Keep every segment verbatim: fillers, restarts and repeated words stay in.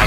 I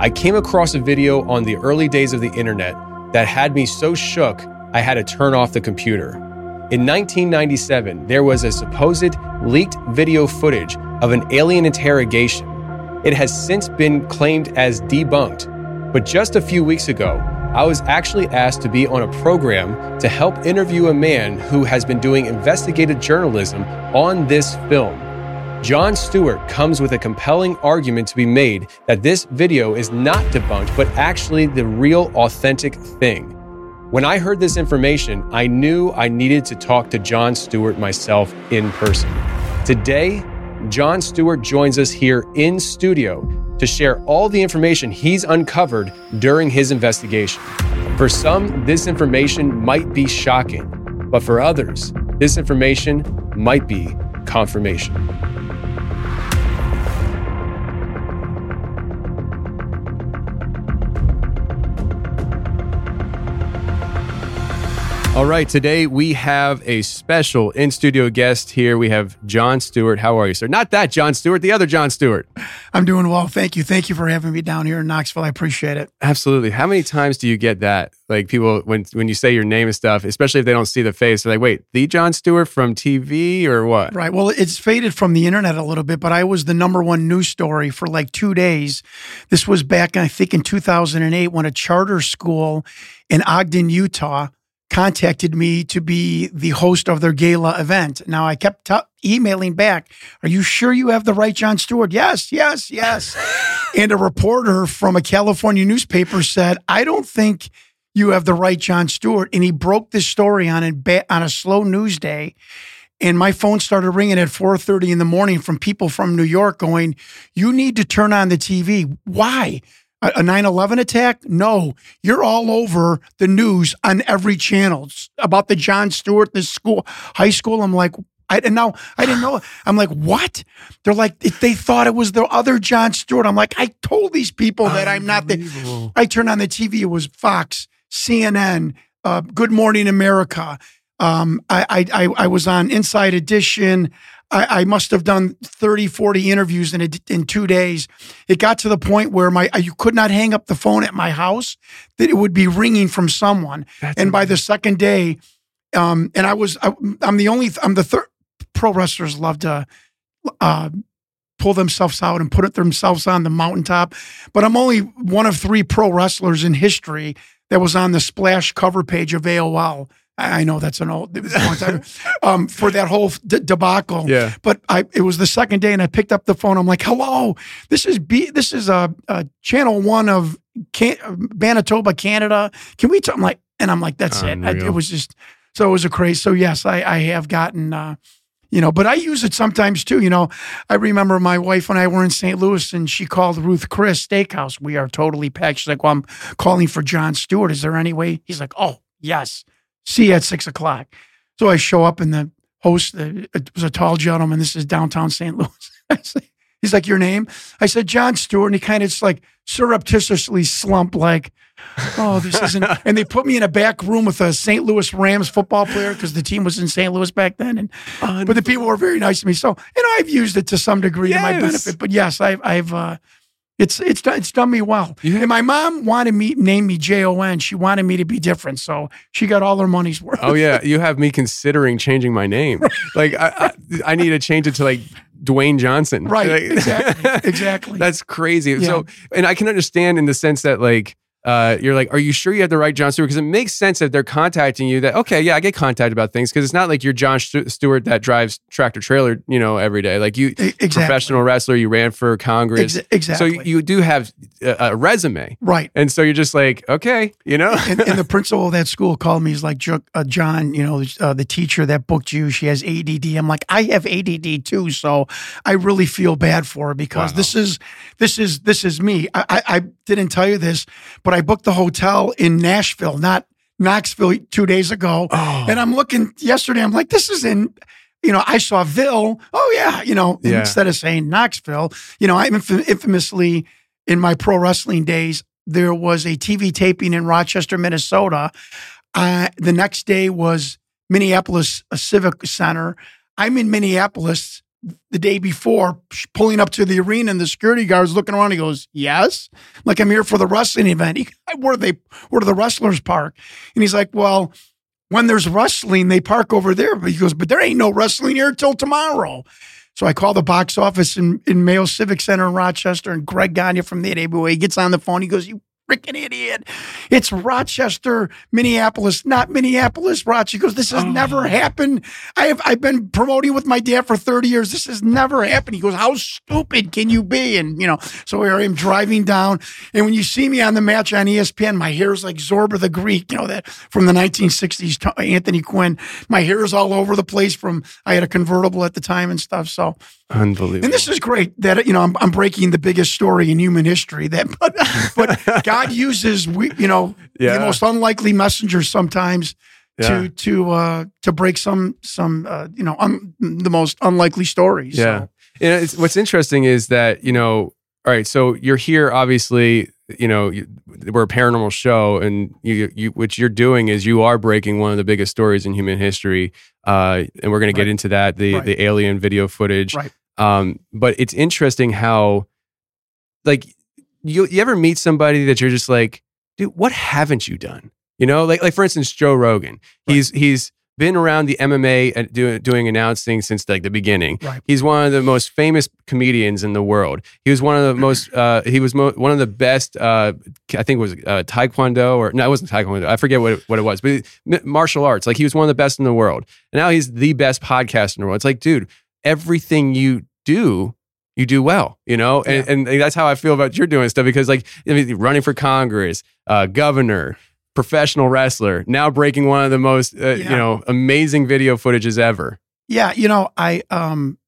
I came across a video on the early days of the internet that had me so shook I had to turn off the computer. In nineteen ninety-seven, there was a supposed leaked video footage of an alien interrogation. It has since been claimed as debunked, but just a few weeks ago, I was actually asked to be on a program to help interview a man who has been doing investigative journalism on this film. Jon Stewart comes with a compelling argument to be made that this video is not debunked, but actually the real, authentic thing. When I heard this information, I knew I needed to talk to Jon Stewart myself in person. Today, Jon Stewart joins us here in studio to share all the information he's uncovered during his investigation. For some, this information might be shocking, but for others, this information might be confirmation. All right, today we have a special in-studio guest here. We have Jon Stewart. How are you, sir? Not that Jon Stewart, the other Jon Stewart. I'm doing well. Thank you. Thank you for having me down here in Knoxville. I appreciate it. Absolutely. How many times do you get that? Like people, when when you say your name and stuff, especially if they don't see the face, they're like, wait, the Jon Stewart from T V or what? Right. Well, it's faded from the internet a little bit, but I was the number one news story for like two days. This was back, I think, in two thousand eight when a charter school in Ogden, Utah, contacted me to be the host of their gala event. Now, I kept t- emailing back, are you sure you have the right Jon Stewart? Yes, yes, yes. And a reporter from a California newspaper said, I don't think you have the right Jon Stewart. And he broke this story on, in ba- on a slow news day. And my phone started ringing at four thirty in the morning from people from New York going, you need to turn on the T V. Why? A nine eleven attack? No, you're all over the news on every channel it's about the Jon Stewart, this school, high school. I'm like, I and now I didn't know. I'm like, what? They're like, they thought it was the other Jon Stewart. I'm like, I told these people that I'm not the. I turned on the T V. It was Fox, C N N, uh, Good Morning America. Um, I, I I I was on Inside Edition. I, I must have done thirty, forty interviews in a, in two days. It got to the point where my you could not hang up the phone at my house, that it would be ringing from someone. That's and amazing. By the second day, um, and I was, I, I'm the only, I'm the third, pro wrestlers love to uh, pull themselves out and put it themselves on the mountaintop. But I'm only one of three pro wrestlers in history that was on the splash cover page of A O L. I know that's an old long time um, for that whole d- debacle. Yeah. But I, it was the second day, and I picked up the phone. I'm like, "Hello, this is B. This is a, a Channel One of Can- Manitoba, Canada. Can we?" T-? I'm like, and I'm like, "That's it." I, it was just so it was a craze. So yes, I, I have gotten, uh, you know, but I use it sometimes too. You know, I remember my wife and I were in Saint Louis, and she called Ruth Chris Steakhouse. We are totally packed. She's like, "Well, I'm calling for Jon Stewart. Is there any way?" He's like, "Oh, yes. See you at six o'clock. So I show up, and the host, it was a tall gentleman. This is downtown Saint Louis. He's like, your name? I said, Jon Stewart. And he kind of just like surreptitiously slumped like, oh, this isn't. And they put me in a back room with a Saint Louis Rams football player because the team was in Saint Louis back then. And um, But the people were very nice to me. So, you know, I've used it to some degree yes. to my benefit. But yes, I've, I've uh, it's it's it's done me well. Yeah. And my mom wanted me, named me J O N. She wanted me to be different. So she got all her money's worth. Oh, yeah. You have me considering changing my name. Like, I, I, I need to change it to like, Dwayne Johnson. Right. Like, exactly. Exactly. That's crazy. Yeah. So, and I can understand in the sense that like, uh, you're like, are you sure you have the right Jon Stewart? Because it makes sense that they're contacting you that, okay, yeah, I get contacted about things. Because it's not like you're Jon Stewart that drives tractor trailer, you know, every day. Like you, exactly. professional wrestler, you ran for Congress. Ex- exactly. So you, you do have a, a resume. Right. And so you're just like, okay, you know. and, and the principal of that school called me. He's like, uh, John, you know, uh, the teacher that booked you, she has A D D. I'm like, I have A D D too. So I really feel bad for her because wow. this is, this is, this is me. I, I, I didn't tell you this, but I booked the hotel in Nashville, not Knoxville, two days ago. Oh. And I'm looking yesterday, I'm like, this is in, you know, I saw Ville. Oh, yeah. You know, yeah. Instead of saying Knoxville, you know, I infam- infamously in my pro wrestling days, there was a T V taping in Rochester, Minnesota. Uh, the next day was Minneapolis a Civic Center. I'm in Minneapolis the day before, pulling up to the arena, and the security guard's looking around. He goes, yes? Like, I'm here for the wrestling event. He, where do they, where do the wrestlers park? And he's like, well, when there's wrestling, they park over there. But he goes, but there ain't no wrestling here till tomorrow. So I call the box office in, in Mayo Civic Center in Rochester, and Greg Gagne from the A W A, he gets on the phone. He goes, you freaking idiot. It's Rochester, Minneapolis, not Minneapolis, Rochester. He goes, this has oh. never happened. I have, I've been promoting with my dad for thirty years. This has never happened. He goes, how stupid can you be? And, you know, so here I am driving down. And when you see me on the match on E S P N, my hair's like Zorba the Greek, you know, that from the nineteen sixties, Anthony Quinn. My hair's all over the place from, I had a convertible at the time and stuff. So unbelievable. And this is great that, you know, I'm, I'm breaking the biggest story in human history that, but, but God uses, we, you know, yeah. the most unlikely messengers sometimes yeah. to to uh, to break some some uh, you know un, the most unlikely stories. Yeah, so. And it's, what's interesting is that you know, all right, so you're here, obviously, you know, you, we're a paranormal show, and you, you what you're doing is you are breaking one of the biggest stories in human history, uh, and we're going right. to get into that the right. the alien video footage. Right. Um, but it's interesting how, like. You you ever meet somebody that you're just like, dude, what haven't you done? You know, like like for instance, Joe Rogan. Right. He's he's been around the M M A doing doing announcing since like the beginning. Right. He's one of the most famous comedians in the world. He was one of the most. Uh, he was mo- one of the best. Uh, I think it was uh, Taekwondo or no, it wasn't Taekwondo. I forget what it, what it was, but it, martial arts. Like he was one of the best in the world, and now he's the best podcast in the world. It's like, dude, everything you do. You do well, you know, and, yeah. and that's how I feel about you're doing stuff because, like, I mean, running for Congress, uh, governor, professional wrestler, now breaking one of the most, uh, yeah. you know, amazing video footages ever. Yeah, you know, I um,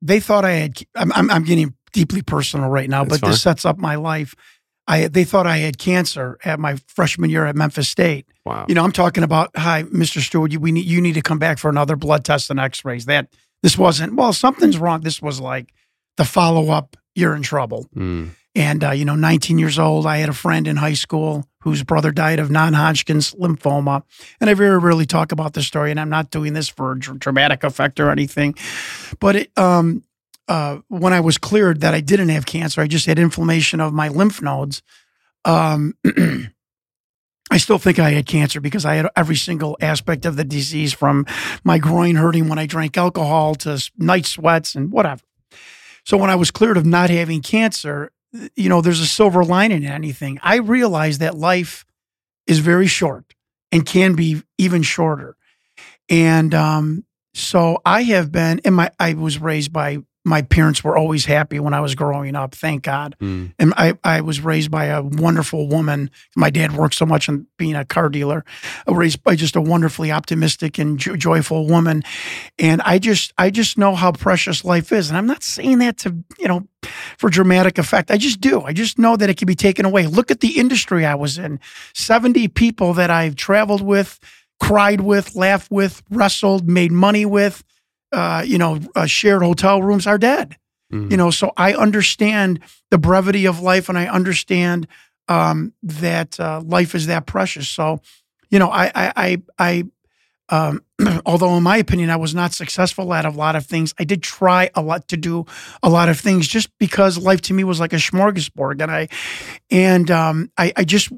they thought I had. I'm I'm, I'm getting deeply personal right now, that's but fine. This sets up my life. I they thought I had cancer at my freshman year at Memphis State. Wow, you know, I'm talking about, hi, Mister Stewart, you, we need you need to come back for another blood test and X-rays. That this wasn't well, something's wrong. This was like. The follow-up, you're in trouble. Mm. And, uh, you know, nineteen years old, I had a friend in high school whose brother died of non-Hodgkin's lymphoma. And I very rarely talk about this story, and I'm not doing this for dramatic effect or anything. But it, um, uh, when I was cleared that I didn't have cancer, I just had inflammation of my lymph nodes. Um, I still think I had cancer because I had every single aspect of the disease, from my groin hurting when I drank alcohol to night sweats and whatever. So when I was cleared of not having cancer, you know, there's a silver lining in anything. I realized that life is very short and can be even shorter. And um, so I have been, and my I was raised by, my parents were always happy when I was growing up, thank God. Mm. And I, I was raised by a wonderful woman. My dad worked so much on being a car dealer. I was raised by just a wonderfully optimistic and jo- joyful woman. And I just I just know how precious life is. And I'm not saying that to, you know, for dramatic effect. I just do. I just know that it can be taken away. Look at the industry I was in. seventy people that I've traveled with, cried with, laughed with, wrestled, made money with, uh, you know, uh, shared hotel rooms are dead. Mm-hmm. You know, so I understand the brevity of life, and I understand um, that uh, life is that precious. So, you know, I, I, I, I um, although in my opinion I was not successful at a lot of things, I did try a lot to do a lot of things, just because life to me was like a smorgasbord, and I, and um, I, I just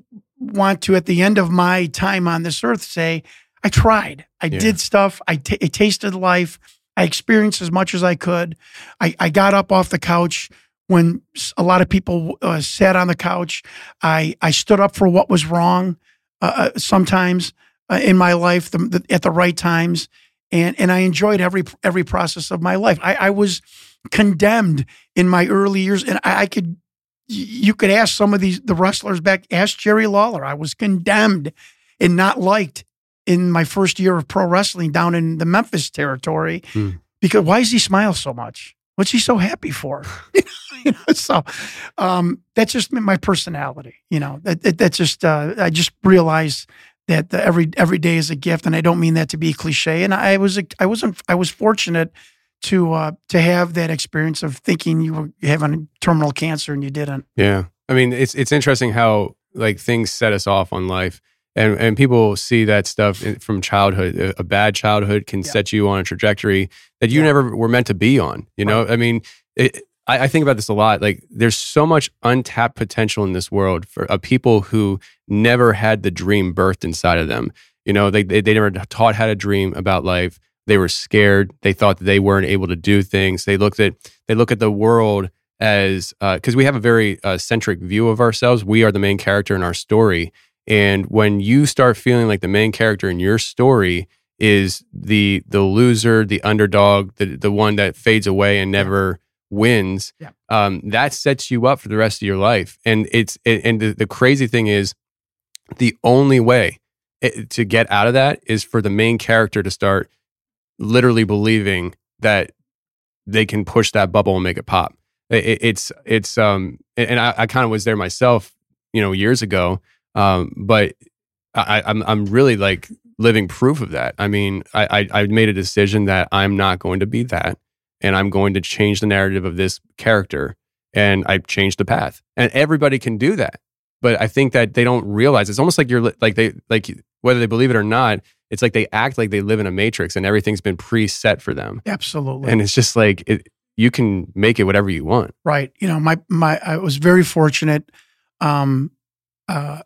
want to, at the end of my time on this earth, say I tried, I yeah. did stuff, I t- I tasted life. I experienced as much as I could. I, I got up off the couch when a lot of people uh, sat on the couch. I, I stood up for what was wrong uh, sometimes uh, in my life the, the, at the right times, and and I enjoyed every every process of my life. I, I was condemned in my early years, and I, I could you could ask some of these the wrestlers back. Ask Jerry Lawler. I was condemned and not liked in my first year of pro wrestling down in the Memphis territory, mm. because why does he smile so much? What's he so happy for? You know, so um, that's just my personality. You know, that, that, that's just, uh, I just realized that the every, every day is a gift, and I don't mean that to be cliche. And I was, I wasn't, I was fortunate to, uh, to have that experience of thinking you were having terminal cancer and you didn't. Yeah. I mean, it's, it's interesting how like things set us off on life. And and people see that stuff from childhood. A bad childhood can yeah. set you on a trajectory that you yeah. never were meant to be on. You know, right. I mean, it, I, I think about this a lot. Like, there's so much untapped potential in this world for uh, people who never had the dream birthed inside of them. You know, they, they they never taught how to dream about life. They were scared. They thought that they weren't able to do things. They looked at they look at the world as because uh, we have a very uh, centric view of ourselves. We are the main character in our story. And when you start feeling like the main character in your story is the the loser, the underdog, the the one that fades away and never wins, yeah. um, that sets you up for the rest of your life. And it's and the, the crazy thing is, the only way it, to get out of that is for the main character to start literally believing that they can push that bubble and make it pop. It, it's it's um and I, I kind of was there myself, you know, years ago. Um, but I, I'm I'm really like living proof of that. I mean, I, I I made a decision that I'm not going to be that, and I'm going to change the narrative of this character, and I changed the path. And everybody can do that, but I think that they don't realize it's almost like you're like they like whether they believe it or not. It's like they act like they live in a matrix, and everything's been preset for them. Absolutely, and it's just like it, you can make it whatever you want. Right. You know, my my I was very fortunate. Um. Uh.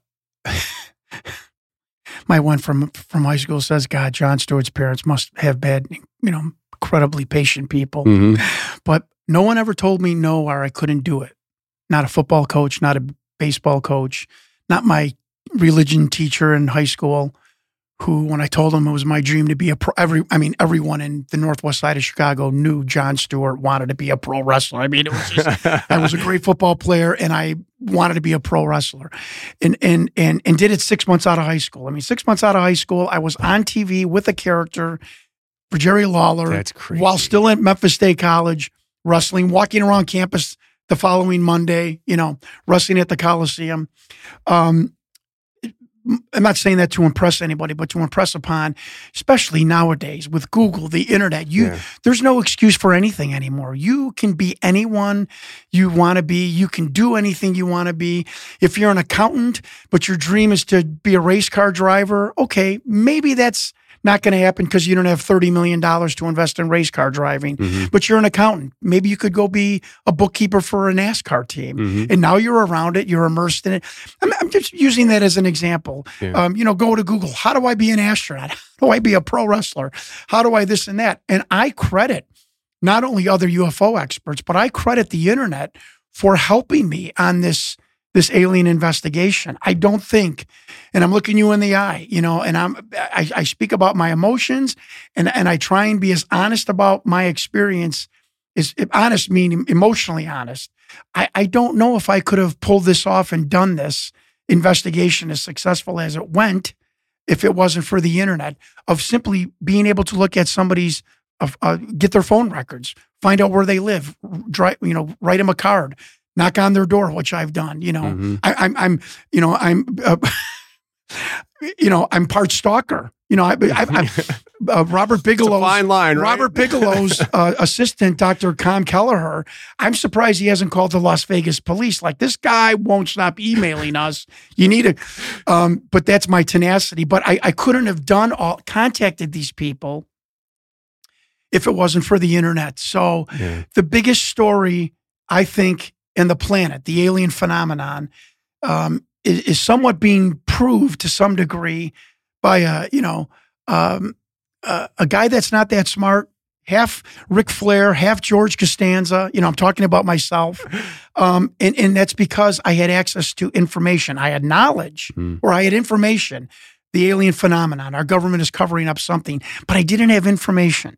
My one from from high school says, "God, Jon Stewart's parents must have bad, you know, incredibly patient people." Mm-hmm. But no one ever told me no or I couldn't do it. Not a football coach, not a baseball coach, not my religion teacher in high school, who, when I told him it was my dream to be a pro, every I mean, everyone in the northwest side of Chicago knew Jon Stewart wanted to be a pro wrestler. I mean, it was just, I was a great football player, and I wanted to be a pro wrestler, and and and and did it six months out of high school. I mean, six months out of high school, I was on T V with a character for Jerry Lawler. That's crazy. While still at Memphis State College, wrestling, walking around campus the following Monday, you know, wrestling at the Coliseum. Um, I'm not saying that to impress anybody, but to impress upon, especially nowadays with Google, the internet, you, yeah. there's no excuse for anything anymore. You can be anyone you want to be. You can do anything you want to be. If you're an accountant, but your dream is to be a race car driver, okay, maybe that's not going to happen because you don't have thirty million dollars to invest in race car driving, mm-hmm. but you're an accountant. Maybe you could go be a bookkeeper for a NASCAR team. Mm-hmm. And now you're around it. You're immersed in it. I'm, I'm just using that as an example. Yeah. Um, you know, go to Google. How do I be an astronaut? How do I be a pro wrestler? How do I this and that? And I credit not only other U F O experts, but I credit the internet for helping me on this this alien investigation. I don't think, and I'm looking you in the eye, you know, and I'm, I, I speak about my emotions, and, and I try and be as honest about my experience, is honest meaning emotionally honest. I, I don't know if I could have pulled this off and done this investigation as successful as it went, if it wasn't for the internet, of simply being able to look at somebody's, uh, uh, get their phone records, find out where they live, drive, you know, write them a card, knock on their door, which I've done. You know, mm-hmm. I, I'm, I'm, you know, I'm, uh, you know, I'm part stalker. You know, I, I, I, uh, Robert Bigelow's fine line, right? Robert Bigelow's uh, assistant, Doctor Com Kelleher. I'm surprised he hasn't called the Las Vegas police. Like, this guy won't stop emailing us. You need it, um, but that's my tenacity. But I, I couldn't have done all contacted these people if it wasn't for the internet. So, yeah. The biggest story, I think, in the planet, the alien phenomenon, um, is, is somewhat being proved to some degree by a, you know, um, uh, a guy that's not that smart, half Ric Flair, half George Costanza. You know, I'm talking about myself. Um, and, and that's because I had access to information. I had knowledge, mm. or I had information. The alien phenomenon, our government is covering up something, but I didn't have information.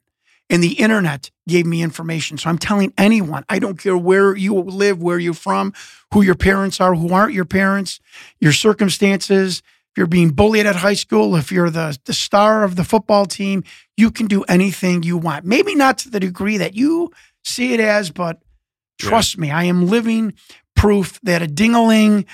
And the internet gave me information. So I'm telling anyone, I don't care where you live, where you're from, who your parents are, who aren't your parents, your circumstances. If you're being bullied at high school, if you're the, the star of the football team, you can do anything you want. Maybe not to the degree that you see it as, but trust yeah. me, I am living proof that a ding-a-ling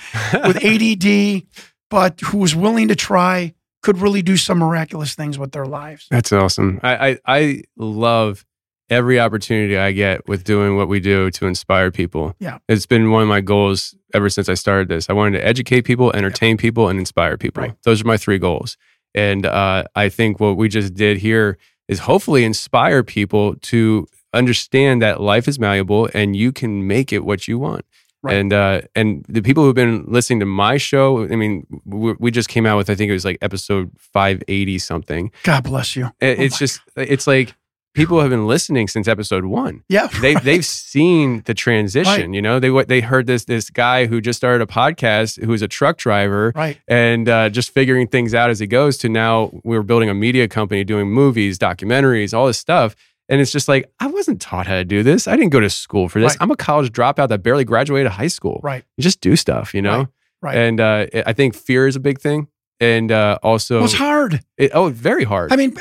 with A D D, but who was willing to try, could really do some miraculous things with their lives. That's awesome. I, I, I love every opportunity I get with doing what we do to inspire people. Yeah. It's been one of my goals ever since I started this. I wanted to educate people, entertain yeah. people, and inspire people. Right. Those are my three goals. And uh, I think what we just did here is hopefully inspire people to understand that life is malleable and you can make it what you want. Right. And uh, and the people who've been listening to my show, I mean, we, we just came out with, I think it was like episode five eighty something. God bless you. It's oh just, God. It's like, people have been listening since episode one. Yeah, they right. they've seen the transition. Right. You know, they they heard this this guy who just started a podcast, who's a truck driver, right, and uh, just figuring things out as he goes. To now, we're building a media company, doing movies, documentaries, all this stuff. And it's just like, I wasn't taught how to do this. I didn't go to school for this. Right. I'm a college dropout that barely graduated high school. Right, you just do stuff, you know. Right, right. And uh, I think fear is a big thing. And uh, also... Well, it's hard. It, oh, very hard. I mean,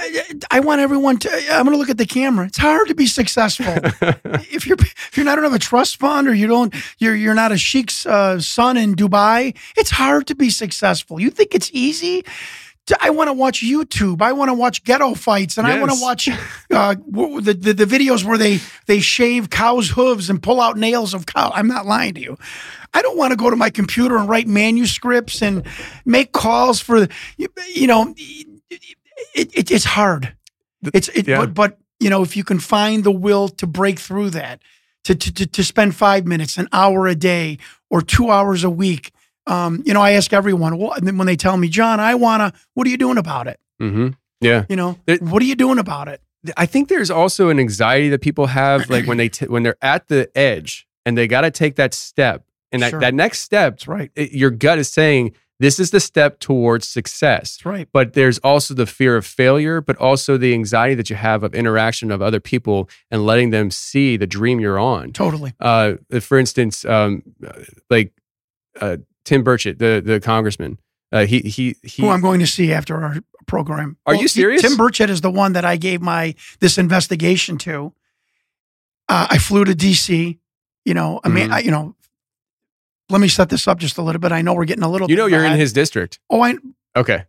I want everyone to... I'm going to look at the camera. It's hard to be successful. if you're if you're not, don't have a trust fund, or you don't, you're you're not a sheik's uh, son in Dubai, it's hard to be successful. You think it's easy? I want to watch YouTube. I want to watch ghetto fights, and yes. I want to watch uh, the, the the videos where they they shave cows' hooves and pull out nails of cow. I'm not lying to you. I don't want to go to my computer and write manuscripts and make calls for you, you know. It, it, it's hard. It's it, yeah. but but you know, if you can find the will to break through that, to to to spend five minutes, an hour a day, or two hours a week. Um, you know, I ask everyone, well, and then when they tell me, John, I want to, what are you doing about it? Mm-hmm. Yeah. You know, there, what are you doing about it? I think there's also an anxiety that people have, like when, they t- when they're at the edge and they got to take that step. And that, sure. that next step, that's right. it, your gut is saying, this is the step towards success. That's right. But there's also the fear of failure, but also the anxiety that you have of interaction of other people and letting them see the dream you're on. Totally. Uh, for instance, um, like... Uh, Tim Burchett, the the congressman, uh, he he he. Who I'm going to see after our program. Are well, you serious? He, Tim Burchett is the one that I gave my this investigation to. Uh, I flew to D C. You know, I mean, mm-hmm. I, you know. Let me set this up just a little bit. I know we're getting a little. You know, you're in his district. Oh, I. Okay.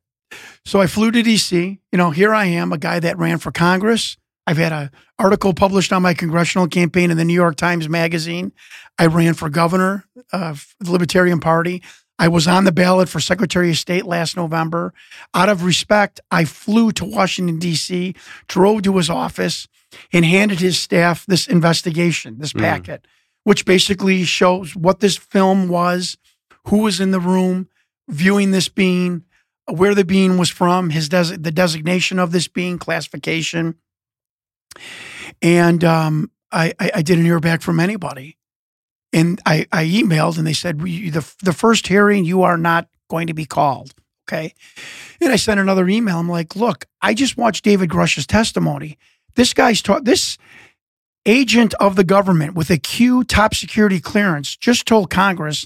So I flew to D C. You know, here I am, a guy that ran for Congress. I've had an article published on my congressional campaign in the New York Times Magazine. I ran for governor of the Libertarian Party. I was on the ballot for Secretary of State last November. Out of respect, I flew to Washington, D C, drove to his office, and handed his staff this investigation, this packet, mm. which basically shows what this film was, who was in the room viewing this being, where the being was from, his des- the designation of this being, classification. And um, I, I didn't hear back from anybody. And I, I emailed and they said, we, the, the first hearing, you are not going to be called. Okay. And I sent another email. I'm like, look, I just watched David Grusch's testimony. This guy's taught this agent of the government with a Q top security clearance just told Congress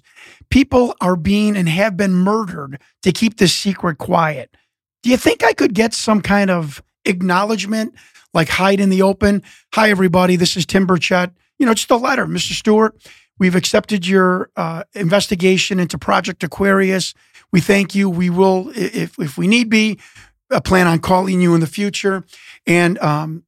people are being and have been murdered to keep this secret quiet. Do you think I could get some kind of acknowledgement? Like hide in the open. Hi, everybody. This is Tim Burchett. You know, just a letter. Mister Stewart, we've accepted your uh, investigation into Project Aquarius. We thank you. We will, if if we need be, I plan on calling you in the future. And um,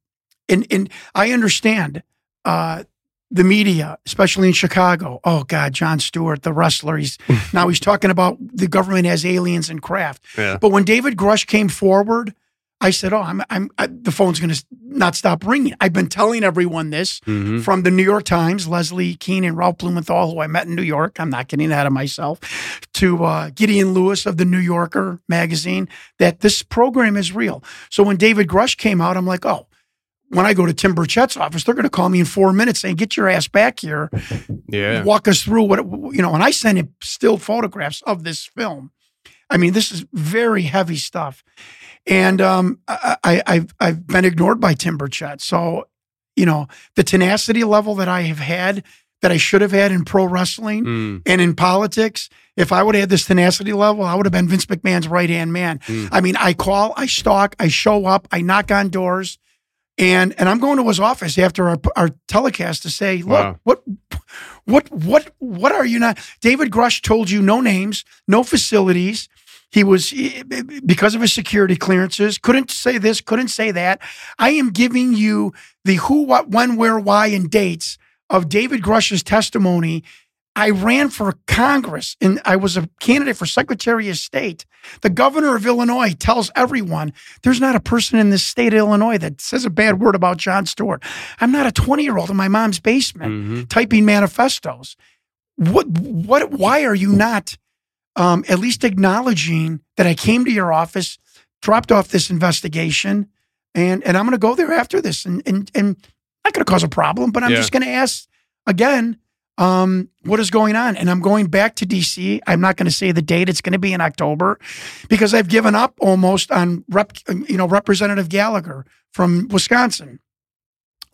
and and I understand uh, the media, especially in Chicago. Oh God, Jon Stewart, the wrestler. He's now he's talking about the government has aliens and craft. Yeah. But when David Grusch came forward, I said, "Oh, I'm I'm I, the phone's going to not stop ringing." I've been telling everyone this mm-hmm. from the New York Times, Leslie Kean and Ralph Blumenthal, who I met in New York. I'm not getting ahead of myself. To uh, Gideon Lewis of the New Yorker magazine, that this program is real. So when David Grusch came out, I'm like, "Oh." When I go to Tim Burchett's office, they're going to call me in four minutes saying, "Get your ass back here." Yeah. Walk us through what, it, you know, and I sent him still photographs of this film. I mean, this is very heavy stuff. And um, I, I, I've, I've been ignored by Tim Burchett. So, you know, the tenacity level that I have had, that I should have had in pro wrestling mm. and in politics, if I would have had this tenacity level, I would have been Vince McMahon's right-hand man. Mm. I mean, I call, I stalk, I show up, I knock on doors. And and I'm going to his office after our, our telecast to say, look, wow. what, what, what, what are you not? David Grusch told you no names, no facilities. He was, because of his security clearances, couldn't say this, couldn't say that. I am giving you the who, what, when, where, why, and dates of David Grusch's testimony. I ran for Congress, and I was a candidate for Secretary of State. The governor of Illinois tells everyone, there's not a person in this state of Illinois that says a bad word about Jon Stewart. I'm not a twenty-year-old in my mom's basement mm-hmm. typing manifestos. What? What? Why are you not um, at least acknowledging that I came to your office, dropped off this investigation, and, and I'm going to go there after this, and, and, and not going to cause a problem, but I'm yeah. just going to ask again, Um, what is going on? And I'm going back to D C. I'm not going to say the date. It's going to be in October, because I've given up almost on rep, you know, Representative Gallagher from Wisconsin.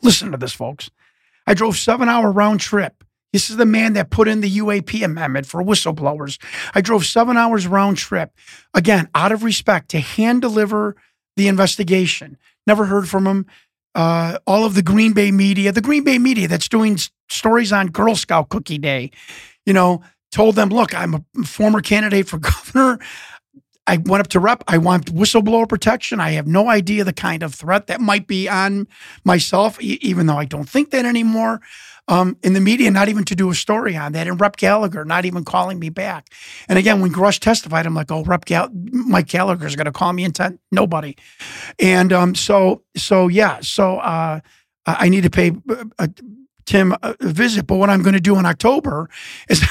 Listen to this, folks. I drove seven hour round trip. This is the man that put in the U A P amendment for whistleblowers. I drove seven hours round trip, again, out of respect, to hand deliver the investigation. Never heard from him. Uh, all of the Green Bay media, the Green Bay media that's doing st- stories on Girl Scout Cookie Day, you know, told them, look, I'm a former candidate for governor. I went up to rep. I want whistleblower protection. I have no idea the kind of threat that might be on myself, e- even though I don't think that anymore. Um, in the media, not even to do a story on that. And Rep Gallagher not even calling me back. And again, when Grusch testified, I'm like, oh, Rep Gall- Mike Gallagher is going to call me in ten. Nobody. And um, so, so yeah, so uh, I need to pay uh, Tim a visit. But what I'm going to do in October is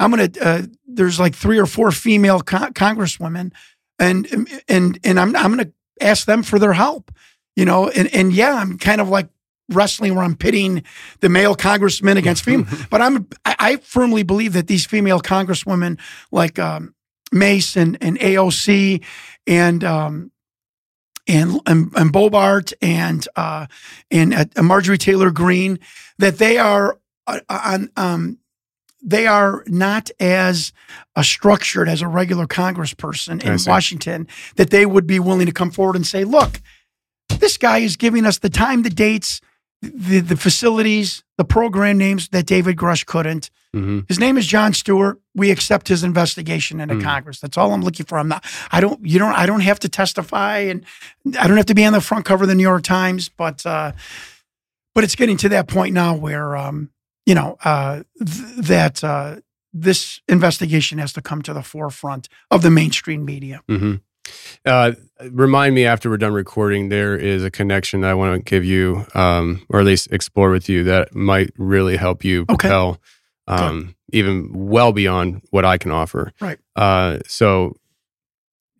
I'm going to, uh, there's like three or four female con- congresswomen, and, and, and I'm, I'm going to ask them for their help, you know? And, and yeah, I'm kind of like wrestling where I'm pitting the male congressmen against female, but I'm, I firmly believe that these female congresswomen like, um, Mace and, and A O C and, um, and, and, and Bobart and, uh, and, uh, Marjorie Taylor Greene, that they are uh, on, um, they are not as uh, structured as a regular congressperson in Washington, that they would be willing to come forward and say, look, this guy is giving us the time, the dates, the, the facilities, the program names that David Grusch couldn't. Mm-hmm. His name is Jon Stewart. We accept his investigation into mm-hmm. Congress. That's all I'm looking for. I'm not, I don't, you don't, I don't have to testify, and I don't have to be on the front cover of the New York Times, but, uh, but it's getting to that point now where, um, you know, uh, th- that uh, this investigation has to come to the forefront of the mainstream media. Mm-hmm. Uh, remind me after we're done recording, there is a connection that I want to give you, um, or at least explore with you, that might really help you propel okay. um, even well beyond what I can offer. Right. Uh, so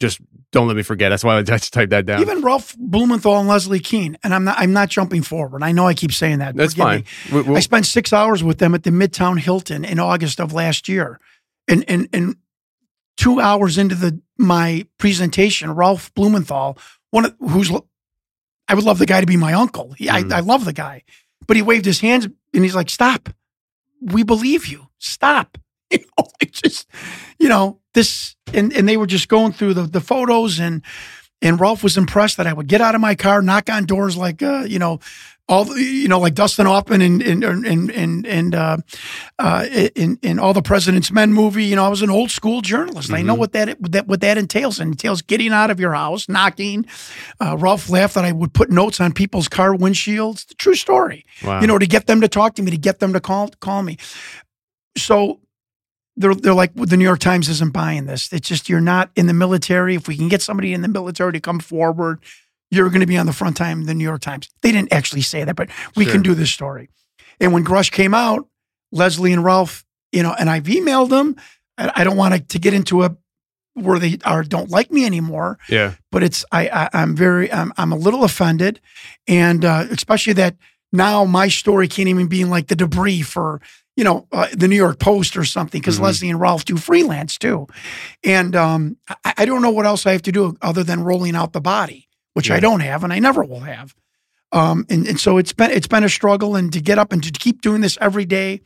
just don't let me forget. That's why I just typed that down. Even Ralph Blumenthal and Leslie Kean, and I'm not I'm not jumping forward. I know I keep saying that. That's fine. We, we, I spent six hours with them at the Midtown Hilton in August of last year. And and and two hours into the my presentation, Ralph Blumenthal, one of, who's I would love the guy to be my uncle. He, mm. I, I love the guy. But he waved his hands and he's like, "Stop. We believe you. Stop." You know, it just, you know, this, and, and they were just going through the, the photos, and, and Ralph was impressed that I would get out of my car, knock on doors like, uh, you know, all the, you know, like Dustin Hoffman and and and and and uh, uh, in in All the President's Men movie. You know, I was an old school journalist. Mm-hmm. I know what that what that what that entails. It entails getting out of your house, knocking. Uh, Ralph laughed that I would put notes on people's car windshields. The true story. Wow. You know, to get them to talk to me, to get them to call call me. So. They're they're like, well, the New York Times isn't buying this. It's just, you're not in the military. If we can get somebody in the military to come forward, you're going to be on the front time of the New York Times. They didn't actually say that, but we sure. can do this story. And when Grusch came out, Leslie and Ralph, you know, and I've emailed them. I don't want to get into a where they are don't like me anymore. Yeah, but it's I, I I'm very I'm I'm a little offended, and uh, especially that now my story can't even be in like the debris for. You know, uh, the New York Post or something, because mm-hmm. Leslie and Ralph do freelance too. And um, I, I don't know what else I have to do other than rolling out the body, which yeah. I don't have and I never will have. Um, and, and so it's been it's been a struggle, and to get up and to keep doing this every day.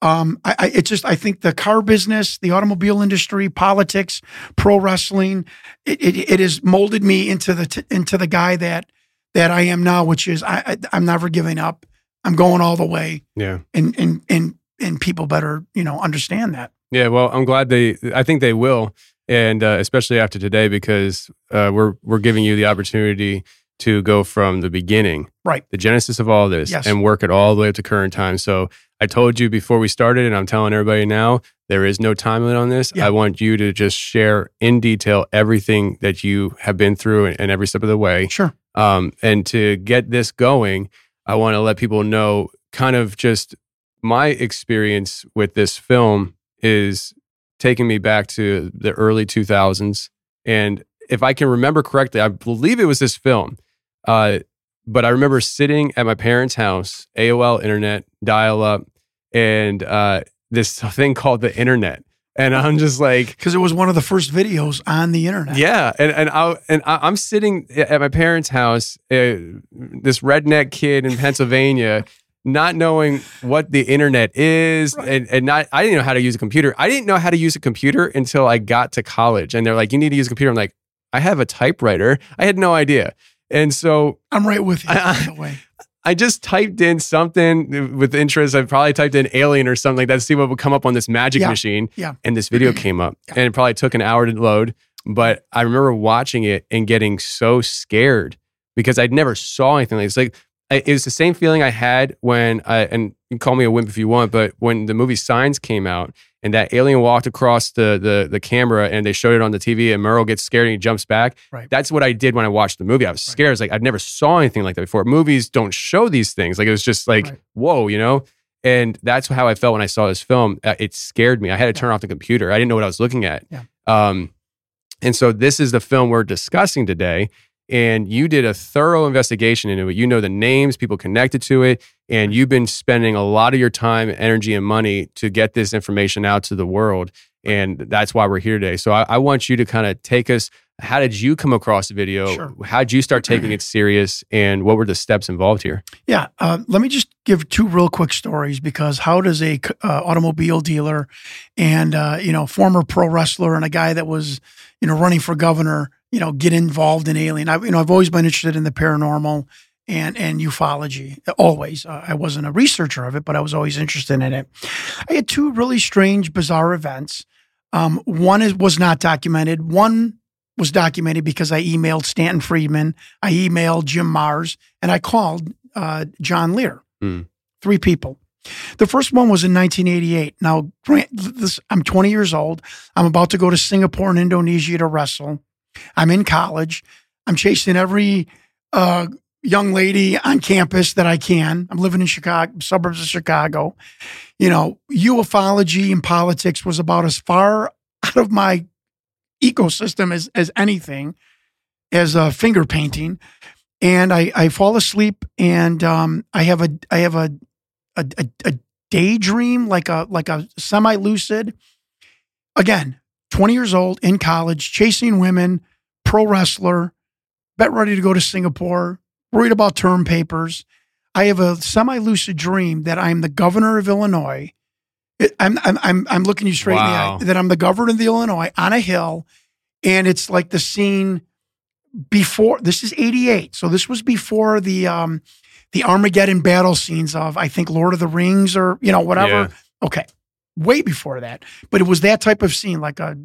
Um, I, I it's just I think the car business, the automobile industry, politics, pro wrestling, it it, it has molded me into the t- into the guy that that I am now, which is I, I I'm never giving up. I'm going all the way. Yeah. And, and, and, and people better, you know, understand that. Yeah. Well, I'm glad they, I think they will. And, uh, especially after today, because, uh, we're, we're giving you the opportunity to go from the beginning, right? The genesis of all this yes. and work it all the way up to current time. So I told you before we started, and I'm telling everybody now, there is no time limit on this. Yeah. I want you to just share in detail everything that you have been through and, and every step of the way. Sure. Um, and to get this going, I want to let people know kind of just my experience with this film is taking me back to the early two thousands. And if I can remember correctly, I believe it was this film. Uh, but I remember sitting at my parents' house, A O L internet, dial-up, and uh, this thing called the internet. And I'm just like... Because it was one of the first videos on the internet. Yeah. And and, I, and I'm sitting at my parents' house, uh, this redneck kid in Pennsylvania, not knowing what the internet is. Right. And, and not I didn't know how to use a computer. I didn't know how to use a computer until I got to college. And they're like, you need to use a computer. I'm like, I have a typewriter. I had no idea. And so... I'm right with you, I, by the way. I just typed in something with interest. I probably typed in alien or something like that to see what would come up on this magic yeah, machine. Yeah. And this video came up yeah. and it probably took an hour to load. But I remember watching it and getting so scared because I'd never saw anything like this. Like, I, it was the same feeling I had when, I, and you can call me a wimp if you want, but when the movie Signs came out and that alien walked across the the, the camera and they showed it on the T V and Merkel gets scared and he jumps back. Right. That's what I did when I watched the movie. I was scared. Right. I was like, I've never saw anything like that before. Movies don't show these things. Like, it was just like, right. whoa, you know? And that's how I felt when I saw this film. Uh, it scared me. I had to turn yeah. off the computer. I didn't know what I was looking at. Yeah. Um, and so this is the film we're discussing today. And you did a thorough investigation into it. You know the names, people connected to it, and you've been spending a lot of your time, energy, and money to get this information out to the world. And that's why we're here today. So I, I want you to kind of take us, how did you come across the video? Sure. How did you start taking it serious? And what were the steps involved here? Yeah. Uh, let me just give two real quick stories, because how does a uh, automobile dealer and, uh, you know, former pro wrestler and a guy that was, you know, running for governor, you know, get involved in alien. I, you know, I've always been interested in the paranormal and and ufology. Always, uh, I wasn't a researcher of it, but I was always interested in it. I had two really strange, bizarre events. Um, one is was not documented. One was documented because I emailed Stanton Friedman, I emailed Jim Marrs, and I called uh, John Lear. Mm. Three people. The first one was in nineteen eighty-eight. Now, this, I'm twenty years old. I'm about to go to Singapore and Indonesia to wrestle. I'm in college. I'm chasing every uh, young lady on campus that I can. I'm living in Chicago, suburbs of Chicago. You know, ufology and politics was about as far out of my ecosystem as, as anything, as uh, finger painting. And I, I fall asleep, and um, I have a I have a a, a, a daydream, like a like a semi lucid. Again. twenty years old, in college, chasing women, pro wrestler, bet ready to go to Singapore, worried about term papers. I have a semi-lucid dream that I'm the governor of Illinois. I'm I'm I'm, I'm looking you straight wow. in the eye, that I'm the governor of the Illinois on a hill, and it's like the scene before. This is eighty-eight, so this was before the um, the Armageddon battle scenes of, I think, Lord of the Rings or, you know, whatever. Yeah. Okay. Way before that. But it was that type of scene, like a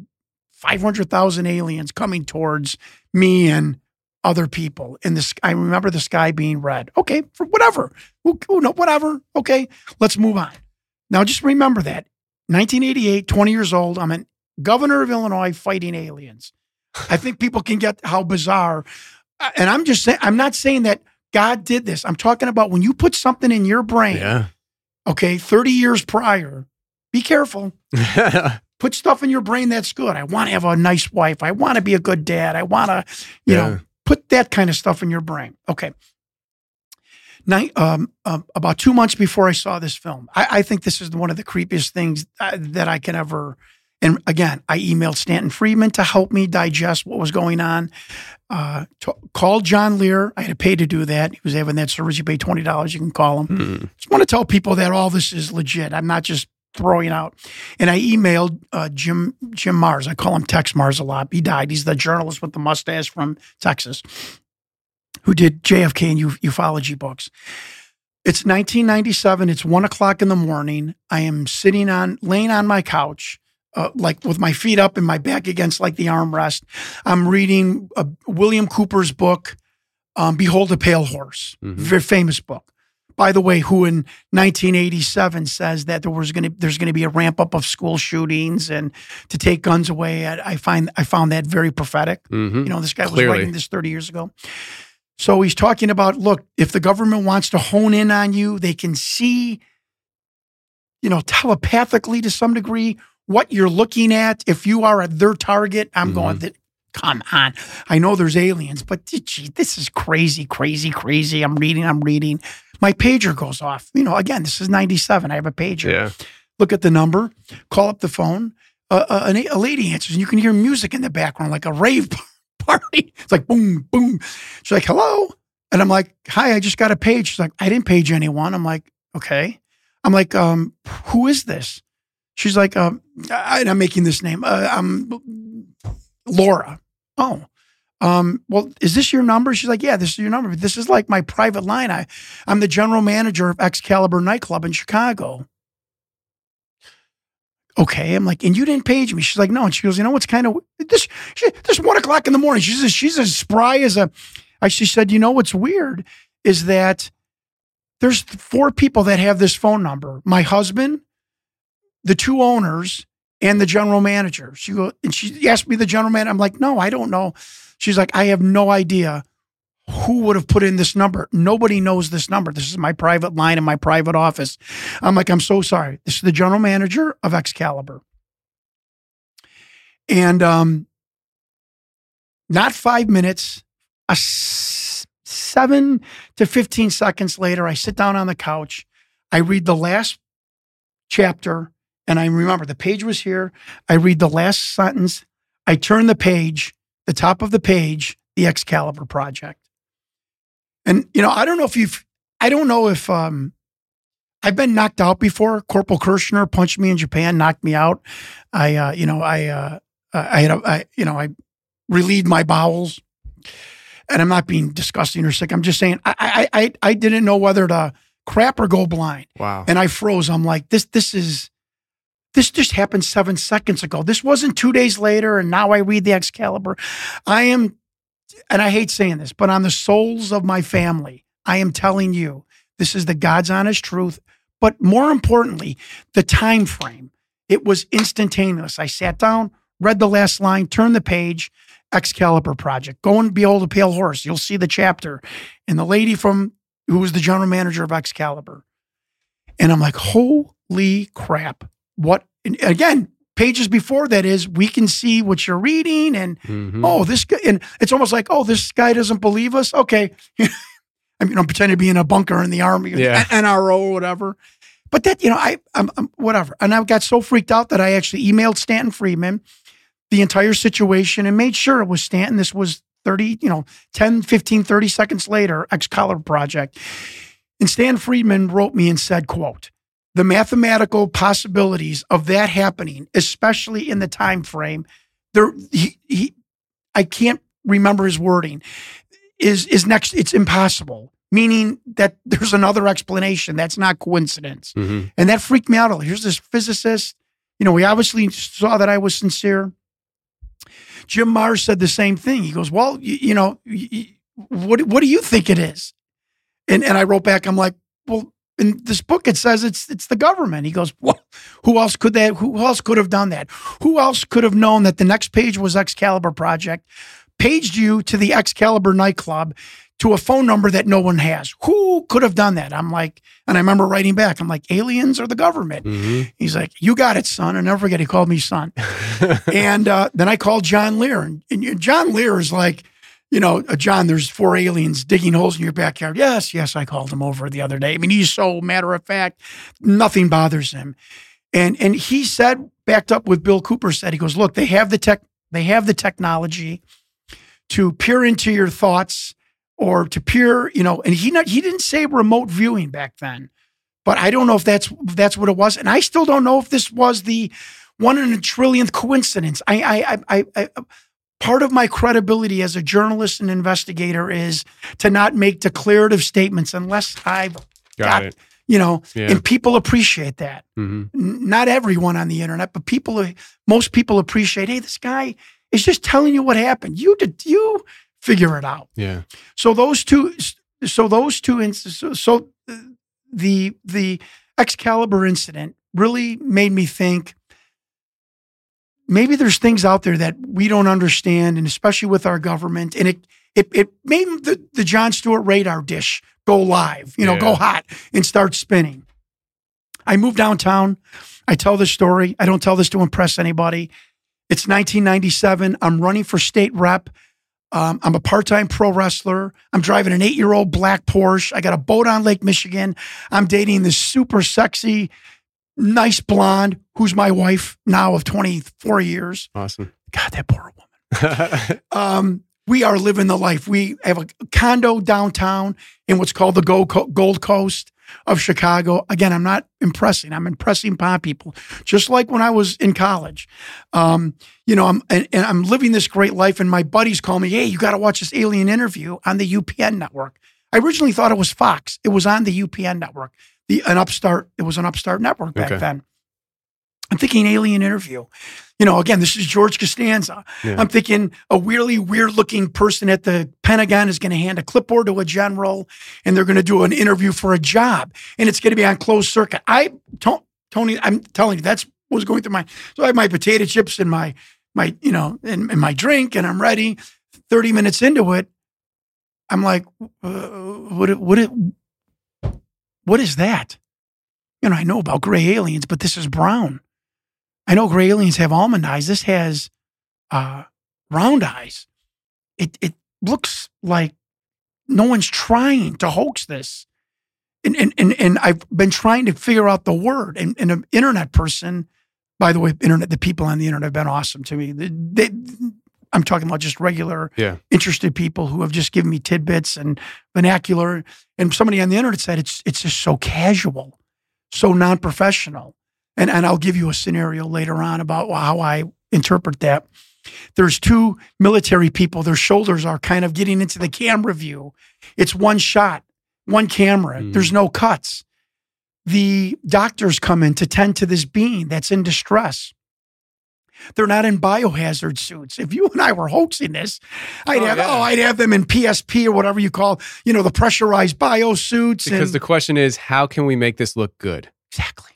five hundred thousand aliens coming towards me and other people. And this, I remember the sky being red. Okay. For whatever. Who, who, no, whatever. Okay. Let's move on. Now, just remember that. nineteen eighty-eight, twenty years old. I'm a governor of Illinois fighting aliens. I think people can get how bizarre. And I'm just saying, I'm not saying that God did this. I'm talking about when you put something in your brain, yeah. okay, thirty years prior, be careful. Put stuff in your brain that's good. I want to have a nice wife. I want to be a good dad. I want to, you yeah. know, put that kind of stuff in your brain. Okay. Now, um, um, about two months before I saw this film, I, I think this is one of the creepiest things that I can ever. And again, I emailed Stanton Friedman to help me digest what was going on. Uh, t- called John Lear. I had to pay to do that. He was having that service. You pay twenty dollars, you can call him. Mm. Just want to tell people that all this is legit. I'm not just throwing out. And I emailed uh, Jim Jim Marrs. I call him Tex Marrs a lot. He died. He's the journalist with the mustache from Texas who did J F K and uf- ufology books. It's nineteen ninety-seven. It's one o'clock in the morning. I am sitting on, laying on my couch. Uh, like with my feet up and my back against like the armrest. I'm reading uh, William Cooper's book, um, Behold a Pale Horse, mm-hmm. very famous book. By the way, who in nineteen eighty-seven says that there was gonna there's gonna be a ramp up of school shootings and to take guns away. I, I find I found that very prophetic. Mm-hmm. You know, this guy Clearly. was writing this thirty years ago. So he's talking about, look, if the government wants to hone in on you, they can see, you know, telepathically to some degree, what you're looking at, if you are at their target. I'm mm-hmm. going, to, come on. I know there's aliens, but gee, this is crazy, crazy, crazy. I'm reading, I'm reading. My pager goes off. You know, again, this is ninety-seven. I have a pager. Yeah. Look at the number, call up the phone. Uh, uh, a, a lady answers, and you can hear music in the background, like a rave party. It's like, boom, boom. She's like, hello? And I'm like, hi, I just got a page. She's like, I didn't page anyone. I'm like, okay. I'm like, um, who is this? She's like, um, I, I'm making this name. Uh, I'm Laura. Oh, um, well, is this your number? She's like, yeah, this is your number. But this is like my private line. I, I'm the general manager of Excalibur nightclub in Chicago. Okay. I'm like, and you didn't page me. She's like, no. And she goes, you know what's kind of this? She, this one o'clock in the morning. She's a, she's as spry as a. I, she said, you know what's weird is that there's four people that have this phone number. My husband, the two owners, and the general manager. She go and she asked me the general manager. I'm like, no, I don't know. She's like, I have no idea who would have put in this number. Nobody knows this number. This is my private line in my private office. I'm like, I'm so sorry. This is the general manager of Excalibur. And um, not five minutes, a s- seven to fifteen seconds later, I sit down on the couch. I read the last chapter. And I remember the page was here. I read the last sentence. I turn the page, the top of the page, the Excalibur project. And, you know, I don't know if you've, I don't know if, um, I've been knocked out before. Corporal Kirschner punched me in Japan, knocked me out. I, uh, you know, I, uh, I had, a, I, you know, I relieved my bowels, and I'm not being disgusting or sick. I'm just saying, I, I, I, I didn't know whether to crap or go blind. Wow. And I froze. I'm like, this, this is, This just happened seven seconds ago. This wasn't two days later, and now I read the Excalibur. I am, and I hate saying this, but on the souls of my family, I am telling you, this is the God's honest truth. But more importantly, the time frame. It was instantaneous. I sat down, read the last line, turned the page, Excalibur project. Go and behold a pale horse. You'll see the chapter. And the lady from, who was the general manager of Excalibur. And I'm like, holy crap. What, and again, pages before that is, we can see what you're reading, and mm-hmm. oh, this guy, and it's almost like, oh, this guy doesn't believe us. Okay. I mean, I'm pretending to be in a bunker in the army, yeah. N R O or whatever. But that, you know, I, I'm, I'm whatever. And I got so freaked out that I actually emailed Stanton Friedman the entire situation and made sure it was Stanton. This was thirty, you know, ten, fifteen, thirty seconds later, Excalibur project. And Stanton Friedman wrote me and said, quote, the mathematical possibilities of that happening, especially in the time frame, there he, he I can't remember his wording, is is next it's impossible. meaning that there's another explanation. That's not coincidence. Mm-hmm. And that freaked me out. Here's this physicist. You know, we obviously saw that I was sincere. Jim Marrs said the same thing. He goes, well, you, you know, you, what what do you think it is? And and I wrote back, I'm like, well, in this book, it says it's it's the government. He goes, well, who else could that? Who else could have done that? Who else could have known that the next page was Excalibur project, paged you to the Excalibur nightclub, to a phone number that no one has? Who could have done that? I'm like, and I remember writing back, I'm like, aliens or the government? Mm-hmm. He's like, you got it, son. I never forget, he called me son. and uh, then I called John Lear, and, and John Lear is like, you know, John, there's four aliens digging holes in your backyard. Yes, yes, I called him over the other day. I mean, he's so matter of fact, nothing bothers him. And and he said, backed up with Bill Cooper said, he goes, look, they have the tech, they have the technology to peer into your thoughts or to peer, you know. And he not, he didn't say remote viewing back then, but I don't know if that's that's what it was. And I still don't know if this was the one in a trillionth coincidence. I I I I. I Part of my credibility as a journalist and investigator is to not make declarative statements unless I've got, got it, you know, yeah. And people appreciate that. Mm-hmm. N- not everyone on the internet, but people, most people appreciate, hey, this guy is just telling you what happened. You did, you figure it out. Yeah. So those two, so those two instances, so the, the Excalibur incident really made me think, maybe there's things out there that we don't understand, and especially with our government. And it it it made the, the Jon Stewart radar dish go live, you know, yeah. go hot and start spinning. I moved downtown. I tell this story. I don't tell this to impress anybody. It's nineteen ninety-seven. I'm running for state rep. Um, I'm a part-time pro wrestler. I'm driving an eight-year-old black Porsche. I got a boat on Lake Michigan. I'm dating this super sexy, nice blonde, who's my wife now of twenty-four years. Awesome. God, that poor woman. um, we are living the life. We have a condo downtown in what's called the Gold Coast of Chicago. Again, I'm not impressing. I'm impressing pop people, just like when I was in college. Um, you know, I'm and, and I'm living this great life, and my buddies call me, hey, you got to watch this alien interview on the U P N network. I originally thought it was Fox. It was on the U P N network. The, an upstart, it was an upstart network back okay. then. I'm thinking alien interview. You know, again, this is George Costanza. Yeah. I'm thinking a really weird looking person at the Pentagon is going to hand a clipboard to a general and they're going to do an interview for a job and it's going to be on closed circuit. I, Tony, I'm telling you, that's what was going through my, so I have my potato chips and my, my you know, and, and my drink and I'm ready. thirty minutes into it, I'm like, uh, would it, would it, what is that? You know, I know about gray aliens, but this is brown. I know gray aliens have almond eyes. This has uh, round eyes. It it looks like no one's trying to hoax this. And and and, and I've been trying to figure out the word. And, and an internet person, by the way, internet the people on the internet have been awesome to me. They, they, I'm talking about just regular yeah. interested people who have just given me tidbits and vernacular. And somebody on the internet said, it's it's just so casual, so non-professional. And, and I'll give you a scenario later on about how I interpret that. There's two military people. Their shoulders are kind of getting into the camera view. It's one shot, one camera. Mm. There's no cuts. The doctors come in to tend to this being that's in distress. They're not in biohazard suits. If you and I were hoaxing this, I'd oh, have yeah. oh, I'd have them in P S P or whatever you call, you know, the pressurized bio suits. Because and, the question is, how can we make this look good? Exactly.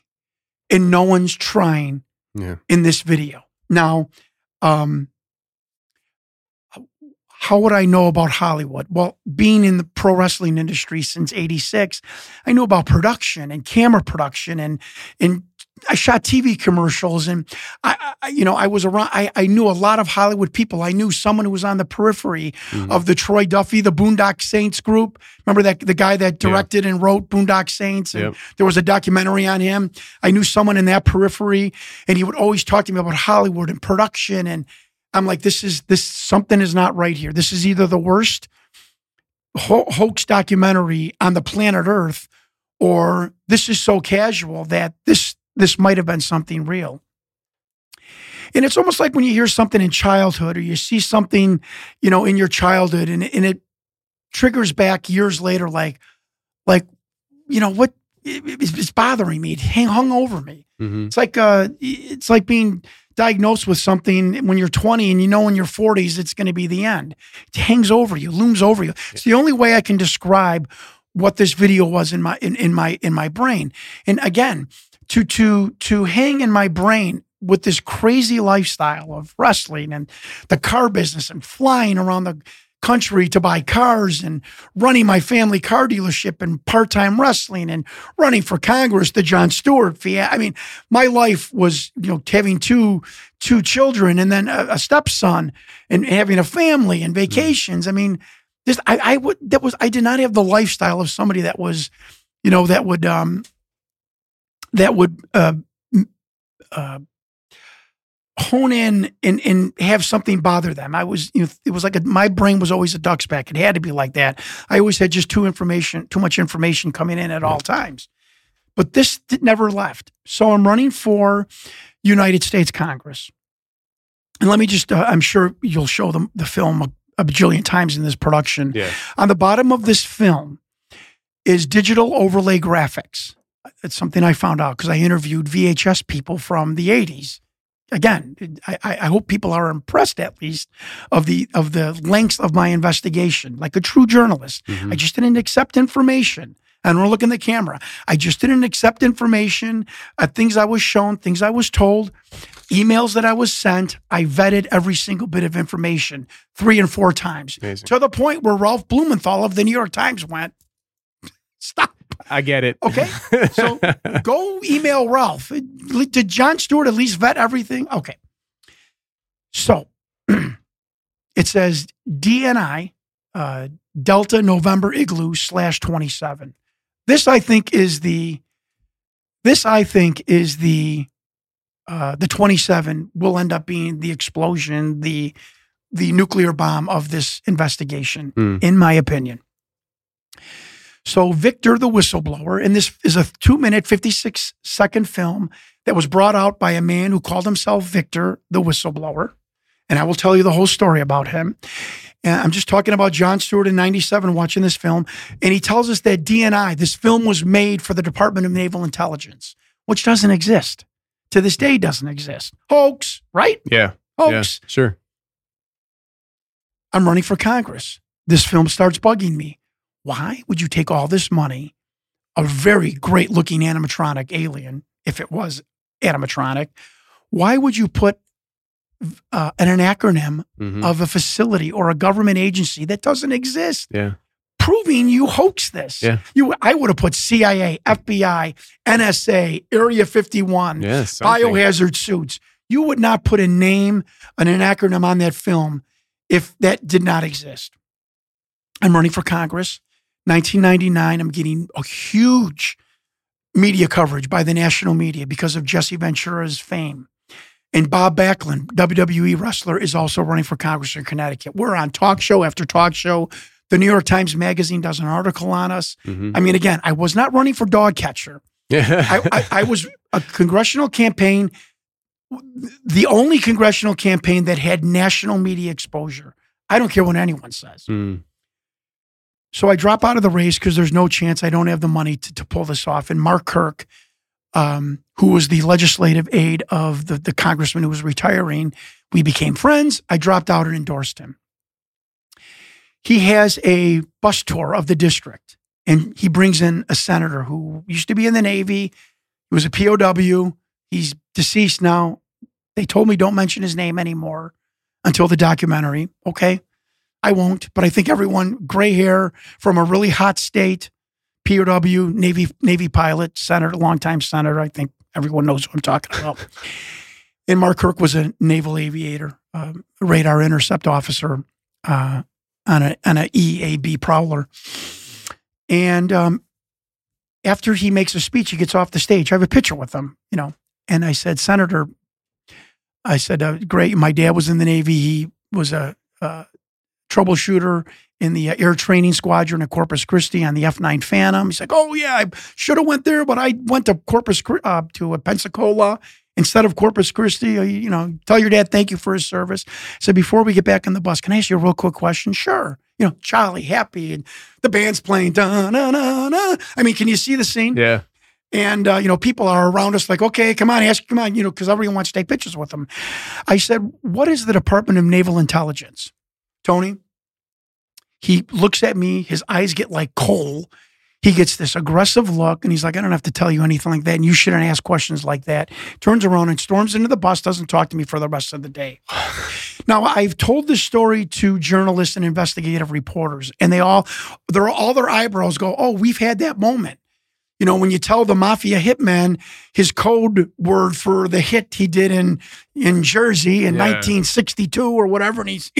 And no one's trying yeah. in this video. Now, um, how would I know about Hollywood? Well, being in the pro wrestling industry since eighty-six, I know about production and camera production and and. I shot T V commercials and I, I you know, I was around, I, I knew a lot of Hollywood people. I knew someone who was on the periphery mm-hmm. of the Troy Duffy, the Boondock Saints group. Remember that the guy that directed yeah. and wrote Boondock Saints? And yep. there was a documentary on him. I knew someone in that periphery and he would always talk to me about Hollywood and production. And I'm like, this is, this, something is not right here. This is either the worst ho- hoax documentary on the planet Earth, or this is so casual that this, This might have been something real. And it's almost like when you hear something in childhood or you see something, you know, in your childhood and, and it triggers back years later, like, like, you know, what it, it's bothering me. It hung over me. Mm-hmm. It's like, uh, it's like being diagnosed with something when you're twenty and you know, in your forties, it's going to be the end. It hangs over you, looms over you. Yeah. It's the only way I can describe what this video was in my, in, in my, in my brain. And again, to, to, to hang in my brain with this crazy lifestyle of wrestling and the car business and flying around the country to buy cars and running my family car dealership and part-time wrestling and running for Congress, the Jon Stewart fiasco. I mean, my life was, you know, having two two children and then a, a stepson and having a family and vacations. Mm. I mean, this I, I would that was I did not have the lifestyle of somebody that was, you know, that would um that would uh uh hone in and, and have something bother them. I was, you know, it was like a, my brain was always a duck's back. It had to be like that. I always had just too information, too much information coming in at all times. But this never left. So I'm running for United States Congress. And let me just, uh, I'm sure you'll show them the film a, a bajillion times in this production. Yeah. On the bottom of this film is digital overlay graphics. It's something I found out because I interviewed V H S people from the eighties. Again, I, I hope people are impressed at least of the of the lengths of my investigation. Like a true journalist, mm-hmm. I just didn't accept information. I don't look in the camera. I just didn't accept information, uh, things I was shown, things I was told, emails that I was sent. I vetted every single bit of information three and four times. Amazing. To the point where Ralph Blumenthal of the New York Times went, stop. I get it. Okay. So go email Ralph. Did Jon Stewart at least vet everything? Okay. So it says D N I, uh, Delta November Igloo slash twenty-seven. This I think is the, this I think is the, uh, the twenty-seven will end up being the explosion, the, the nuclear bomb of this investigation, mm. in my opinion. So Victor the Whistleblower, and this is a two-minute, fifty-six-second film that was brought out by a man who called himself Victor the Whistleblower, and I will tell you the whole story about him. And I'm just talking about Jon Stewart in ninety-seven watching this film, and he tells us that D N I, this film was made for the Department of Naval Intelligence, which doesn't exist. To this day, doesn't exist. Hoax, right? Yeah. Hoax. Yeah, sure. I'm running for Congress. This film starts bugging me. Why would you take all this money, a very great-looking animatronic alien, if it was animatronic, why would you put uh, an acronym mm-hmm. of a facility or a government agency that doesn't exist? Yeah. Proving you hoax this. Yeah. You, I would have put C I A, F B I, N S A, Area fifty-one, yeah, biohazard suits. You would not put a name and an acronym on that film if that did not exist. I'm running for Congress. nineteen ninety-nine, I'm getting a huge media coverage by the national media because of Jesse Ventura's fame. And Bob Backlund, W W E wrestler, is also running for Congress in Connecticut. We're on talk show after talk show. The New York Times Magazine does an article on us. Mm-hmm. I mean, again, I was not running for dog catcher. I, I, I was a congressional campaign, the only congressional campaign that had national media exposure. I don't care what anyone says. Mm. So I drop out of the race because there's no chance. I don't have the money to, to pull this off. And Mark Kirk, um, who was the legislative aide of the, the congressman who was retiring, we became friends. I dropped out and endorsed him. He has a bus tour of the district, and he brings in a senator who used to be in the Navy. He was a P O W. He's deceased now. They told me don't mention his name anymore until the documentary. Okay. I won't, but I think everyone, gray hair from a really hot state, P O W, Navy Navy pilot, senator, longtime senator. I think everyone knows what I'm talking about. And Mark Kirk was a naval aviator, uh, radar intercept officer uh, on a on an E A B Prowler. And um, after he makes a speech, he gets off the stage. I have a picture with him, you know. And I said, Senator, I said, uh, great. My dad was in the Navy. He was a uh, troubleshooter in the air training squadron at Corpus Christi on the F nine Phantom. He's like, oh yeah, I should have went there, but I went to Corpus uh, to Pensacola instead of Corpus Christi. You know, tell your dad thank you for his service. So before we get back on the bus, can I ask you a real quick question? Sure. you know, Charlie Happy, and the band's playing, da, na, na, na. I mean, can you see the scene? Yeah. And, uh, you know, people are around us like, okay, come on, ask, come on, you know, because everyone wants to take pictures with them. I said, what is the Department of Naval Intelligence? Tony, he looks at me, his eyes get like coal. He gets this aggressive look, and he's like, I don't have to tell you anything like that, and you shouldn't ask questions like that. Turns around and storms into the bus, doesn't talk to me for the rest of the day. Now, I've told this story to journalists and investigative reporters, and they all, they're, all their eyebrows go, oh, we've had that moment. You know, when you tell the mafia hitman his code word for the hit he did in in Jersey in yeah. nineteen sixty-two or whatever, and he's,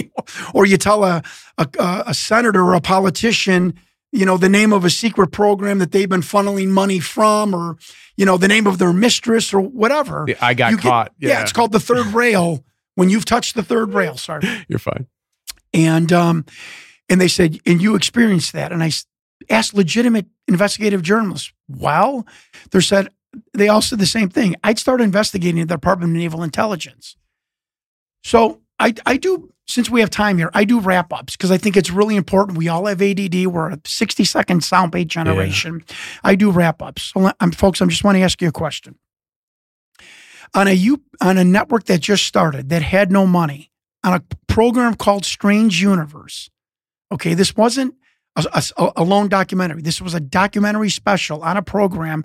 or you tell a, a a senator or a politician, you know, the name of a secret program that they've been funneling money from, or, you know, the name of their mistress or whatever. Yeah, I got you caught. Get, yeah. yeah, it's called the third rail. When you've touched the third rail, Sergeant. You're fine. And um, and they said, and you experienced that, and I asked legitimate investigative journalists. Wow. They said, they all said the same thing. I'd start investigating the Department of Naval Intelligence. So I, I do, since we have time here, I do wrap ups because I think it's really important. We all have A D D. We're a sixty second soundbite generation. Yeah. I do wrap ups. So I'm, folks, I just want to ask you a question. On a, U, on a network that just started, that had no money, on a program called Strange Universe, okay, this wasn't A, a, a lone documentary. This was a documentary special on a program.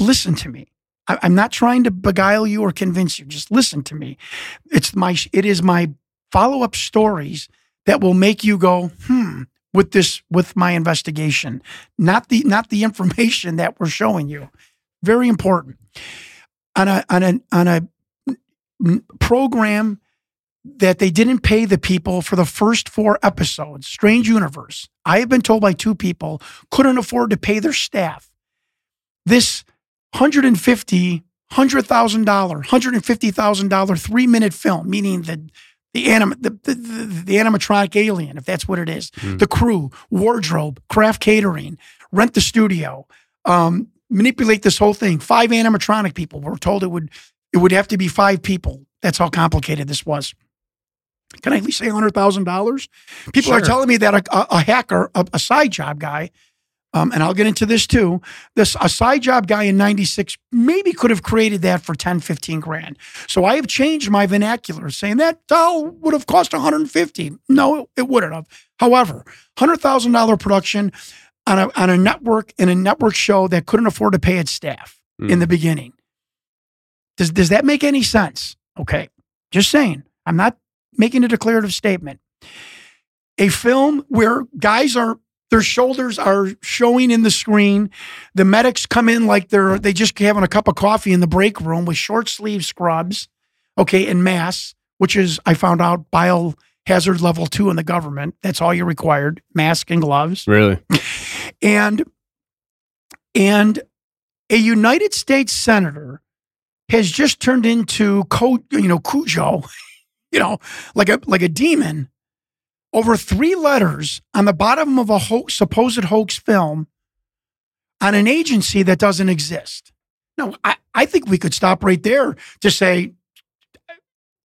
Listen to me. I, I'm not trying to beguile you or convince you. Just listen to me. It's my, it is my follow-up stories that will make you go, hmm, with this, with my investigation, not the, not the information that we're showing you. Very important. On a, on a, on a program that they didn't pay the people for the first four episodes, Strange Universe, I have been told by two people, couldn't afford to pay their staff. This one hundred fifty thousand dollars, one hundred thousand dollars, one hundred fifty thousand dollars three-minute film, meaning the the, anima, the, the the animatronic alien, if that's what it is, mm. the crew, wardrobe, craft catering, rent the studio, um, manipulate this whole thing. Five animatronic people. We're told it would it would have to be five people. That's how complicated this was. Can I at least say one hundred thousand dollars? People sure. are telling me that a, a, a hacker, a, a side job guy, um, and I'll get into this too, this a side job guy in ninety-six maybe could have created that for ten, fifteen grand. So I have changed my vernacular saying that doll would have cost one hundred fifty. No, it, it wouldn't have. However, one hundred thousand dollars production on a, on a network in a network show that couldn't afford to pay its staff mm. in the beginning. Does, does that make any sense? Okay, just saying. I'm not making a declarative statement. A film where guys are, their shoulders are showing in the screen. The medics come in like they're, they just having a cup of coffee in the break room with short sleeve scrubs, okay, and masks, which is, I found out, biohazard level two in the government. That's all you're required, mask and gloves. Really? And, and a United States senator has just turned into, co- you know, Cujo, you know, like a like a demon, over three letters on the bottom of a ho- supposed hoax film on an agency that doesn't exist. Now, I, I think we could stop right there to say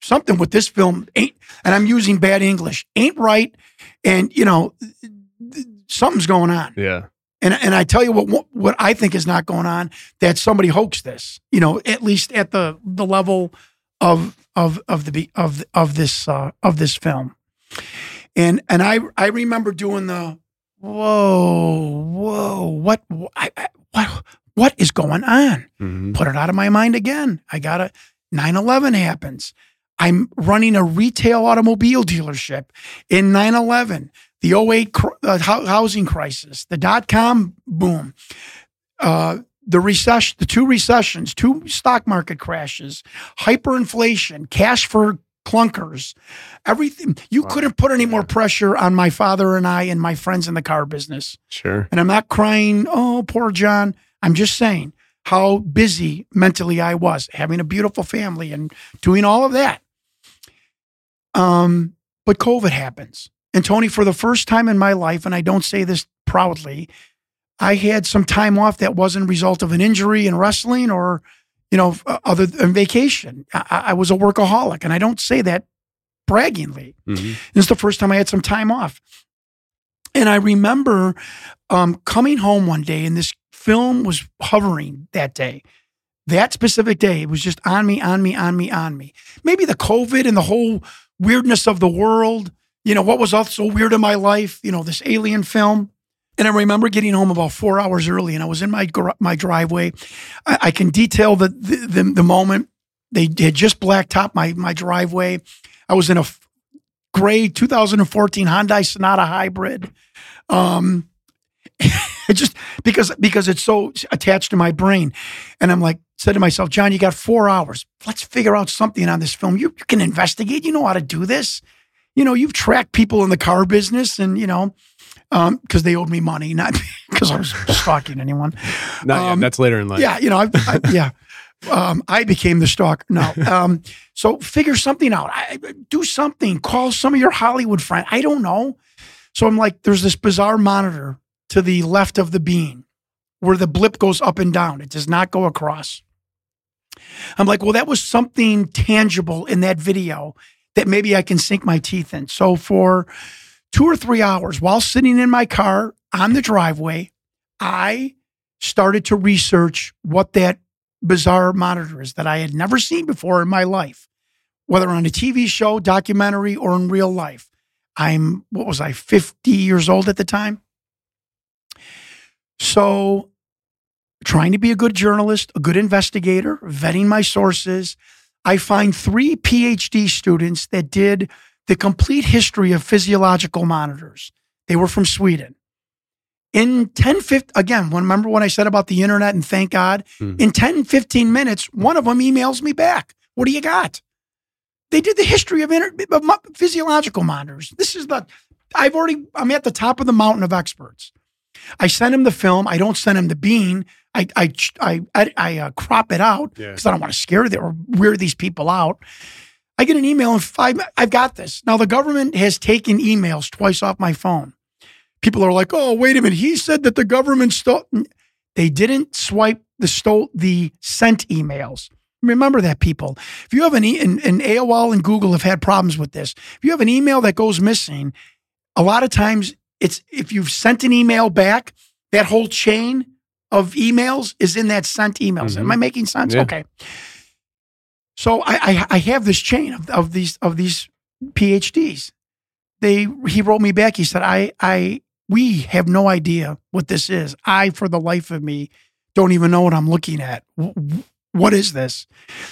something with this film ain't, and I'm using bad English, ain't right, and, you know, something's going on. Yeah. And and I tell you what what I think is not going on, that somebody hoaxed this, you know, at least at the the level of of of the of of this uh, of this film. And and I I remember doing the whoa whoa what I, I, what what is going on? Mm-hmm. Put it out of my mind again. I gotta nine eleven happens. I'm running a retail automobile dealership in nine eleven. The oh eight uh, housing crisis, the dot-com boom, uh, the recession, the two recessions, two stock market crashes, hyperinflation, cash for clunkers, everything. You wow. couldn't put any more pressure on my father and I and my friends in the car business. Sure. And I'm not crying, oh, poor John. I'm just saying how busy mentally I was, having a beautiful family and doing all of that. Um, but COVID happens. And Tony, for the first time in my life, and I don't say this proudly, I had some time off that wasn't a result of an injury in wrestling or, you know, other than vacation. I, I was a workaholic, and I don't say that braggingly. Mm-hmm. This is the first time I had some time off. And I remember um, coming home one day, and this film was hovering that day. That specific day, it was just on me, on me, on me, on me. Maybe the COVID and the whole weirdness of the world. You know, what was all so weird in my life? You know, this alien film. And I remember getting home about four hours early, and I was in my my driveway. I, I can detail the the, the the moment. They had just blacktopped my my driveway. I was in a gray two thousand fourteen Hyundai Sonata hybrid. Um, it just because because it's so attached to my brain, and I'm like said to myself, John, you got four hours. Let's figure out something on this film. You, you can investigate. You know how to do this. You know, you've tracked people in the car business, and you know. Um, because they owed me money, not because I was stalking anyone. Not um, yet. That's later in life. Yeah, you know, I, I, yeah. Um, I became the stalker. No. Um, so figure something out. I, do something. Call some of your Hollywood friends. I don't know. So I'm like, there's this bizarre monitor to the left of the bean where the blip goes up and down. It does not go across. I'm like, well, that was something tangible in that video that maybe I can sink my teeth in. So for two or three hours while sitting in my car on the driveway, I started to research what that bizarre monitor is that I had never seen before in my life, whether on a T V show, documentary, or in real life. I'm, what was I, fifty years old at the time? So trying to be a good journalist, a good investigator, vetting my sources, I find three PhD students that did the complete history of physiological monitors. They were from Sweden. In ten, fifteen, again, remember when I said about the internet and thank God? Mm. In ten, fifteen minutes, one of them emails me back. What do you got? They did the history of, inter- of physiological monitors. This is the, I've already, I'm at the top of the mountain of experts. I send him the film. I don't send him the bean. I I I, I, I uh, crop it out because yeah. I don't want to scare them or wear these people out. I get an email in five minutes. I've got this. Now, the government has taken emails twice off my phone. People are like, oh, wait a minute. He said that the government stole. They didn't swipe the stole the sent emails. Remember that, people. If you have an, e- and, and A O L and Google have had problems with this. If you have an email that goes missing, a lot of times it's if you've sent an email back, that whole chain of emails is in that sent emails. Mm-hmm. Am I making sense? Yeah. Okay. So I, I I have this chain of, of these of these PhDs. They he wrote me back. He said, I I we have no idea what this is. I for the life of me don't even know what I'm looking at. What is this?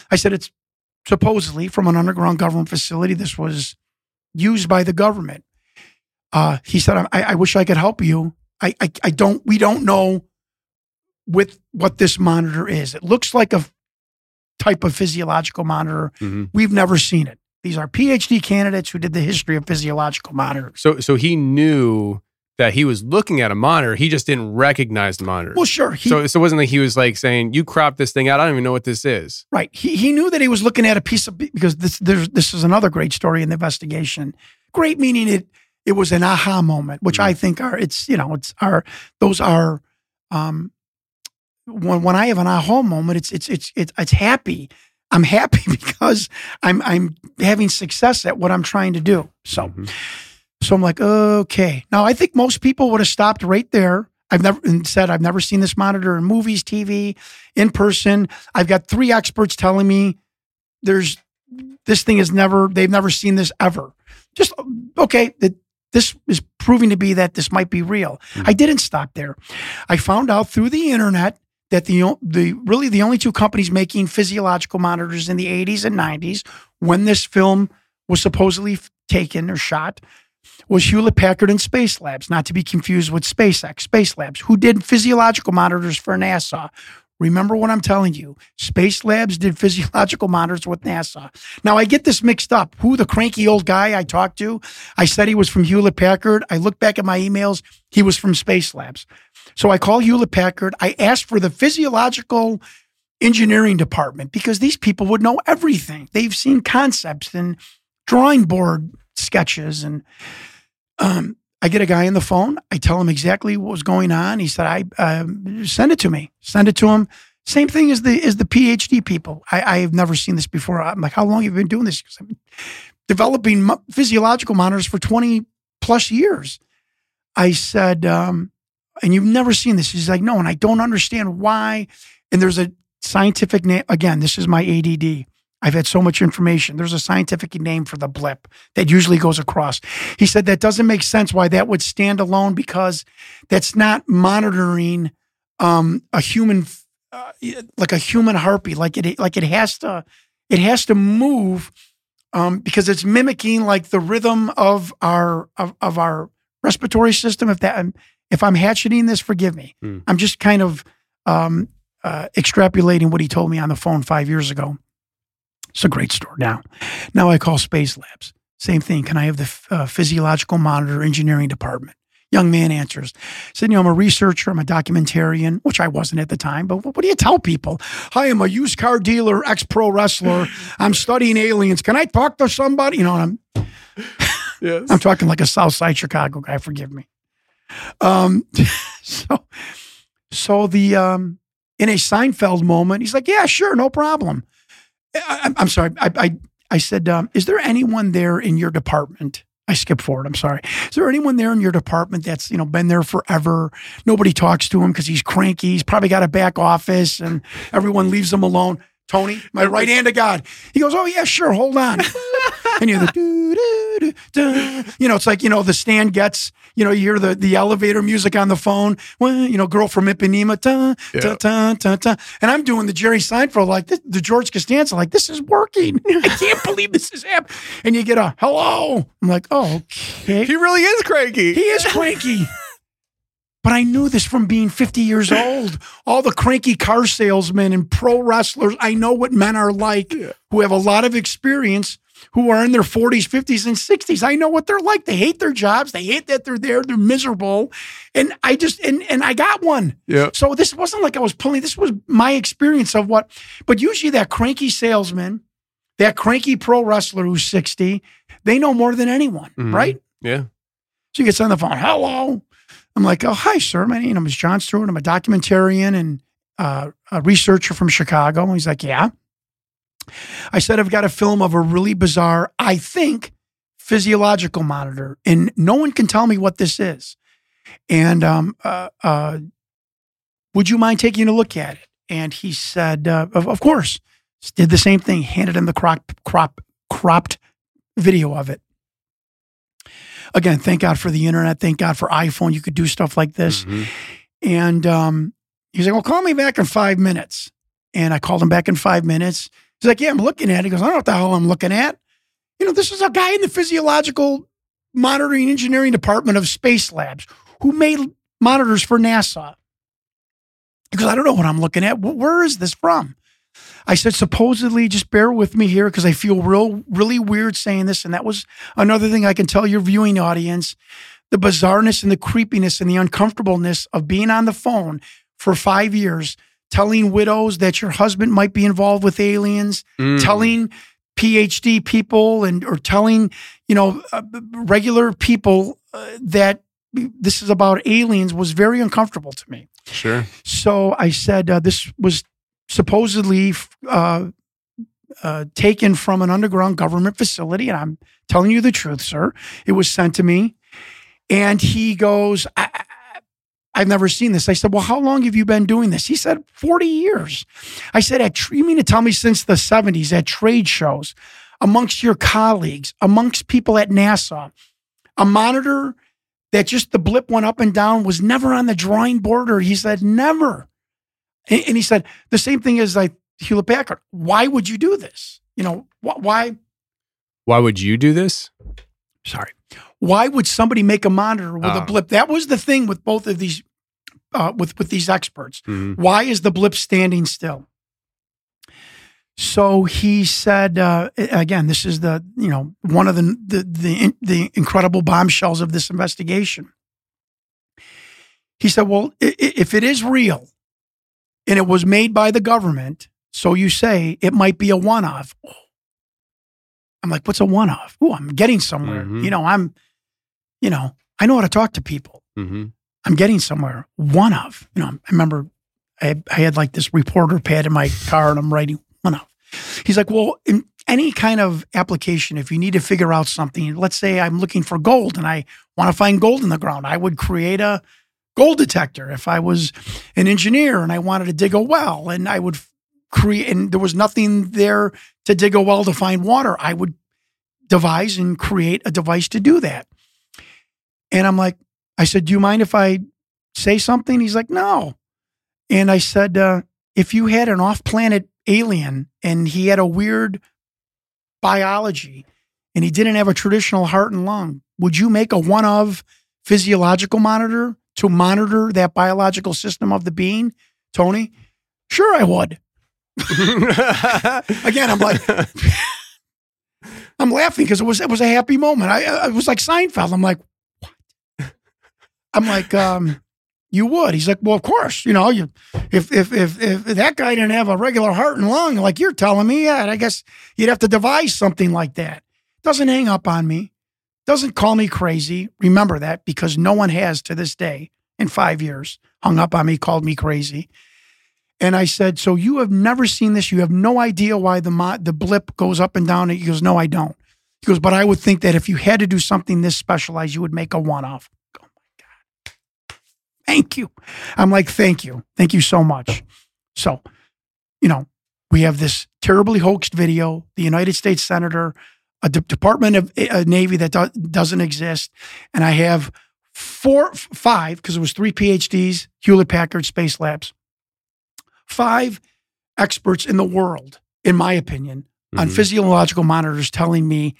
I said it's supposedly from an underground government facility. This was used by the government. Uh, he said, I, I wish I could help you. I, I I don't we don't know with what this monitor is. It looks like a type of physiological monitor. Mm-hmm. We've never seen it. These are PhD candidates who did the history of physiological monitors. So so he knew that he was looking at a monitor. He just didn't recognize the monitor. Well, sure. He, so, so it wasn't like he was like saying, you cropped this thing out. I don't even know what this is. Right. He he knew that he was looking at a piece of, because this there's, this is another great story in the investigation. Great meaning it it was an aha moment, which mm-hmm. I think are, it's, you know, it's our, those are, um, When when I have an aha moment, it's it's it's it's it's happy. I'm happy because I'm I'm having success at what I'm trying to do. So, mm-hmm. so I'm like, okay. Now I think most people would have stopped right there. I've never and said I've never seen this monitor in movies, T V, in person. I've got three experts telling me there's this thing is never they've never seen this ever. Just okay. It, This is proving to be that this might be real. Mm-hmm. I didn't stop there. I found out through the internet that the the really the only two companies making physiological monitors in the eighties and nineties, when this film was supposedly taken or shot, was Hewlett-Packard and Space Labs, not to be confused with SpaceX, Space Labs, who did physiological monitors for NASA. Remember what I'm telling you. Space Labs did physiological monitors with NASA. Now, I get this mixed up. Who, the cranky old guy I talked to, I said he was from Hewlett-Packard. I looked back at my emails. He was from Space Labs. So I call Hewlett-Packard. I asked for the physiological engineering department because these people would know everything. They've seen concepts and drawing board sketches. And um, I get a guy on the phone. I tell him exactly what was going on. He said, "I uh, send it to me. Send it to him." Same thing as the as the PhD people. I, I have never seen this before. I'm like, "How long have you been doing this?" Because I've been developing physiological monitors for twenty plus years. I said, um, and you've never seen this. He's like, no, and I don't understand why. And there's a scientific name. Again, this is my A D D. I've had so much information. There's a scientific name for the blip that usually goes across. He said, that doesn't make sense why that would stand alone, because that's not monitoring um, a human, uh, like a human heartbeat. Like it, like it has to, it has to move um, because it's mimicking like the rhythm of our, of, of our respiratory system. If that, if I'm hatcheting this, forgive me. Mm. I'm just kind of um, uh, extrapolating what he told me on the phone five years ago. It's a great story. Now, now I call Space Labs. Same thing. Can I have the uh, physiological monitor engineering department? Young man answers. Said, you know, I'm a researcher. I'm a documentarian, which I wasn't at the time. But what, what do you tell people? Hi, I'm a used car dealer, ex-pro wrestler. I'm studying aliens. Can I talk to somebody? You know, I'm yes. I'm talking like a South Side Chicago guy. Forgive me. Um, so, so the um, in a Seinfeld moment, he's like, yeah, sure, no problem. I, I'm sorry. I I, I said, um, is there anyone there in your department? I skipped forward. I'm sorry. Is there anyone there in your department that's, you know, been there forever? Nobody talks to him because he's cranky. He's probably got a back office and everyone leaves him alone. Tony, my right hand of God. He goes, oh, yeah, sure. Hold on. And you're the doo, doo, doo, doo. You know, it's like, you know, the stand gets, you know, you hear the, the elevator music on the phone. Well, you know, girl from Ipanema. Ta, yeah. ta, ta, ta, ta. And I'm doing the Jerry Seinfeld, like this, the George Costanza, like, this is working. I can't believe this is happening. And you get a hello. I'm like, oh, okay. He really is cranky. He is cranky. But I knew this from being fifty years old. All the cranky car salesmen and pro wrestlers. I know what men are like, yeah, who have a lot of experience, who are in their forties, fifties, and sixties. I know what they're like. They hate their jobs. They hate that they're there. They're miserable. And I just, and, and I got one. Yeah. So this wasn't like I was pulling. This was my experience of what, but usually that cranky salesman, that cranky pro wrestler who's sixty, they know more than anyone, mm-hmm, right? Yeah. So you get on the phone, hello. I'm like, oh, hi, sir. My name is Jon Stewart. I'm a documentarian and uh, a researcher from Chicago. And he's like, yeah. I said, I've got a film of a really bizarre, I think, physiological monitor, and no one can tell me what this is. And um, uh, uh, would you mind taking a look at it? And he said, uh, of, of course. Did the same thing, handed him the crop, crop, cropped video of it. Again, thank God for the internet. Thank God for iPhone. You could do stuff like this. Mm-hmm. And um, he's like, well, call me back in five minutes. And I called him back in five minutes. He's like, yeah, I'm looking at it. He goes, I don't know what the hell I'm looking at. You know, this is a guy in the physiological monitoring engineering department of Space Labs who made monitors for NASA. He goes, I don't know what I'm looking at. Where is this from? I said, supposedly, just bear with me here because I feel real, really weird saying this. And that was another thing I can tell your viewing audience, the bizarreness and the creepiness and the uncomfortableness of being on the phone for five years telling widows that your husband might be involved with aliens, mm. telling PhD people and or telling, you know, uh, regular people uh, that this is about aliens was very uncomfortable to me. Sure. So I said uh, this was supposedly uh, uh, taken from an underground government facility, and I'm telling you the truth, sir. It was sent to me, and he goes, I, I, I've never seen this. I said, well, how long have you been doing this? He said, forty years. I said, at, you mean to tell me since the seventies at trade shows, amongst your colleagues, amongst people at NASA, a monitor that just the blip went up and down was never on the drawing board? Or he said, never. And, and he said, the same thing as like Hewlett Packard. Why would you do this? You know, wh- why? Why would you do this? Sorry. Why would somebody make a monitor with oh. a blip? That was the thing with both of these, uh, with, with these experts. Mm-hmm. Why is the blip standing still? So he said, uh, again, this is the, you know, one of the, the, the, the incredible bombshells of this investigation. He said, well, if it is real and it was made by the government, so you say, it might be a one-off. I'm like, what's a one-off? Oh, I'm getting somewhere. Mm-hmm. You know, I'm, you know, I know how to talk to people. Mm-hmm. I'm getting somewhere. One-off. You know, I remember I had, I had like this reporter pad in my car and I'm writing one-off. He's like, well, in, any kind of application, if you need to figure out something, let's say I'm looking for gold and I want to find gold in the ground, I would create a gold detector. If I was an engineer and I wanted to dig a well and I would create, and there was nothing there to dig a well to find water, I would devise and create a device to do that. And I'm like, I said, do you mind if I say something? He's like, no. And I said, uh, if you had an off-planet alien and he had a weird biology and he didn't have a traditional heart and lung, would you make a one-of physiological monitor to monitor that biological system of the being, Tony? Sure, I would. Again, I'm like... I'm laughing because it was it was a happy moment. I, I was like Seinfeld. I'm like, what? I'm like, um, you would. He's like, well, of course. You know, you if if if if that guy didn't have a regular heart and lung, like you're telling me, yeah, I guess you'd have to devise something like that. Doesn't hang up on me. Doesn't call me crazy. Remember that, because no one has to this day in five years hung up on me, called me crazy. And I said, so you have never seen this. You have no idea why the mo- the blip goes up and down. And he goes, no, I don't. He goes, but I would think that if you had to do something this specialized, you would make a one-off. Oh, my God. Thank you. I'm like, thank you. Thank you so much. So, you know, we have this terribly hoaxed video, the United States Senator, a de- Department of a Navy that do- doesn't exist. And I have four, five, because it was three PhDs, Hewlett-Packard Space Labs. Five experts in the world, in my opinion, mm-hmm. on physiological monitors telling me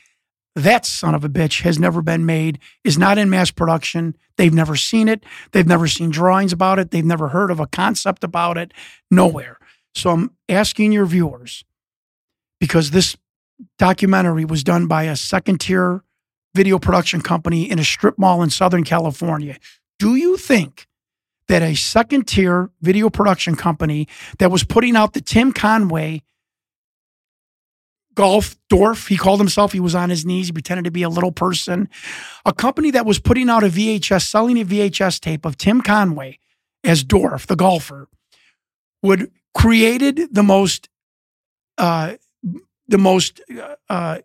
that son of a bitch has never been made, is not in mass production. They've never seen it. They've never seen drawings about it. They've never heard of a concept about it. Nowhere. So I'm asking your viewers, because this documentary was done by a second-tier video production company in a strip mall in Southern California. Do you think that a second-tier video production company that was putting out the Tim Conway golf dwarf, he called himself, he was on his knees, he pretended to be a little person, a company that was putting out a V H S, selling a V H S tape of Tim Conway as Dorf, the golfer, would created the most, uh, the most uh,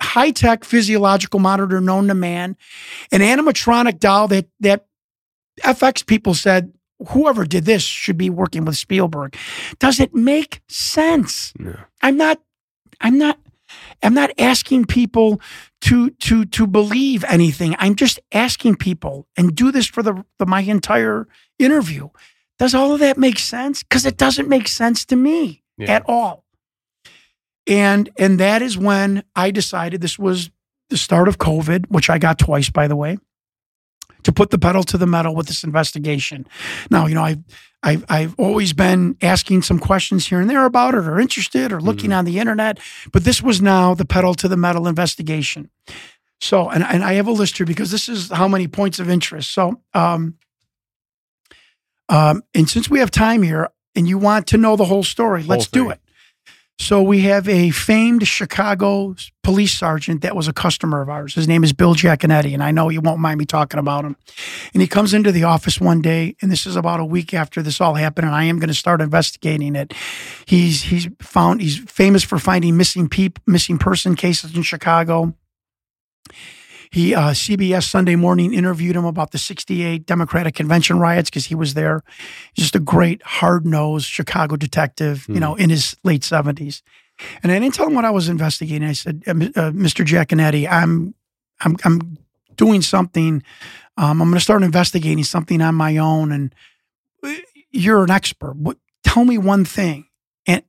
high-tech physiological monitor known to man, an animatronic doll that that F X people said, whoever did this should be working with Spielberg. Does it make sense? No. I'm not, I'm not, I'm not asking people to, to, to believe anything. I'm just asking people, and do this for the, the my entire interview. Does all of that make sense? Because it doesn't make sense to me yeah. at all. And, and that is when I decided, this was the start of COVID, which I got twice, by the way, to put the pedal to the metal with this investigation. Now, you know, I've, I've, I've always been asking some questions here and there about it, or interested, or looking mm-hmm. on the internet, but this was now the pedal to the metal investigation. So, and, and I have a list here because this is how many points of interest. So, um, um, and since we have time here and you want to know the whole story, whole let's thing. do it. So we have a famed Chicago police sergeant that was a customer of ours. His name is Bill Giaconetti, and I know you won't mind me talking about him. And he comes into the office one day, and this is about a week after this all happened, and I am going to start investigating it. He's he's found he's famous for finding missing peep, missing person cases in Chicago. He uh, C B S Sunday Morning interviewed him about the sixty-eight Democratic Convention riots because he was there. Just a great, hard-nosed Chicago detective, mm-hmm. you know, in his late seventies. And I didn't tell him what I was investigating. I said, uh, uh, Mister Giaconetti, I'm, I'm, I'm doing something. Um, I'm going to start investigating something on my own, and you're an expert. What, tell me one thing. And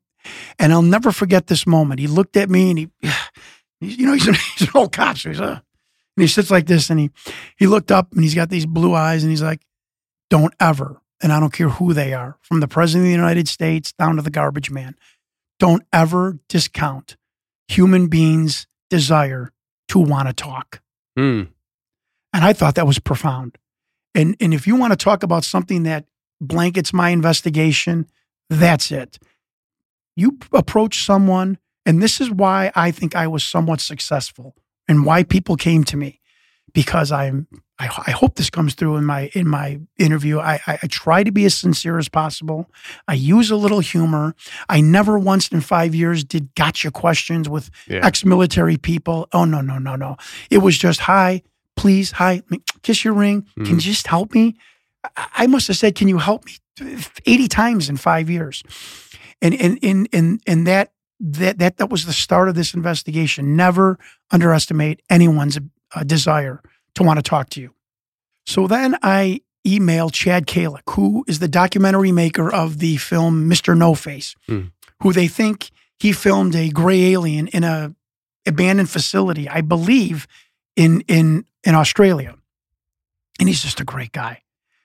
and I'll never forget this moment. He looked at me, and he, you know, he's an, he's an old cop, so he's a. And he sits like this, and he, he looked up, and he's got these blue eyes, and he's like, don't ever, and I don't care who they are, from the President of the United States down to the garbage man, don't ever discount human beings' desire to want to talk. Mm. And I thought that was profound. And, and if you want to talk about something that blankets my investigation, that's it. You approach someone, and this is why I think I was somewhat successful, and why people came to me, because I'm, I, I hope this comes through in my in my interview. I, I, I try to be as sincere as possible. I use a little humor. I never once in five years did gotcha questions with yeah. ex-military people. Oh, no, no, no, no. It was just, hi, please, hi, kiss your ring. Mm-hmm. Can you just help me? I, I must have said, can you help me eighty times in five years? And and and and, and that, that, that, that was the start of this investigation. Never underestimate anyone's uh, desire to want to talk to you. So then I emailed Chad Calek, who is the documentary maker of the film Mister No Face, mm. who they think he filmed a gray alien in a abandoned facility, I believe, in in in Australia. And he's just a great guy,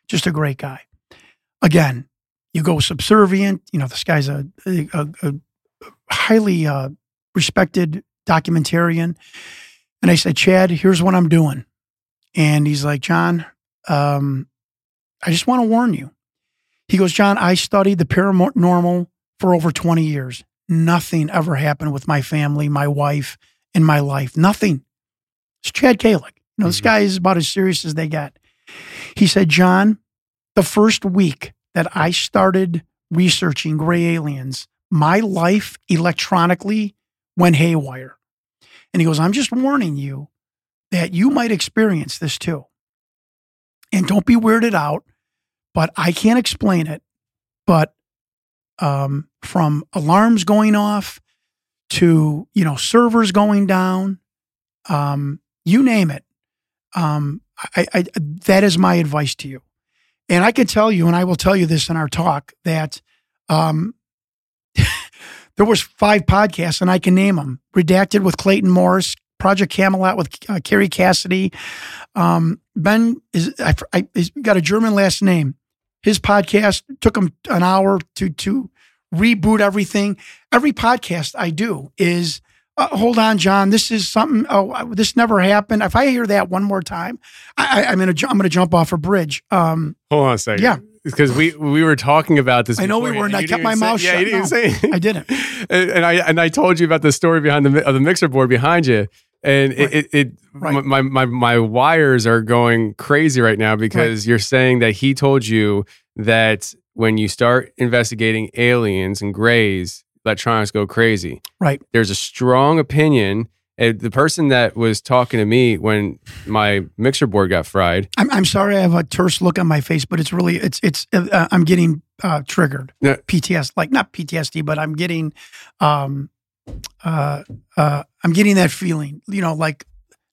just a great guy. Again, you go subservient. You know, this guy's a, a, a highly uh, respected documentarian. And I said, Chad, here's what I'm doing. And he's like, John, um, I just want to warn you. He goes, John, I studied the paranormal for over twenty years. Nothing ever happened with my family, my wife, and my life. Nothing. It's Chad Calek. You know, mm-hmm. This guy is about as serious as they get. He said, John, the first week that I started researching gray aliens, my life electronically went haywire. And he goes, I'm just warning you that you might experience this too. And don't be weirded out, but I can't explain it. But um, from alarms going off to, you know, servers going down, um, you name it. Um, I, I, that is my advice to you. And I can tell you, and I will tell you this in our talk, that um, there was five podcasts, and I can name them. Redacted with Clayton Morris, Project Camelot with uh, Kerry Cassidy. Um, Ben is I, I, he's got a German last name. His podcast took him an hour to to reboot everything. Every podcast I do is, uh, hold on, John, this is something. Oh, this never happened. If I hear that one more time, I, I, I'm gonna I'm gonna jump off a bridge. Um, hold on a second. Yeah. Because we we were talking about this. I know before, we were, and I kept my say, mouth yeah, shut. Yeah, you didn't no, say anything. I didn't. And, and I and I told you about the story behind the of the mixer board behind you, and right. it it right. my my my wires are going crazy right now because right. you're saying that he told you that when you start investigating aliens and grays, electronics go crazy. Right. There's a strong opinion. The person that was talking to me when my mixer board got fried. I'm, I'm sorry, I have a terse look on my face, but it's really it's it's. Uh, I'm getting uh, triggered. No. P T S D, like not P T S D, but I'm getting, um, uh, uh, I'm getting that feeling. You know, like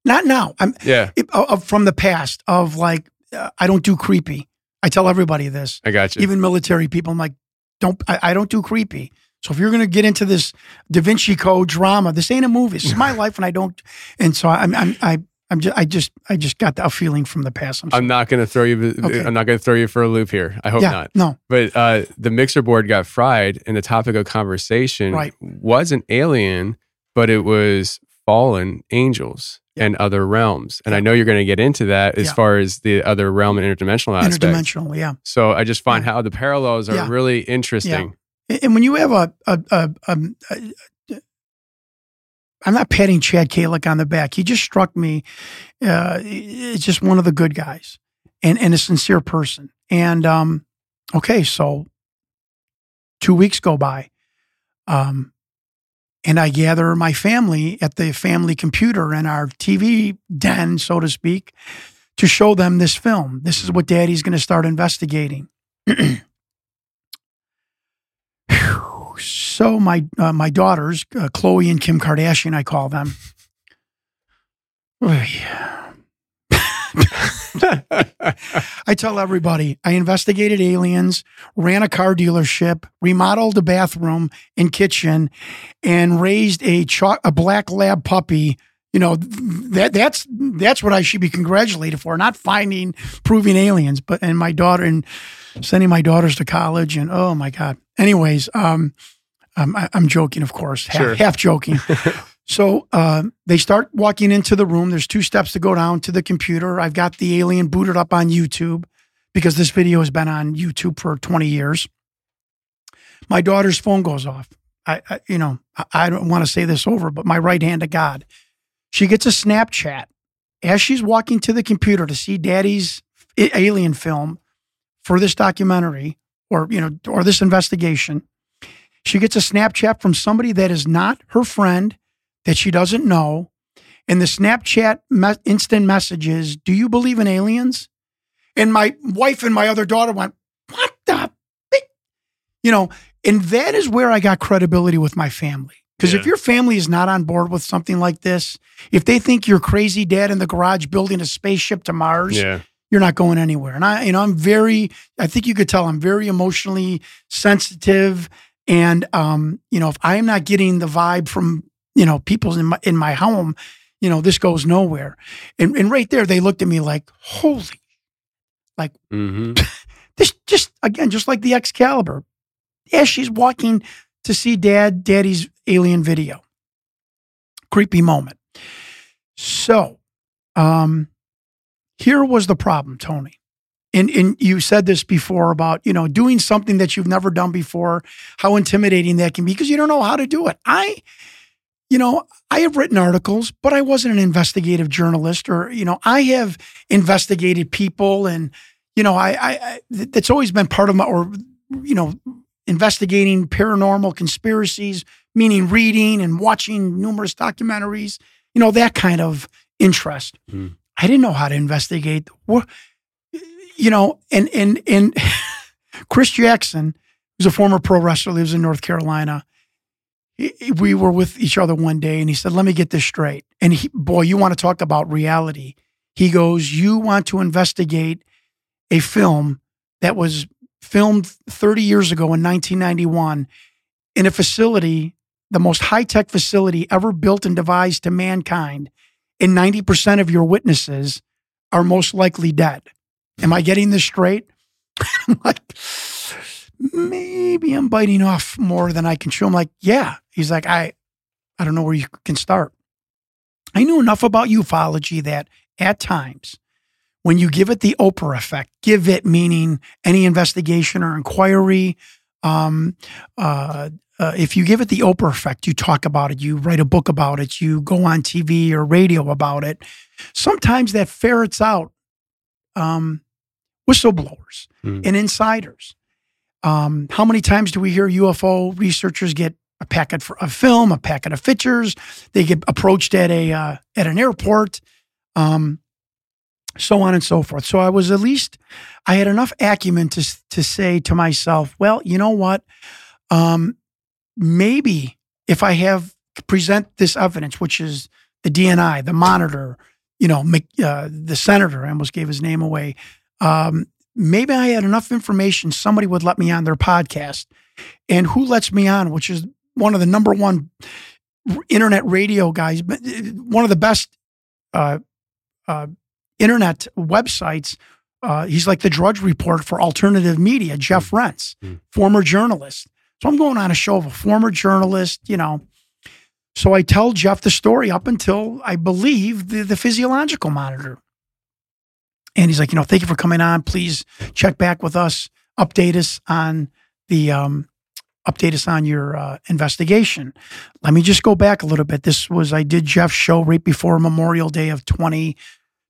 not now. I'm yeah. It, uh, from the past of like uh, I don't do creepy. I tell everybody this. I got you. Even military people. I'm like, don't I, I don't do creepy. So if you're going to get into this Da Vinci Code drama, this ain't a movie. This is my life, and I don't. And so I'm, I'm, I, I'm just, I just, I just got a feeling from the past. I'm, I'm not going to throw you. Okay. I'm not going to throw you for a loop here. I hope yeah, not. No. But uh, the mixer board got fried, and the topic of conversation right. wasn't alien, but it was fallen angels yeah. and other realms. And yeah. I know you're going to get into that as yeah. far as the other realm and interdimensional aspect. Interdimensional, yeah. So I just find yeah. how the parallels are yeah. really interesting. Yeah. And when you have a, a, a, a, a, a, I'm not patting Chad Calek on the back. He just struck me. Uh, it's just one of the good guys and, and a sincere person. And, um, okay. So two weeks go by, um, and I gather my family at the family computer in our T V den, so to speak, to show them this film. This is what Daddy's going to start investigating. So my uh, my daughters, uh, Khloe and Kim Kardashian, I call them. Oh, yeah. I tell everybody, I investigated aliens, ran a car dealership, remodeled a bathroom and kitchen, and raised a cho- a black lab puppy. You know, that that's that's what I should be congratulated for, not finding, proving aliens, but and my daughter and sending my daughters to college and oh my God. Anyways, um, um I, I'm joking, of course, half, sure. half joking. So uh, they start walking into the room. There's two steps to go down to the computer. I've got the alien booted up on YouTube because this video has been on YouTube for twenty years. My daughter's phone goes off. I, I you know I, I don't want to say this over, but my right hand to God. She gets a Snapchat as she's walking to the computer to see Daddy's alien film for this documentary or, you know, or this investigation, she gets a Snapchat from somebody that is not her friend, that she doesn't know. And the Snapchat me- instant message is, "Do you believe in aliens?" And my wife and my other daughter went, "What the f-?" You know, and that is where I got credibility with my family. Because yeah. if your family is not on board with something like this, if they think you're crazy dad in the garage building a spaceship to Mars, yeah. you're not going anywhere. And I, you know, I'm very, I think you could tell I'm very emotionally sensitive. And, um, you know, if I'm not getting the vibe from, you know, people in my, in my home, you know, this goes nowhere. And, and right there, they looked at me like, holy, like mm-hmm. this just, again, just like the Excalibur. Yeah, she's walking to see dad, daddy's alien video. Creepy moment. So um, here was the problem, Tony. And, and you said this before about, you know, doing something that you've never done before, how intimidating that can be because you don't know how to do it. I, you know, I have written articles, but I wasn't an investigative journalist or, you know, I have investigated people and, you know, I, I, I that's always been part of my, or, you know, investigating paranormal conspiracies, meaning reading and watching numerous documentaries, you know, that kind of interest. Mm. I didn't know how to investigate. You know, and and and Chris Jackson, who's a former pro wrestler, lives in North Carolina. We were with each other one day and he said, "Let me get this straight." And he, boy, you want to talk about reality. He goes, "You want to investigate a film that was filmed thirty years ago in nineteen ninety-one in a facility, the most high-tech facility ever built and devised to mankind, and ninety percent of your witnesses are most likely dead. Am I getting this straight?" I'm like, maybe I'm biting off more than I can chew. I'm like, yeah. He's like, I I don't know where you can start. I knew enough about ufology that at times, when you give it the Oprah effect, give it meaning any investigation or inquiry, um, uh, uh, if you give it the Oprah effect, you talk about it, you write a book about it, you go on T V or radio about it, sometimes that ferrets out um, whistleblowers mm. and insiders. Um, how many times do we hear U F O researchers get a packet for a film, a packet of pictures? They get approached at a uh, at an airport. Um, So on and so forth. So I was at least, I had enough acumen to to say to myself, well, you know what? Um, maybe if I have present this evidence, which is the D N I, the monitor, you know, uh, the senator, I almost gave his name away. Um, maybe I had enough information. Somebody would let me on their podcast. And who lets me on, which is one of the number one internet radio guys, but one of the best uh, uh internet websites. Uh, he's like the Drudge Report for alternative media, Jeff Rense, mm. former journalist. So I'm going on a show of a former journalist, you know. So I tell Jeff the story up until I believe the, the physiological monitor. And he's like, you know, thank you for coming on. Please check back with us. Update us on the, um, update us on your uh, investigation. Let me just go back a little bit. This was, I did Jeff's show right before Memorial Day of twenty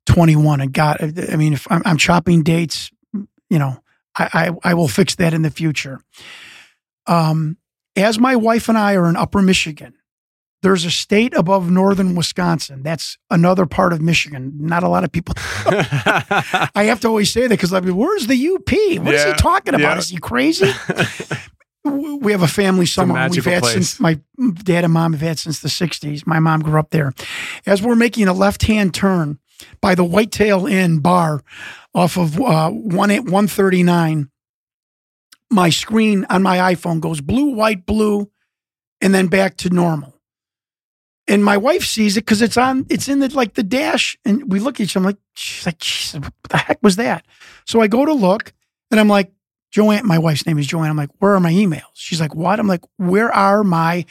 twenty-one, and God, I mean, if I'm, I'm chopping dates, you know, I, I I will fix that in the future. Um, as my wife and I are in Upper Michigan, there's a state above northern Wisconsin. That's another part of Michigan. Not a lot of people. I have to always say that because I mean, where's the U P? What yeah, is he talking about? Yeah. Is he crazy? We have a family summer a we've had place. Since my dad and mom have had since the sixties. My mom grew up there. As we're making a left-hand turn by the Whitetail Inn bar off of uh, one thirty-nine, my screen on my iPhone goes blue, white, blue, and then back to normal. And my wife sees it because it's on, it's in the, like the dash. And we look at each other, I'm like, she's like, Jesus, what the heck was that? So I go to look and I'm like, Joanne, my wife's name is Joanne. I'm like, where are my emails? She's like, what? I'm like, where are my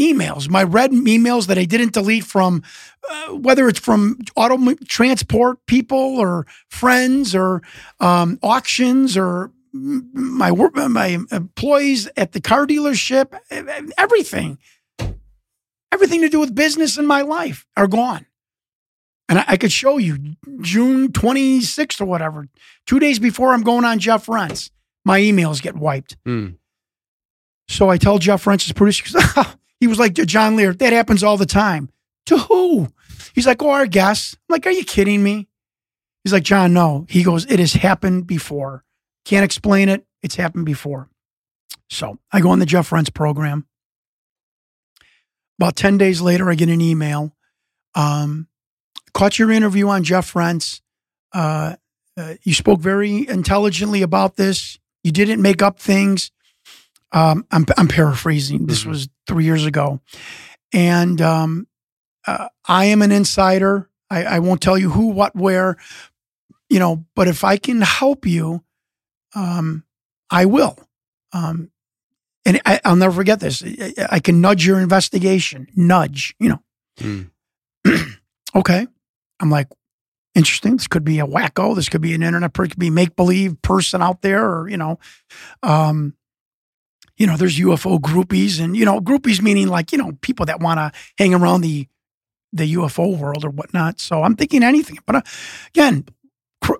emails, my red emails that I didn't delete from, uh, whether it's from auto transport people or friends or um, auctions or my work, my employees at the car dealership, everything, everything to do with business in my life are gone. And I, I could show you June twenty-sixth or whatever, two days before I'm going on Jeff Rense, my emails get wiped. Mm. So I tell Jeff Rense, his producer, he was like, John Lear, that happens all the time. To who? He's like, oh, our guests. I'm like, are you kidding me? He's like, John, no. He goes, it has happened before. Can't explain it. It's happened before. So I go on the Jeff Rense program. About ten days later, I get an email. Um, caught your interview on Jeff Rense. Uh, uh, you spoke very intelligently about this. You didn't make up things. Um, I'm, I'm paraphrasing. This mm-hmm. was three years ago. And um, uh, I am an insider. I, I won't tell you who, what, where, you know, but if I can help you, um, I will. Um, and I, I'll never forget this. I, I can nudge your investigation, nudge, you know. Mm. Okay. I'm like, interesting. This could be a wacko. This could be an internet person. It could be a make-believe person out there or, you know, um, you know, there's U F O groupies and, you know, groupies meaning like, you know, people that want to hang around the the U F O world or whatnot. So I'm thinking anything. But uh, again, cr-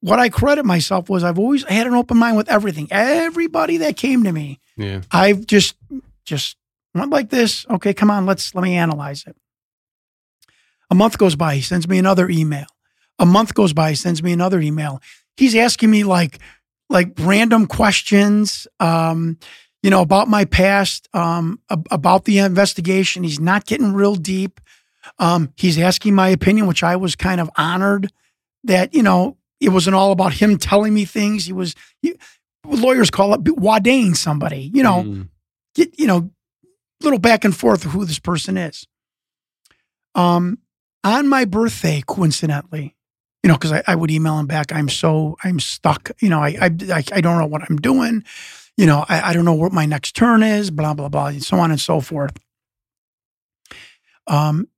what I credit myself was I've always had an open mind with everything. Everybody that came to me, yeah. I've just, just went like this. Okay, come on, let's, let me analyze it. A month goes by. He sends me another email. A month goes by. He sends me another email. He's asking me like, like random questions. Um, You know, about my past, um, about the investigation. He's not getting real deep. Um, he's asking my opinion, which I was kind of honored that, you know, it wasn't all about him telling me things. He was, he, lawyers call it wadaing somebody, you know, mm. get, you know, little back and forth of who this person is. Um, on my birthday, coincidentally, you know, because I, I would email him back. I'm so, I'm stuck. You know, I, I, I, I don't know what I'm doing. You know, I, I don't know what my next turn is, blah, blah, blah, and so on and so forth. Um,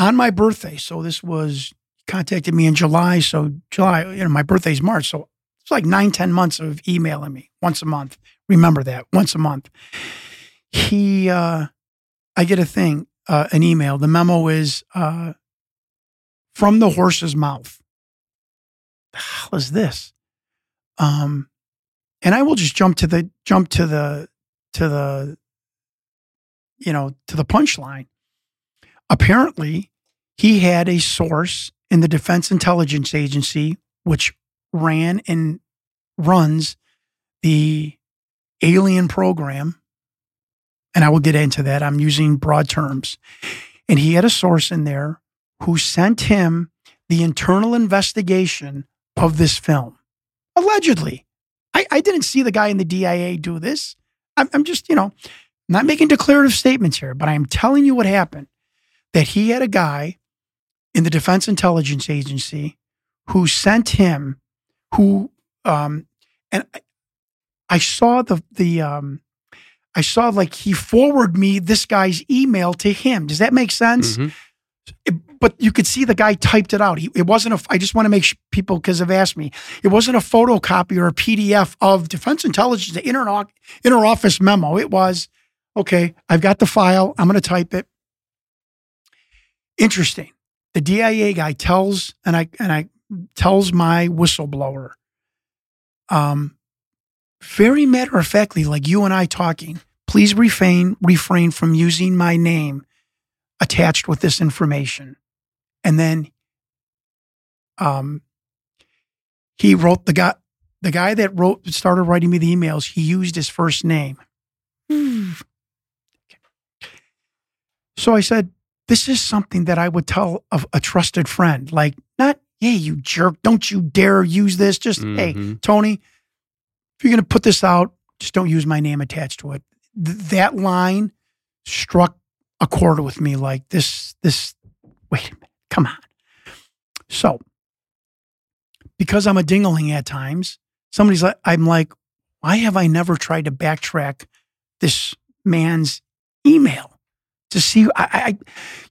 on my birthday, so this was, contacted me in July. So July, you know, my birthday's March. So it's like nine, ten months of emailing me once a month. Remember that, once a month. He, uh, I get a thing, uh, an email. The memo is uh, from the horse's mouth. The hell is this? Um. And I will just jump to the jump to the to the you know to the punchline. Apparently, he had a source in the Defense Intelligence Agency, which ran and runs the alien program. And I will get into that. I'm using broad terms. And he had a source in there who sent him the internal investigation of this film, allegedly. I, I didn't see the guy in the D I A do this. I'm, I'm just, you know, not making declarative statements here, but I'm telling you what happened, that he had a guy in the Defense Intelligence Agency who sent him, who, um, and I, I saw the, the um, I saw like he forwarded me this guy's email to him. Does that make sense? Mm-hmm. It, but you could see the guy typed it out. He, it wasn't a, I just want to make sure people, because they've asked me, it wasn't a photocopy or a P D F of Defense Intelligence, the inter, inter office memo. It was, okay, I've got the file. I'm going to type it. Interesting. The D I A guy tells, and I, and I tells my whistleblower, um, very matter of factly, like you and I talking, please refrain, refrain from using my name attached with this information. And then um, he wrote the guy, the guy that wrote, started writing me the emails, he used his first name. Hmm. Okay. So I said, this is something that I would tell a, a trusted friend, like, not, hey, you jerk, don't you dare use this. Just, mm-hmm. hey, Tony, if you're going to put this out, just don't use my name attached to it. Th- that line struck a chord with me, like this, this, wait a minute, come on. So, because I'm a dingling at times, somebody's like, I'm like, why have I never tried to backtrack this man's email to see? I, I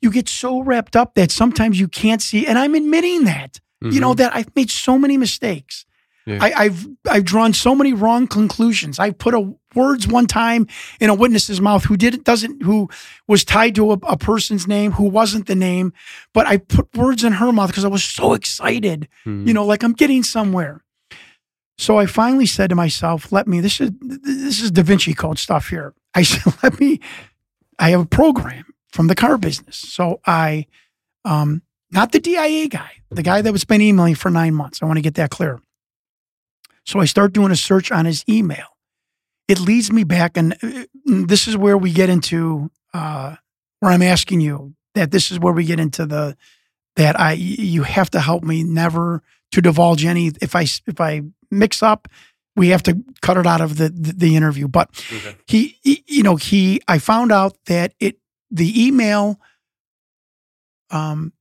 you get so wrapped up that sometimes you can't see, and I'm admitting that, mm-hmm. you know, that I've made so many mistakes. Yeah. I, I've, I've drawn so many wrong conclusions. I've put a words one time in a witness's mouth who didn't doesn't who was tied to a, a person's name who wasn't the name, but I put words in her mouth because I was so excited, mm-hmm. you know, like I'm getting somewhere. So I finally said to myself, let me, this is this is Da Vinci Code stuff here. I said, let me, I have a program from the car business. So I, um, not the D I A guy, the guy that was been emailing for nine months. I want to get that clear. So I start doing a search on his email. It leads me back, and this is where we get into, uh, where I'm asking you that this is where we get into the, that I, you have to help me never to divulge any, if I, if I, mix up, we have to cut it out of the the, the interview. But okay. he, he, you know, he. I found out that it the email, um,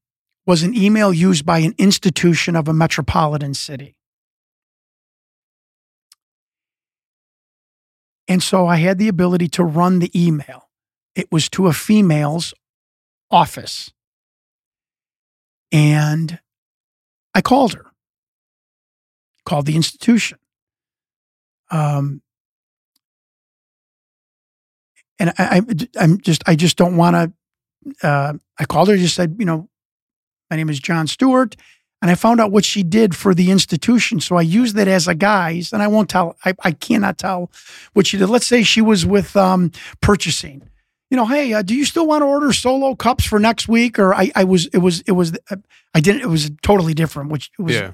was an email used by an institution of a metropolitan city, and so I had the ability to run the email. It was to a female's office, and I called her. Called the institution. Um, and I, I, I'm just, I just don't want to, uh, I called her, just said, you know, my name is Jon Stewart, and I found out what she did for the institution. So I used that as a guise, and I won't tell, I, I cannot tell what she did. Let's say she was with um, purchasing. You know, hey, uh, do you still want to order Solo cups for next week? Or I, I was, it was, it was, I didn't, it was totally different, which it was. Yeah.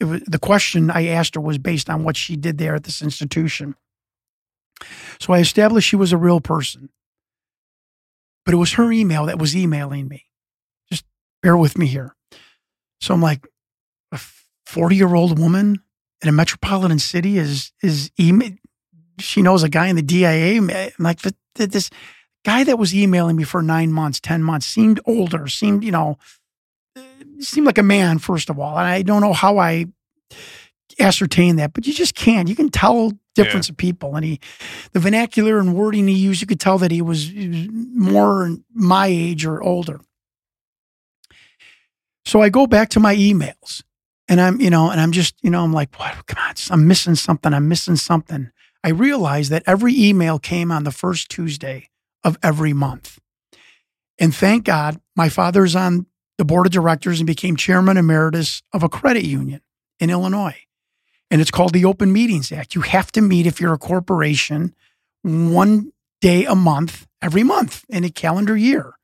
It was, the question I asked her was based on what she did there at this institution. So I established she was a real person. But it was her email that was emailing me. Just bear with me here. So I'm like, a forty-year-old woman in a metropolitan city is is email. She knows a guy in the D I A. I'm like, this guy that was emailing me for nine months, ten months, seemed older, seemed, you know, seemed like a man, first of all. And I don't know how I ascertained that, but you just can't. You can tell difference yeah. of people. And he, the vernacular and wording he used, you could tell that he was, he was more my age or older. So I go back to my emails and I'm, you know, and I'm just, you know, I'm like, what? Come on, I'm missing something. I'm missing something. I realized that every email came on the first Tuesday of every month. And thank God my father's on the board of directors and became chairman emeritus of a credit union in Illinois. And it's called the Open Meetings Act. You have to meet, if you're a corporation, one day a month, every month in a calendar year.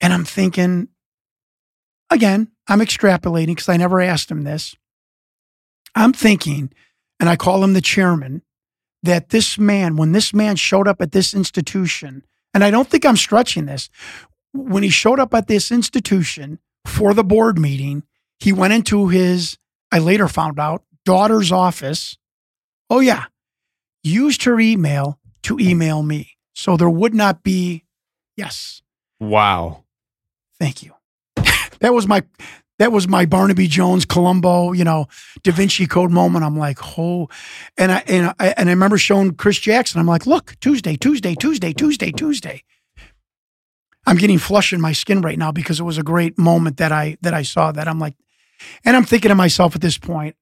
And I'm thinking, again, I'm extrapolating because I never asked him this. I'm thinking, and I call him the chairman, that this man, when this man showed up at this institution, and I don't think I'm stretching this, when he showed up at this institution for the board meeting, he went into his, I later found out, daughter's office. Oh, yeah. Used her email to email me. So there would not be, yes. Wow. Thank you. That was my, that was my Barnaby Jones, Columbo, you know, Da Vinci Code moment. I'm like, oh. And I, and I, and I remember showing Chris Jackson. I'm like, look, Tuesday, Tuesday, Tuesday, Tuesday, Tuesday. I'm getting flush in my skin right now because it was a great moment that I that I saw that. I'm like, and I'm thinking to myself at this point,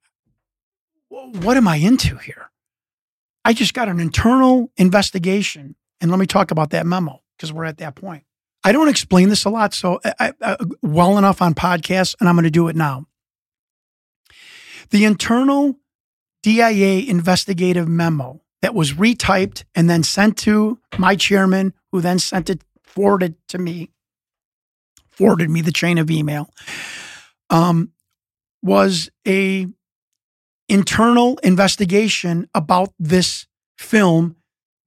what am I into here? I just got an internal investigation. And let me talk about that memo because we're at that point. I don't explain this a lot so I, I, well enough on podcasts, and I'm going to do it now. The internal D I A investigative memo that was retyped and then sent to my chairman, who then sent it forwarded to me, forwarded me the chain of email, um, was a internal investigation about this film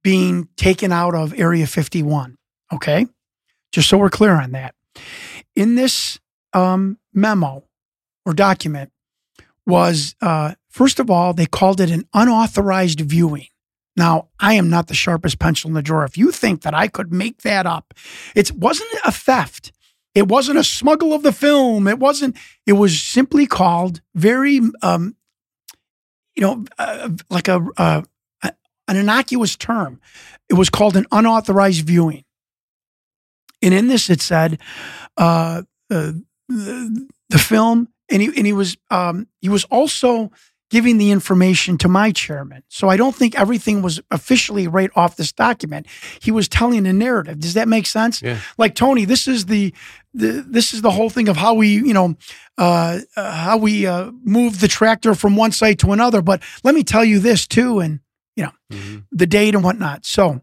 being taken out of Area fifty-one. Okay? Just so we're clear on that. In this um, memo or document was, uh, first of all, they called it an unauthorized viewing. Now, I am not the sharpest pencil in the drawer. If you think that I could make that up, it wasn't a theft. It wasn't a smuggle of the film. It wasn't, it was simply called very, um, you know, uh, like a, uh, a an innocuous term. It was called an unauthorized viewing. And in this, it said uh, uh, the, the film, and he, and he was, um, he was also, giving the information to my chairman. So I don't think everything was officially right off this document. He was telling a narrative. Does that make sense? Yeah. Like, Tony, this is the, the this is the whole thing of how we, you know, uh, uh, how we uh, move the tractor from one site to another. But let me tell you this too, and you know, mm-hmm. the date and whatnot. So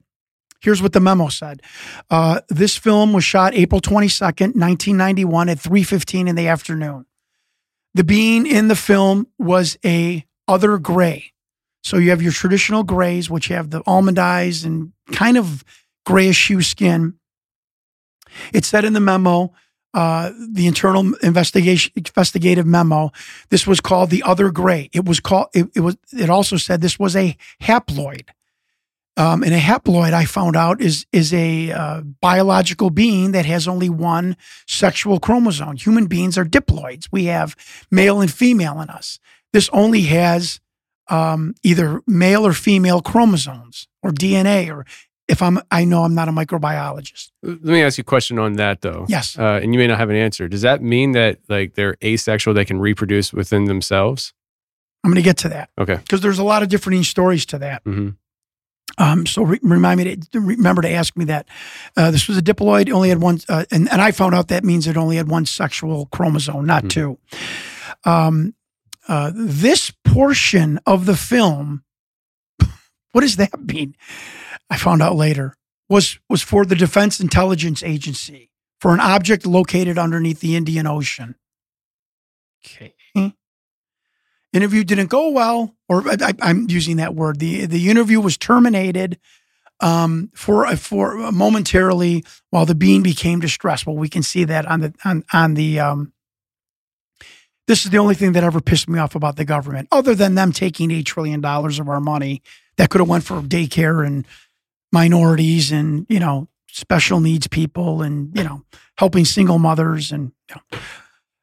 here's what the memo said. Uh, this film was shot April twenty-second, nineteen ninety-one at three fifteen in the afternoon. The being in the film was a other gray. So you have your traditional grays, which have the almond eyes and kind of grayish hue skin. It said in the memo, uh, the internal investigation investigative memo, this was called the other gray. It was called. It, it was. It also said this was a haploid. Um, and a haploid, I found out, is is a uh, biological being that has only one sexual chromosome. Human beings are diploids. We have male and female in us. This only has um, either male or female chromosomes or D N A. Or if I'm, I know I'm not a microbiologist. Let me ask you a question on that, though. Yes, uh, and you may not have an answer. Does that mean that like they're asexual? They can reproduce within themselves? I'm going to get to that. Okay, because there's a lot of different stories to that. Mm-hmm. Um, so re- remind me to remember to ask me that. Uh, this was a diploid, only had one, uh, and, and I found out that means it only had one sexual chromosome, not mm-hmm. two. Um, uh, this portion of the film, what does that mean? I found out later, was, was for the Defense Intelligence Agency for an object located underneath the Indian Ocean. Okay. Interview didn't go well, or I, I'm using that word. The the interview was terminated um, for for momentarily while the being became distressed. Well, we can see that on the on on the. Um, this is the only thing that ever pissed me off about the government, other than them taking eight trillion dollars of our money that could have went for daycare and minorities and you know special needs people and you know helping single mothers and. You know,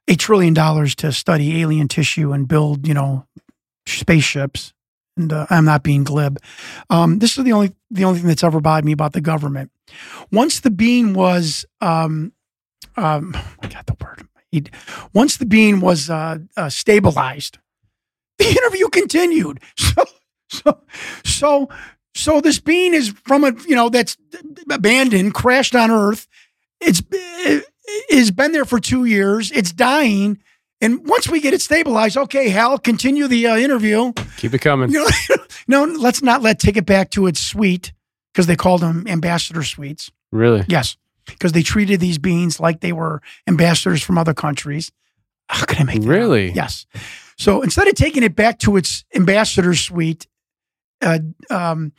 Eight trillion dollars to study alien tissue and build, you know, spaceships. And uh, I'm not being glib. Um, this is the only the only thing that's ever bothered me about the government. Once the being was, um, um, I got the word. Once the being was uh, uh, stabilized, the interview continued. So, so, so, so this being is from a you know that's abandoned, crashed on Earth. It's. It, It's been there for two years. It's dying. And once we get it stabilized, okay, Hal, continue the uh, interview. Keep it coming. You know, no, let's not let take it back to its suite because they called them ambassador suites. Really? Yes. Because they treated these beings like they were ambassadors from other countries. How can I make that? Really? Up? Yes. So instead of taking it back to its ambassador suite, uh, um,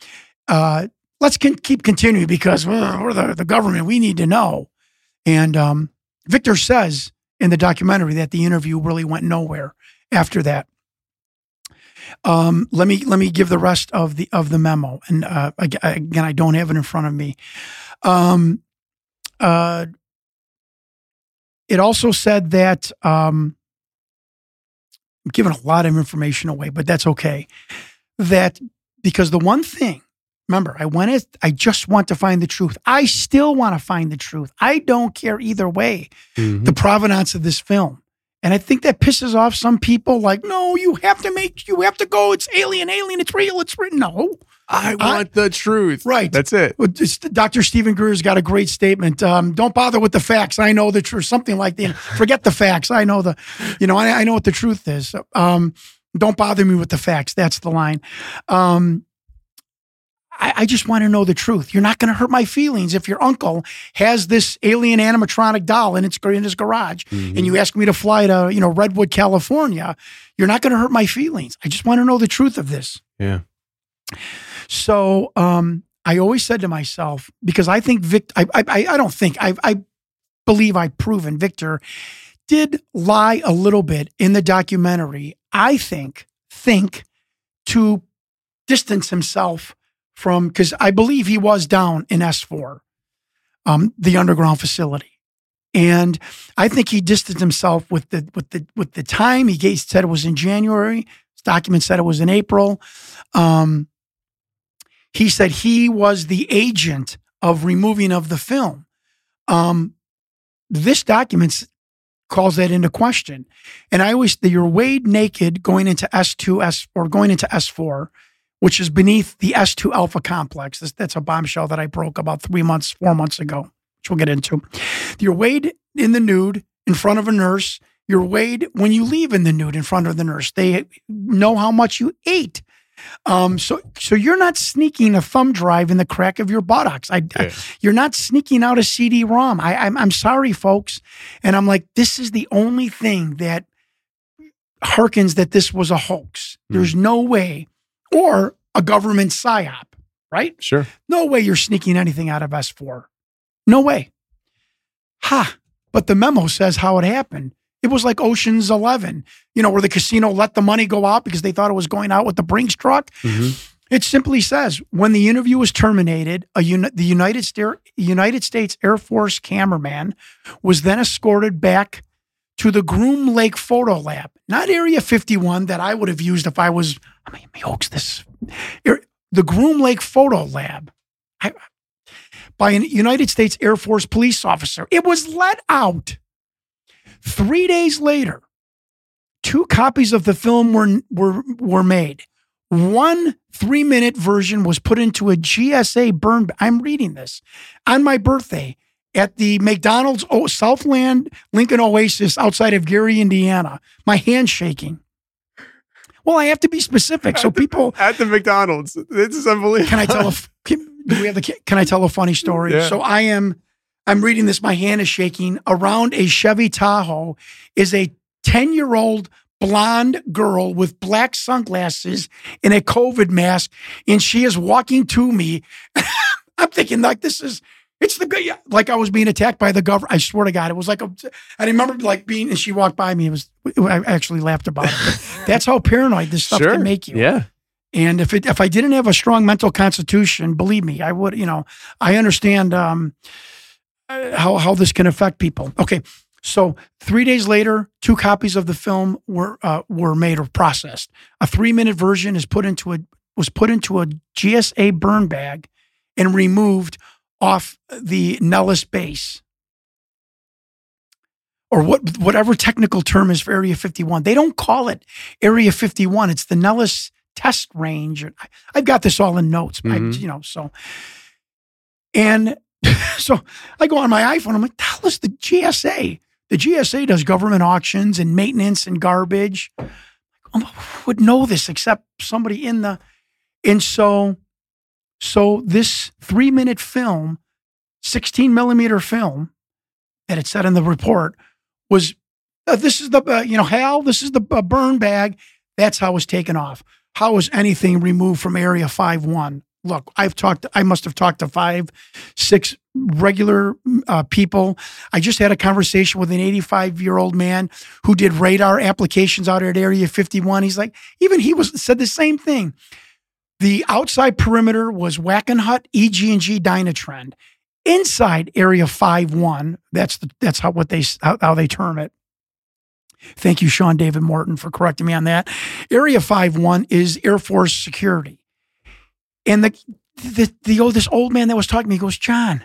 uh, let's con- keep continuing because we're, we're the, the government. We need to know. And um, Victor says in the documentary that the interview really went nowhere after that. Um, let me let me give the rest of the of the memo. And uh, again, I don't have it in front of me. Um, uh, it also said that um, I'm giving a lot of information away, but that's okay. That because the one thing. Remember, I went at, I just want to find the truth. I still want to find the truth. I don't care either way, mm-hmm. the provenance of this film. And I think that pisses off some people like, no, you have to make, you have to go. It's alien, alien. It's real. It's written. No. I want I, the truth. Right. That's it. It's, Doctor Stephen Greer's got a great statement. Um, don't bother with the facts. I know the truth. Something like that. Forget the facts. I know the, you know, I, I know what the truth is. Um, don't bother me with the facts. That's the line. Um, I just want to know the truth. You're not going to hurt my feelings if your uncle has this alien animatronic doll in, its, in his garage mm-hmm. and you ask me to fly to, you know, Redwood, California. You're not going to hurt my feelings. I just want to know the truth of this. Yeah. So um, I always said to myself, because I think Victor, I, I, I don't think, I, I believe I've proven Victor did lie a little bit in the documentary. I think, think to distance himself from, because I believe he was down in S four, um, the underground facility, and I think he distanced himself with the with the with the time he gave, said it was in January. His document said it was in April. Um, he said he was the agent of removing of the film. Um, this document calls that into question. And I always, that you're weighed naked going into S two, S, or going into S four, which is beneath the S two Alpha complex. That's, that's a bombshell that I broke about three months, four months ago, which we'll get into. You're weighed in the nude in front of a nurse. You're weighed when you leave in the nude in front of the nurse. They know how much you ate. Um, so, so you're not sneaking a thumb drive in the crack of your buttocks. I, yeah. I, you're not sneaking out a C D ROM. I, I'm, I'm sorry, folks. And I'm like, this is the only thing that harkens that this was a hoax. Mm. There's no way, or a government psyop, right? Sure. No way you're sneaking anything out of S four. No way. Ha. But the memo says how it happened. It was like Ocean's Eleven, you know, where the casino let the money go out because they thought it was going out with the Brinks truck. Mm-hmm. It simply says, when the interview was terminated, a uni- the United, Star- United States Air Force cameraman was then escorted back to the Groom Lake photo lab, not Area fifty-one that I would have used if I was, I mean, hoax this. The Groom Lake photo lab. I, by a United States Air Force police officer. It was let out. Three days later, two copies of the film were were were made. One three-minute version was put into a G S A burn. I'm reading this on my birthday at the McDonald's o- Southland Lincoln Oasis outside of Gary, Indiana. My hand's shaking. Well, I have to be specific, so people at the McDonald's. This is unbelievable. Can I tell? A, can, do we have the? Can I tell a funny story? Yeah. So I am. I'm reading this, my hand is shaking. Around a Chevy Tahoe is a ten-year-old blonde girl with black sunglasses and a COVID mask, and she is walking to me. I'm thinking, like, this is, it's the, like I was being attacked by the government. I swear to God, it was like, a, I remember, like, being, and she walked by me. It was, I actually laughed about it. That's how paranoid this stuff sure. can make you. Yeah. And if it, if I didn't have a strong mental constitution, believe me, I would, you know, I understand, um, How how this can affect people. Okay, so three days later, two copies of the film were uh, were made or processed. A three minute version is put into a was put into a G S A burn bag and removed off the Nellis base, or what whatever technical term is for Area fifty-one. They don't call it Area fifty-one. It's the Nellis test range. I've got this all in notes, mm-hmm. I, you know. So and. So I go on my iPhone. I'm like, the hell is the G S A? The G S A does government auctions and maintenance and garbage. I would know this except somebody in the. And so, so this three minute film, sixteen millimeter film that it said in the report was, uh, this is the, uh, you know, Hal, this is the uh, burn bag. That's how it was taken off. How was anything removed from Area fifty-one? Look, I've talked, I must have talked to five, six regular uh, people. I just had a conversation with an eighty-five-year-old man who did radar applications out at Area fifty-one. He's like, even he was said the same thing. The outside perimeter was Wackenhut, E G and G, Dynatrend. Inside Area fifty-one, that's the, that's how what they how, how they term it. Thank you, Sean David Morton, for correcting me on that. Area fifty-one is Air Force security. And the, the, the old, this old man that was talking to me goes, John,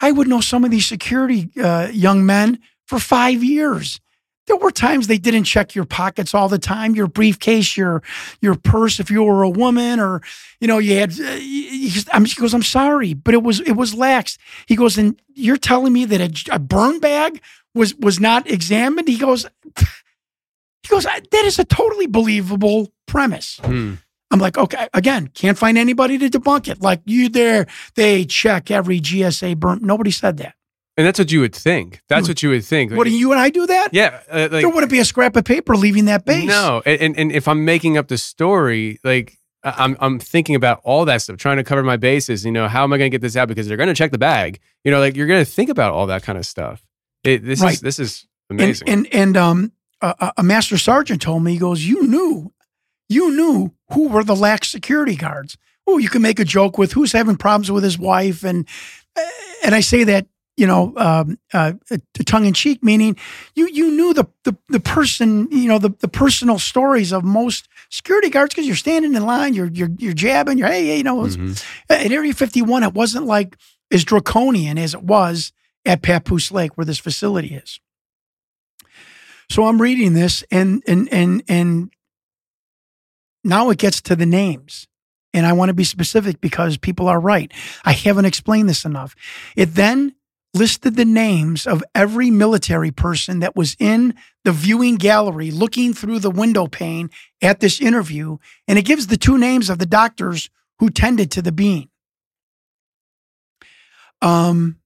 I would know some of these security uh, young men for five years. There were times they didn't check your pockets all the time, your briefcase, your your purse, if you were a woman, or, you know, you had, uh, he, he goes, I'm sorry, but it was, it was lax. He goes, and you're telling me that a, a burn bag was, was not examined? He goes, he goes, that is a totally believable premise. Hmm. I'm like, okay, again, can't find anybody to debunk it. Like, you there, they check every G S A burn. Nobody said that. And that's what you would think. That's mm. what you would think. Like, what, do you and I do that? Yeah. Uh, like, there wouldn't be a scrap of paper leaving that base. No. And, and, and if I'm making up the story, like, I'm I'm thinking about all that stuff, trying to cover my bases. You know, how am I going to get this out? Because they're going to check the bag. You know, like, you're going to think about all that kind of stuff. It, this right. is this is amazing. And, and, and um, a, a master sergeant told me, he goes, you knew. You knew who were the lax security guards. Oh, you can make a joke with who's having problems with his wife. And and I say that, you know, um, uh, tongue in cheek, meaning you you knew the the, the person, you know, the, the personal stories of most security guards because you're standing in line, you're you're you're jabbing, you're, hey, hey you know. Mm-hmm. At Area fifty-one, it wasn't like as draconian as it was at Papoose Lake where this facility is. So I'm reading this, and and and and now it gets to the names. And I want to be specific because people are right. I haven't explained this enough. It then listed the names of every military person that was in the viewing gallery looking through the window pane at this interview. And it gives the two names of the doctors who tended to the being. Um,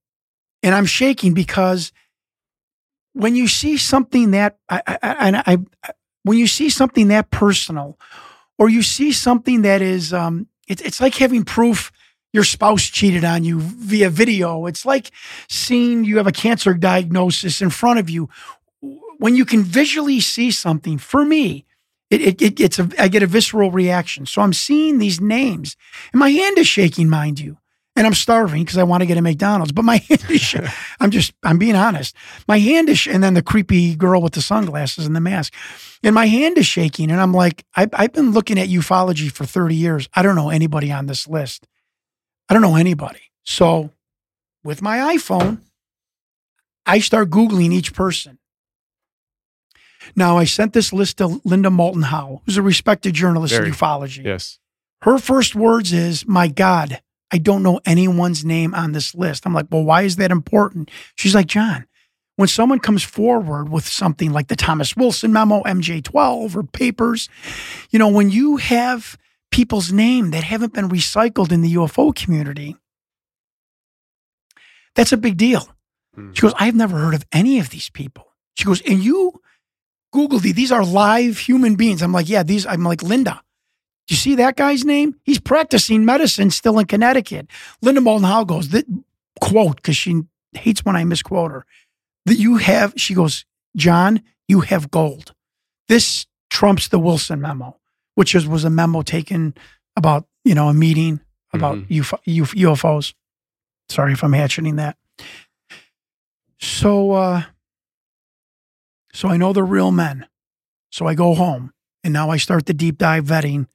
and I'm shaking because when you see something that, I, I, I, I when you see something that personal, or you see something that is, um, it, it's like having proof your spouse cheated on you via video. It's like seeing you have a cancer diagnosis in front of you. When you can visually see something, for me, it, it, it, it's a, I get a visceral reaction. So I'm seeing these names, and my hand is shaking, mind you. And I'm starving because I want to get a McDonald's. But my hand is sh- I'm just, I'm being honest. My hand is, sh- and then the creepy girl with the sunglasses and the mask. And my hand is shaking. And I'm like, I- I've been looking at ufology for thirty years. I don't know anybody on this list. I don't know anybody. So with my iPhone, I start Googling each person. Now, I sent this list to Linda Moulton Howe, who's a respected journalist Very. in ufology. Yes. Her first words is, "My God, I don't know anyone's name on this list." I'm like, well, why is that important? She's like, John, when someone comes forward with something like the Thomas Wilson memo, M J twelve, or papers, you know, when you have people's name that haven't been recycled in the U F O community, that's a big deal. Mm-hmm. She goes, I've never heard of any of these people. She goes, and you Googled these, these are live human beings. I'm like, yeah, these, I'm like, Linda, you see that guy's name? He's practicing medicine still in Connecticut. Linda Moulton Howe goes, that, quote, because she hates when I misquote her, that you have, she goes, John, you have gold. This trumps the Wilson memo, which is, was a memo taken about, you know, a meeting about mm-hmm. U F O, U F Os. Sorry if I'm hatcheting that. So, uh, so I know they're real men. So I go home, and now I start the deep dive vetting,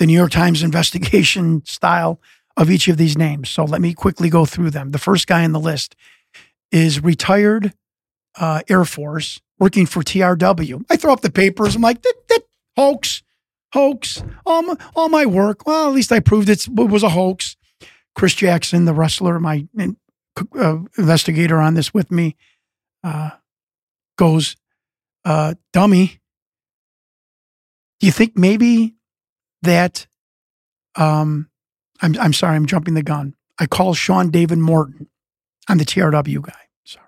the New York Times investigation style, of each of these names. So let me quickly go through them. The first guy on the list is retired uh, Air Force working for T R W. I throw up the papers. I'm like, that, that hoax, hoax. All my, all my work. Well, at least I proved it's, it was a hoax. Chris Jackson, the wrestler, my uh, investigator on this with me, uh, goes, uh, dummy, do you think maybe that, um, I'm I'm sorry, I'm jumping the gun. I call Sean David Morton. I'm the T R W guy. Sorry.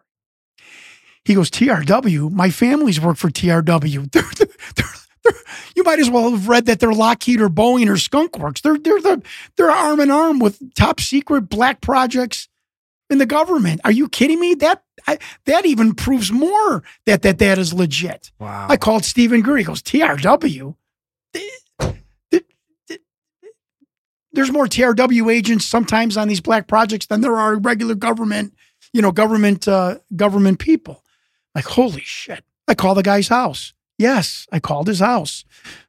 He goes, T R W? My family's worked for T R W. They're, they're, they're, they're, you might as well have read that they're Lockheed or Boeing or Skunk Works. They're, they're, they're, they're arm in arm with top secret black projects in the government. Are you kidding me? That I, that even proves more that that, that is legit. Wow. I called Stephen Greer. He goes, T R W? There's more T R W agents sometimes on these black projects than there are regular government, you know, government, uh, government people. Like, holy shit. I call the guy's house. Yes, I called his house.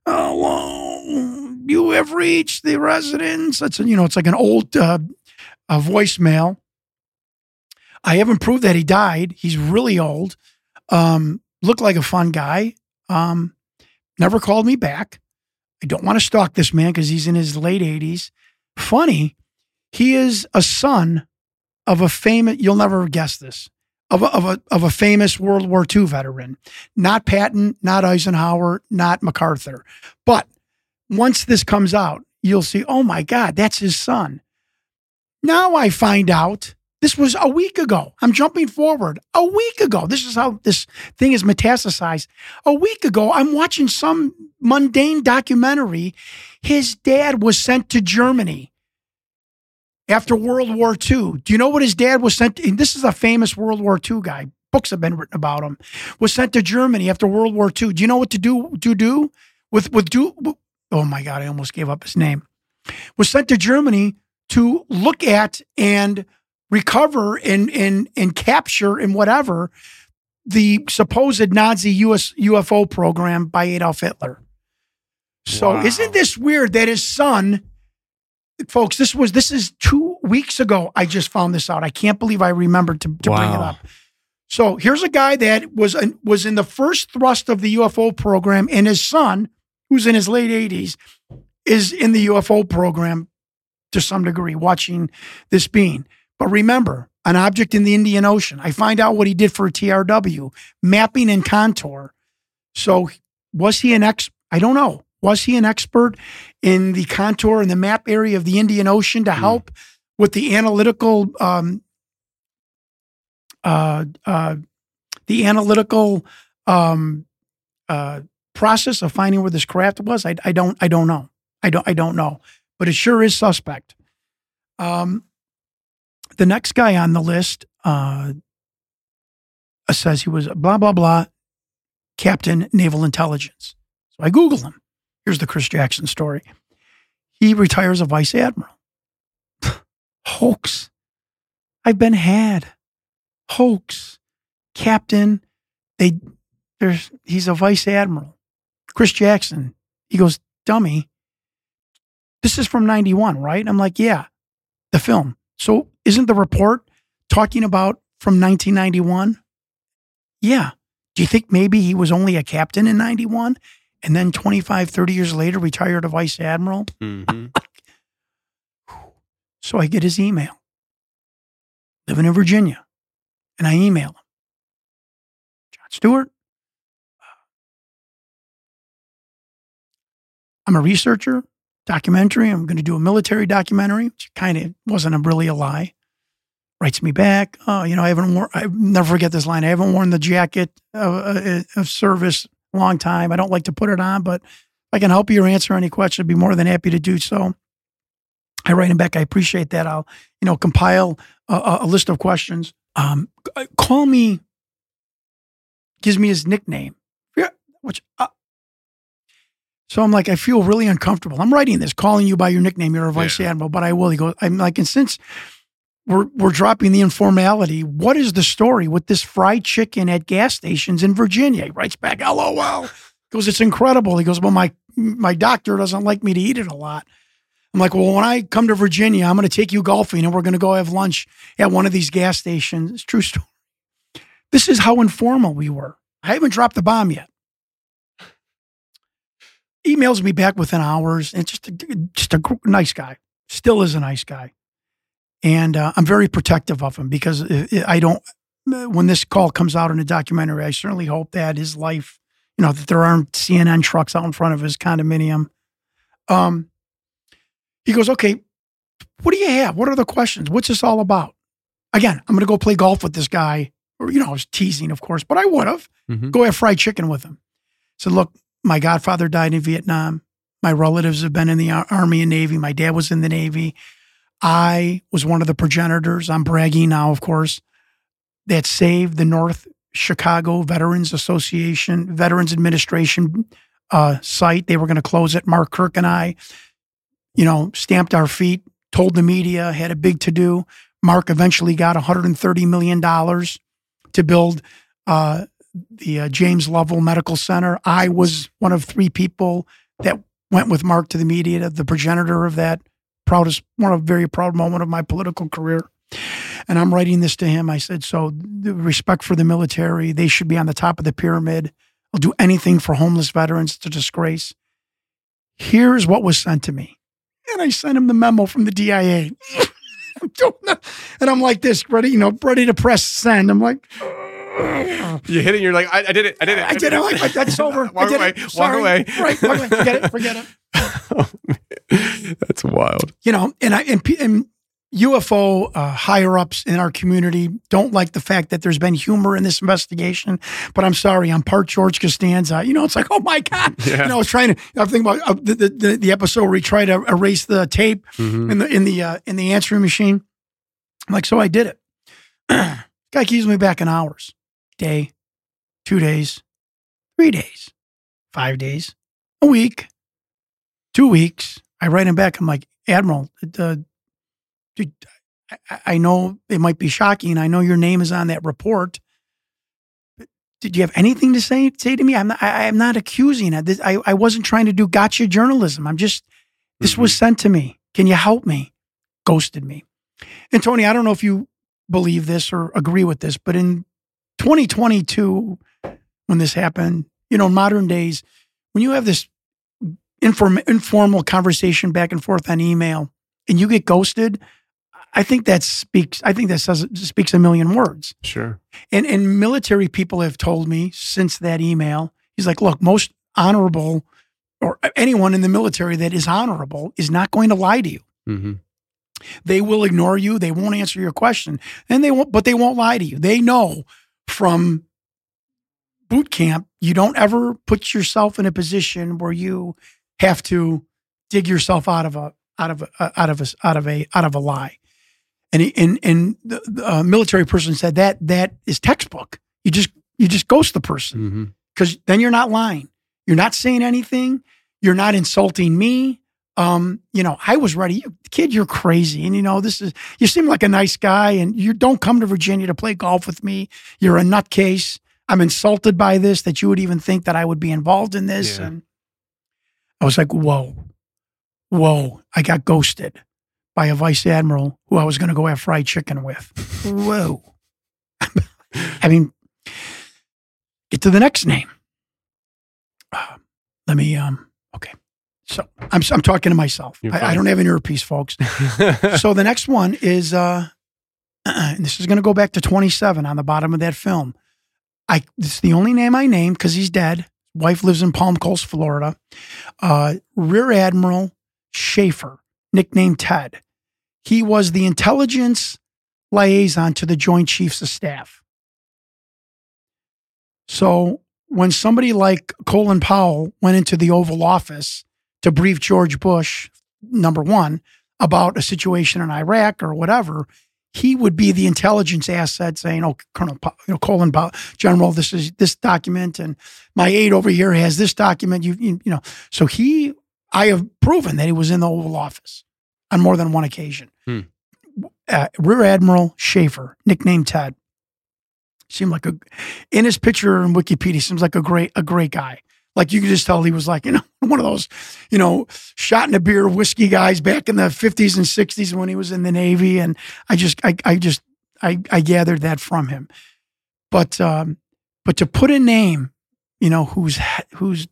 Hello, you have reached the residence. It's, you know, it's like an old uh, a voicemail. I haven't proved that he died. He's really old. Um, looked like a fun guy. Um, never called me back. I don't want to stalk this man because he's in his late eighties. Funny, he is a son of a famous, you'll never guess this, of a, of a, of a famous World War Two veteran. Not Patton, not Eisenhower, not MacArthur. But once this comes out, you'll see, oh my God, that's his son. Now I find out, this was a week ago. I'm jumping forward. A week ago. This is how this thing is metastasized. A week ago, I'm watching some mundane documentary. His dad was sent to Germany after World War Two. Do you know what his dad was sent to? And this is a famous World War Two guy. Books have been written about him. Was sent to Germany after World War Two. Do you know what to do, to do? With, with do, oh my God, I almost gave up his name. Was sent to Germany to look at and recover and and and capture and whatever the supposed Nazi U S U F O program by Adolf Hitler. So wow. Isn't this weird that his son, folks? This was this is two weeks ago. I just found this out. I can't believe I remembered to, to wow. bring it up. So here's a guy that was, was in the first thrust of the U F O program, and his son, who's in his late eighties, is in the U F O program to some degree, watching this being. But remember, an object in the Indian Ocean. I find out what he did for T R W, mapping and contour. So was he an ex? I don't know. Was he an expert in the contour and the map area of the Indian Ocean to help mm. with the analytical, um, uh, uh, the analytical um, uh, process of finding where this craft was? I, I don't. I don't know. I don't. I don't know. But it sure is suspect. Um, the next guy on the list uh, says he was blah blah blah, Captain Naval Intelligence. So I Google him. Here's the Chris Jackson story. He retires a vice admiral. Hoax. I've been had. Hoax. Captain. They. There's. He's a vice admiral. Chris Jackson. He goes, dummy. This is from ninety-one, right? I'm like, yeah, the film. So isn't the report talking about from nineteen ninety-one? Yeah. Do you think maybe he was only a captain in ninety-one and then twenty-five, thirty years later retired a vice admiral? Mm-hmm. So I get his email. Living in Virginia. And I email him. Jon Stewart. I'm a researcher. Documentary. I'm going to do a military documentary, which kind of wasn't a, really a lie. Writes me back. Oh, you know, I haven't worn, I never forget this line. I haven't worn the jacket of, of service a long time. I don't like to put it on, but if I can help you or answer any questions, I'd be more than happy to do so. I write him back. I appreciate that. I'll, you know, compile a, a list of questions. Um, call me, gives me his nickname, which, uh, so I'm like, I feel really uncomfortable. I'm writing this, calling you by your nickname. You're a vice yeah. admiral, but I will. He goes, I'm like, and since we're we're dropping the informality, what is the story with this fried chicken at gas stations in Virginia? He writes back, LOL. He goes, it's incredible. He goes, well, my my doctor doesn't like me to eat it a lot. I'm like, well, when I come to Virginia, I'm going to take you golfing, and we're going to go have lunch at one of these gas stations. It's a true story. This is how informal we were. I haven't dropped the bomb yet. Emails me back within hours, and just a, just a nice guy. Still is a nice guy, and uh, I'm very protective of him because I don't. When this call comes out in a documentary, I certainly hope that his life, you know, that there aren't C N N trucks out in front of his condominium. Um, he goes, okay, what do you have? What are the questions? What's this all about? Again, I'm going to go play golf with this guy. Or, you know, I was teasing, of course, but I would have mm-hmm. go have fried chicken with him. So look. My godfather died in Vietnam. My relatives have been in the Army and Navy. My dad was in the Navy. I was one of the progenitors. I'm bragging now, of course, that saved the North Chicago Veterans Association, Veterans Administration uh, site. They were going to close it. Mark Kirk and I, you know, stamped our feet, told the media, had a big to-do. Mark eventually got one hundred thirty million dollars to build uh the uh, James Lovell Medical Center. I was one of three people that went with Mark to the media, the progenitor of that proudest, one of very proud moment of my political career. And I'm writing this to him. I said, so the respect for the military, they should be on the top of the pyramid. I'll do anything for homeless veterans to disgrace. Here's what was sent to me. And I sent him the memo from the D I A. I'm doing that. And I'm like this, ready, you know, ready to press send. I'm like, you hit it. You're like, I, I did it. I did it. I, I did, did it. Like, but that's over. Walk away. Walk away. Right. Walk away. Forget it. Forget it. Oh, that's wild. You know, and I and, and U F O uh, higher ups in our community don't like the fact that there's been humor in this investigation. But I'm sorry, I'm part George Costanza. You know, it's like, oh my god. Yeah. You know, I was trying to. I'm thinking about uh, the, the the episode where he tried to erase the tape mm-hmm. in the in the uh, in the answering machine. I'm like, so I did it. Guy keeps me back in hours. Day, two days, three days, five days, a week, two weeks. I write him back. I'm like, Admiral, uh, dude, I, I know it might be shocking. I know your name is on that report. But did you have anything to say say to me? I'm not, I, I'm not accusing. I, this, I I wasn't trying to do gotcha journalism. I'm just this mm-hmm. was sent to me. Can you help me? Ghosted me. And Tony, I don't know if you believe this or agree with this, but in twenty twenty-two, when this happened, you know, modern days, when you have this inform- informal conversation back and forth on email and you get ghosted, I think that speaks, I think that says, speaks a million words. Sure. And, and military people have told me since that email, he's like, look, most honorable or anyone in the military that is honorable is not going to lie to you. Mm-hmm. They will ignore you. They won't answer your question, and they won't. But they won't lie to you. They know from boot camp you don't ever put yourself in a position where you have to dig yourself out of a out of a, out of a, out of a out of a lie. And and and the, the uh, military person said that that is textbook. You just you just ghost the person because mm-hmm. then you're not lying. You're not saying anything. You're not insulting me. Um, you know, I was ready. Kid, you're crazy. And, you know, this is, you seem like a nice guy and you don't come to Virginia to play golf with me. You're a nutcase. I'm insulted by this, that you would even think that I would be involved in this. Yeah. And I was like, whoa, whoa. I got ghosted by a vice admiral who I was going to go have fried chicken with. Whoa. I mean, get to the next name. Uh, let me, um, okay. So I'm I'm talking to myself. I, I don't have an earpiece, folks. So the next one is, uh, uh, and this is going to go back to twenty-seven on the bottom of that film. I this is the only name I named because he's dead. Wife lives in Palm Coast, Florida. Uh, Rear Admiral Schaefer, nicknamed Ted. He was the intelligence liaison to the Joint Chiefs of Staff. So when somebody like Colin Powell went into the Oval Office to brief George Bush, number one, about a situation in Iraq or whatever, he would be the intelligence asset saying, oh, Colonel, Powell, you know, Colin Powell, General, this is this document, and my aide over here has this document. You, you, you know, so he, I have proven that he was in the Oval Office on more than one occasion. Hmm. Uh, Rear Admiral Schaefer, nicknamed Ted, seemed like a, in his picture in Wikipedia, seems like a great, a great guy. Like you could just tell he was like, you know, one of those, you know, shot in a beer whiskey guys back in the fifties and sixties when he was in the Navy. And I just, I, I just, I, I gathered that from him. But, um, but to put a name, you know, who's, who's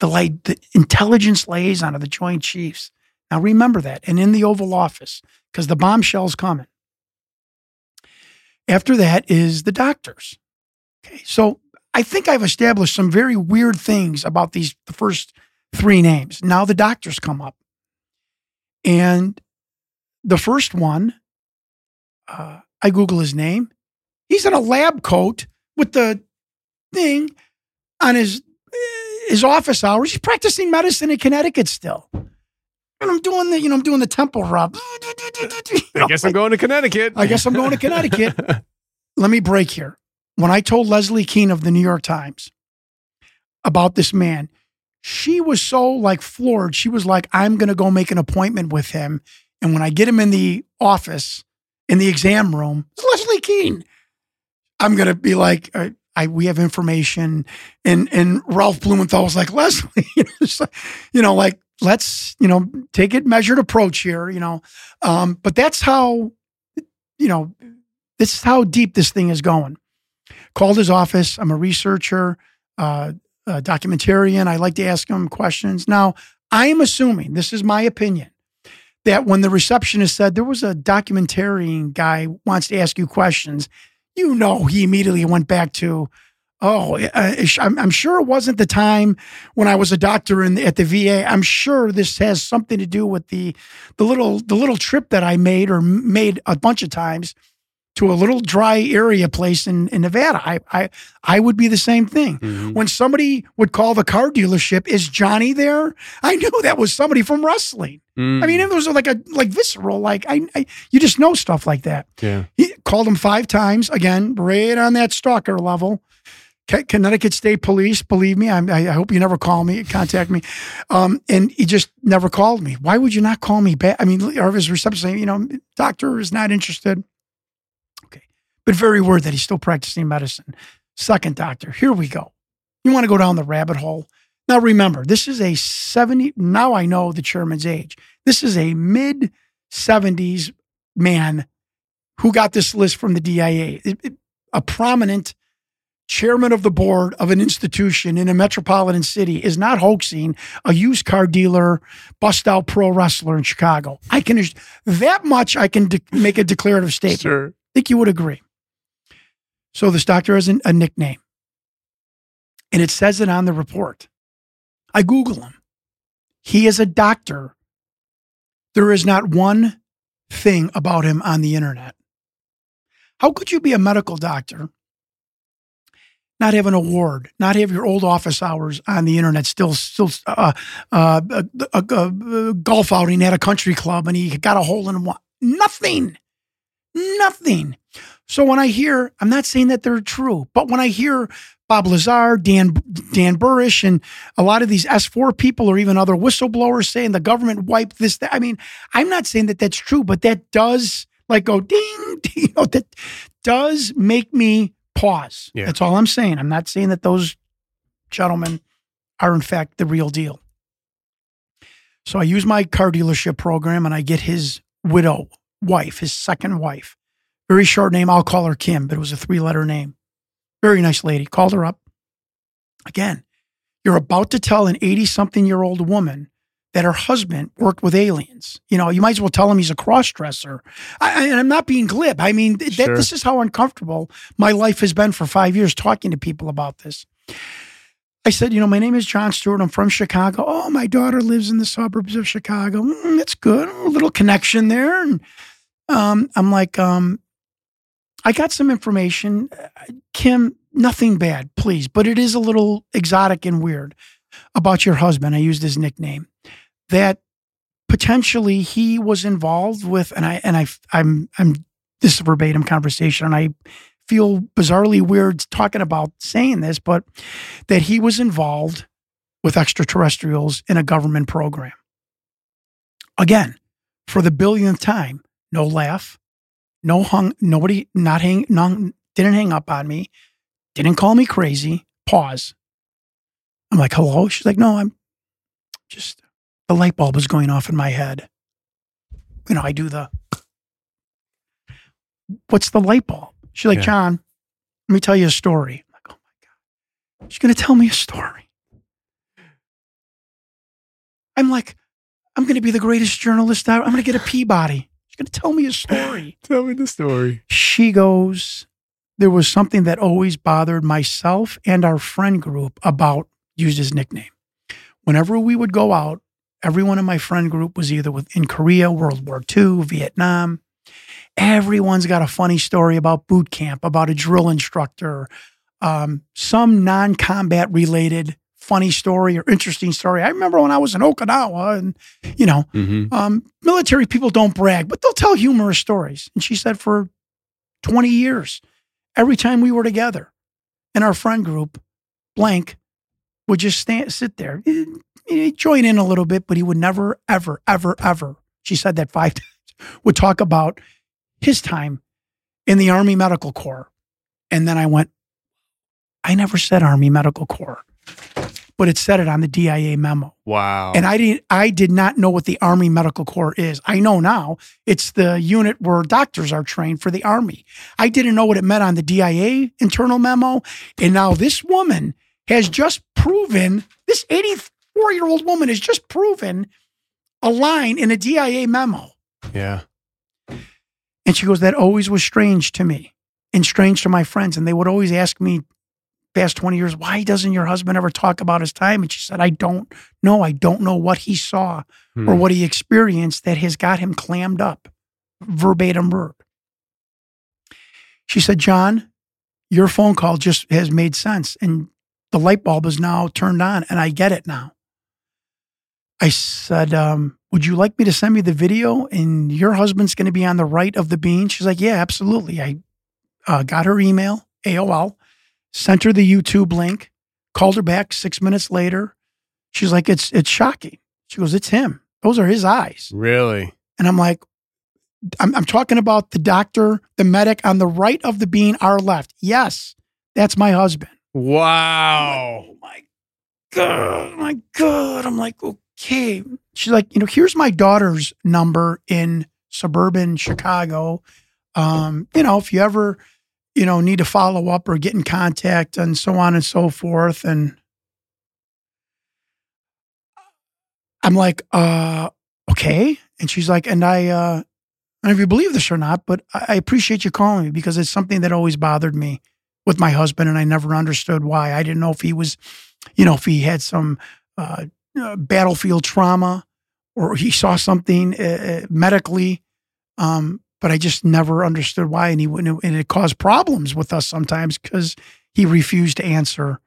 the like the intelligence liaison of the Joint Chiefs. Now remember that. And in the Oval Office, because the bombshell's coming. After that is the doctors. Okay. So I think I've established some very weird things about these, the first three names. Now the doctors come up. And the first one, uh, I Google his name. He's in a lab coat with the thing on his, his office hours. He's practicing medicine in Connecticut still. And I'm doing the, you know, I'm doing the temple rub. You know, I guess I'm like, going to Connecticut. I guess I'm going to Connecticut. Let me break here. When I told Leslie Kean of the New York Times about this man, she was so like floored. She was like, I'm going to go make an appointment with him. And when I get him in the office, in the exam room, it's Leslie Kean. I'm going to be like, I, I, we have information. And and Ralph Blumenthal was like, Leslie, you know, like, let's, you know, take it measured approach here, you know. Um, but that's how, you know, this is how deep this thing is going. Called his office. I'm a researcher, uh, a documentarian. I like to ask him questions. Now, I am assuming, this is my opinion, that when the receptionist said there was a documentarian guy wants to ask you questions, you know, he immediately went back to, oh, I'm sure it wasn't the time when I was a doctor in at the V A. I'm sure this has something to do with the the little the little trip that I made or made a bunch of times to a little dry area place in, in Nevada. I, I I would be the same thing. Mm-hmm. When somebody would call the car dealership, is Johnny there? I knew that was somebody from wrestling. Mm. I mean, it was like a like visceral, like I, I you just know stuff like that. Yeah. He called him five times, again, right on that stalker level. Connecticut State Police, believe me, I, I hope you never call me, contact me. Um, and he just never called me. Why would you not call me back? I mean, or his receptionist saying, you know, doctor is not interested. But very weird that he's still practicing medicine. Second doctor, here we go. You want to go down the rabbit hole? Now remember, this is a seventy, now I know the chairman's age. This is a mid-seventies man who got this list from the D I A. It, it, a prominent chairman of the board of an institution in a metropolitan city is not hoaxing a used car dealer, bust out pro wrestler in Chicago. I can, that much I can de- make a declarative statement. Sure. I think you would agree. So this doctor has an, a nickname, and it says it on the report. I Google him. He is a doctor. There is not one thing about him on the internet. How could you be a medical doctor, not have an award, not have your old office hours on the internet, still still uh, uh, a, a, a golf outing at a country club, and he got a hole in one? Nothing. Nothing. So when I hear, I'm not saying that they're true, but when I hear Bob Lazar, Dan Dan Burrish, and a lot of these S four people or even other whistleblowers saying the government wiped this, that, I mean, I'm not saying that that's true, but that does like go ding, ding, you know, that does make me pause. Yeah. That's all I'm saying. I'm not saying that those gentlemen are in fact the real deal. So I use my car dealership program and I get his widow wife, his second wife. Very short name. I'll call her Kim, but it was a three-letter name. Very nice lady. Called her up. Again, you're about to tell an eighty-something-year-old woman that her husband worked with aliens. You know, you might as well tell him he's a cross-dresser. I, and I'm not being glib. I mean, th- sure. that, this is how uncomfortable my life has been for five years talking to people about this. I said, you know, my name is Jon Stewart. I'm from Chicago. Oh, my daughter lives in the suburbs of Chicago. Mm, that's good. A little connection there. And um, I'm like, um, I got some information. Kim, nothing bad, please, but it is a little exotic and weird about your husband. I used his nickname. That potentially he was involved with, and I and I I'm I'm this is a verbatim conversation, and I feel bizarrely weird talking about saying this, but that he was involved with extraterrestrials in a government program. Again, for the billionth time, no laugh. No hung, nobody, not hang, non, didn't hang up on me, didn't call me crazy. Pause. I'm like, hello? She's like, no, I'm just, the light bulb is going off in my head. You know, I do the, what's the light bulb? She's like, yeah. John, let me tell you a story. I'm like, oh my God. She's going to tell me a story. I'm like, I'm going to be the greatest journalist out. I'm going to get a Peabody. Going to tell me a story. Tell me the story. She goes, there was something that always bothered myself and our friend group about, used his nickname. Whenever we would go out, everyone in my friend group was either with, in Korea, World War Two, Vietnam. Everyone's got a funny story about boot camp, about a drill instructor, um, some non-combat related funny story or interesting story. I remember when I was in Okinawa and, you know, mm-hmm. um, military people don't brag, but they'll tell humorous stories. And she said for twenty years, every time we were together in our friend group, blank would just stand, sit there, he'd, he'd join in a little bit, but he would never, ever, ever, ever, she said that five times, would talk about his time in the Army Medical Corps. And then I went, I never said Army Medical Corps. But it said it on the D I A memo. Wow. And I didn't, I did not know what the Army Medical Corps is. I know now it's the unit where doctors are trained for the Army. I didn't know what it meant on the D I A internal memo. And now this woman has just proven, this eighty-four-year-old woman has just proven a line in a D I A memo. Yeah. And she goes, that always was strange to me and strange to my friends. And they would always ask me, past twenty years, why doesn't your husband ever talk about his time? And she said, I don't know. I don't know what he saw hmm. or what he experienced that has got him clammed up, verbatim word. She said, John, your phone call just has made sense. And the light bulb is now turned on and I get it now. I said, um, would you like me to send me the video? And your husband's going to be on the right of the bean. She's like, yeah, absolutely. I uh, got her email, A O L. Sent her the YouTube link, called her back six minutes later. She's like, it's it's shocking. She goes, it's him. Those are his eyes. Really? And I'm like, I'm, I'm talking about the doctor, the medic on the right of the bean, our left. Yes, that's my husband. Wow. Like, oh my God, oh my God. I'm like, okay. She's like, you know, here's my daughter's number in suburban Chicago. Um, you know, if you ever... you know, need to follow up or get in contact and so on and so forth. And I'm like, uh, okay. And she's like, and I, uh, I don't know if you believe this or not, but I appreciate you calling me because it's something that always bothered me with my husband, and I never understood why. I didn't know if he was, you know, if he had some uh, battlefield trauma or he saw something uh, medically, um, but I just never understood why. And he wouldn't, and it caused problems with us sometimes because he refused to answer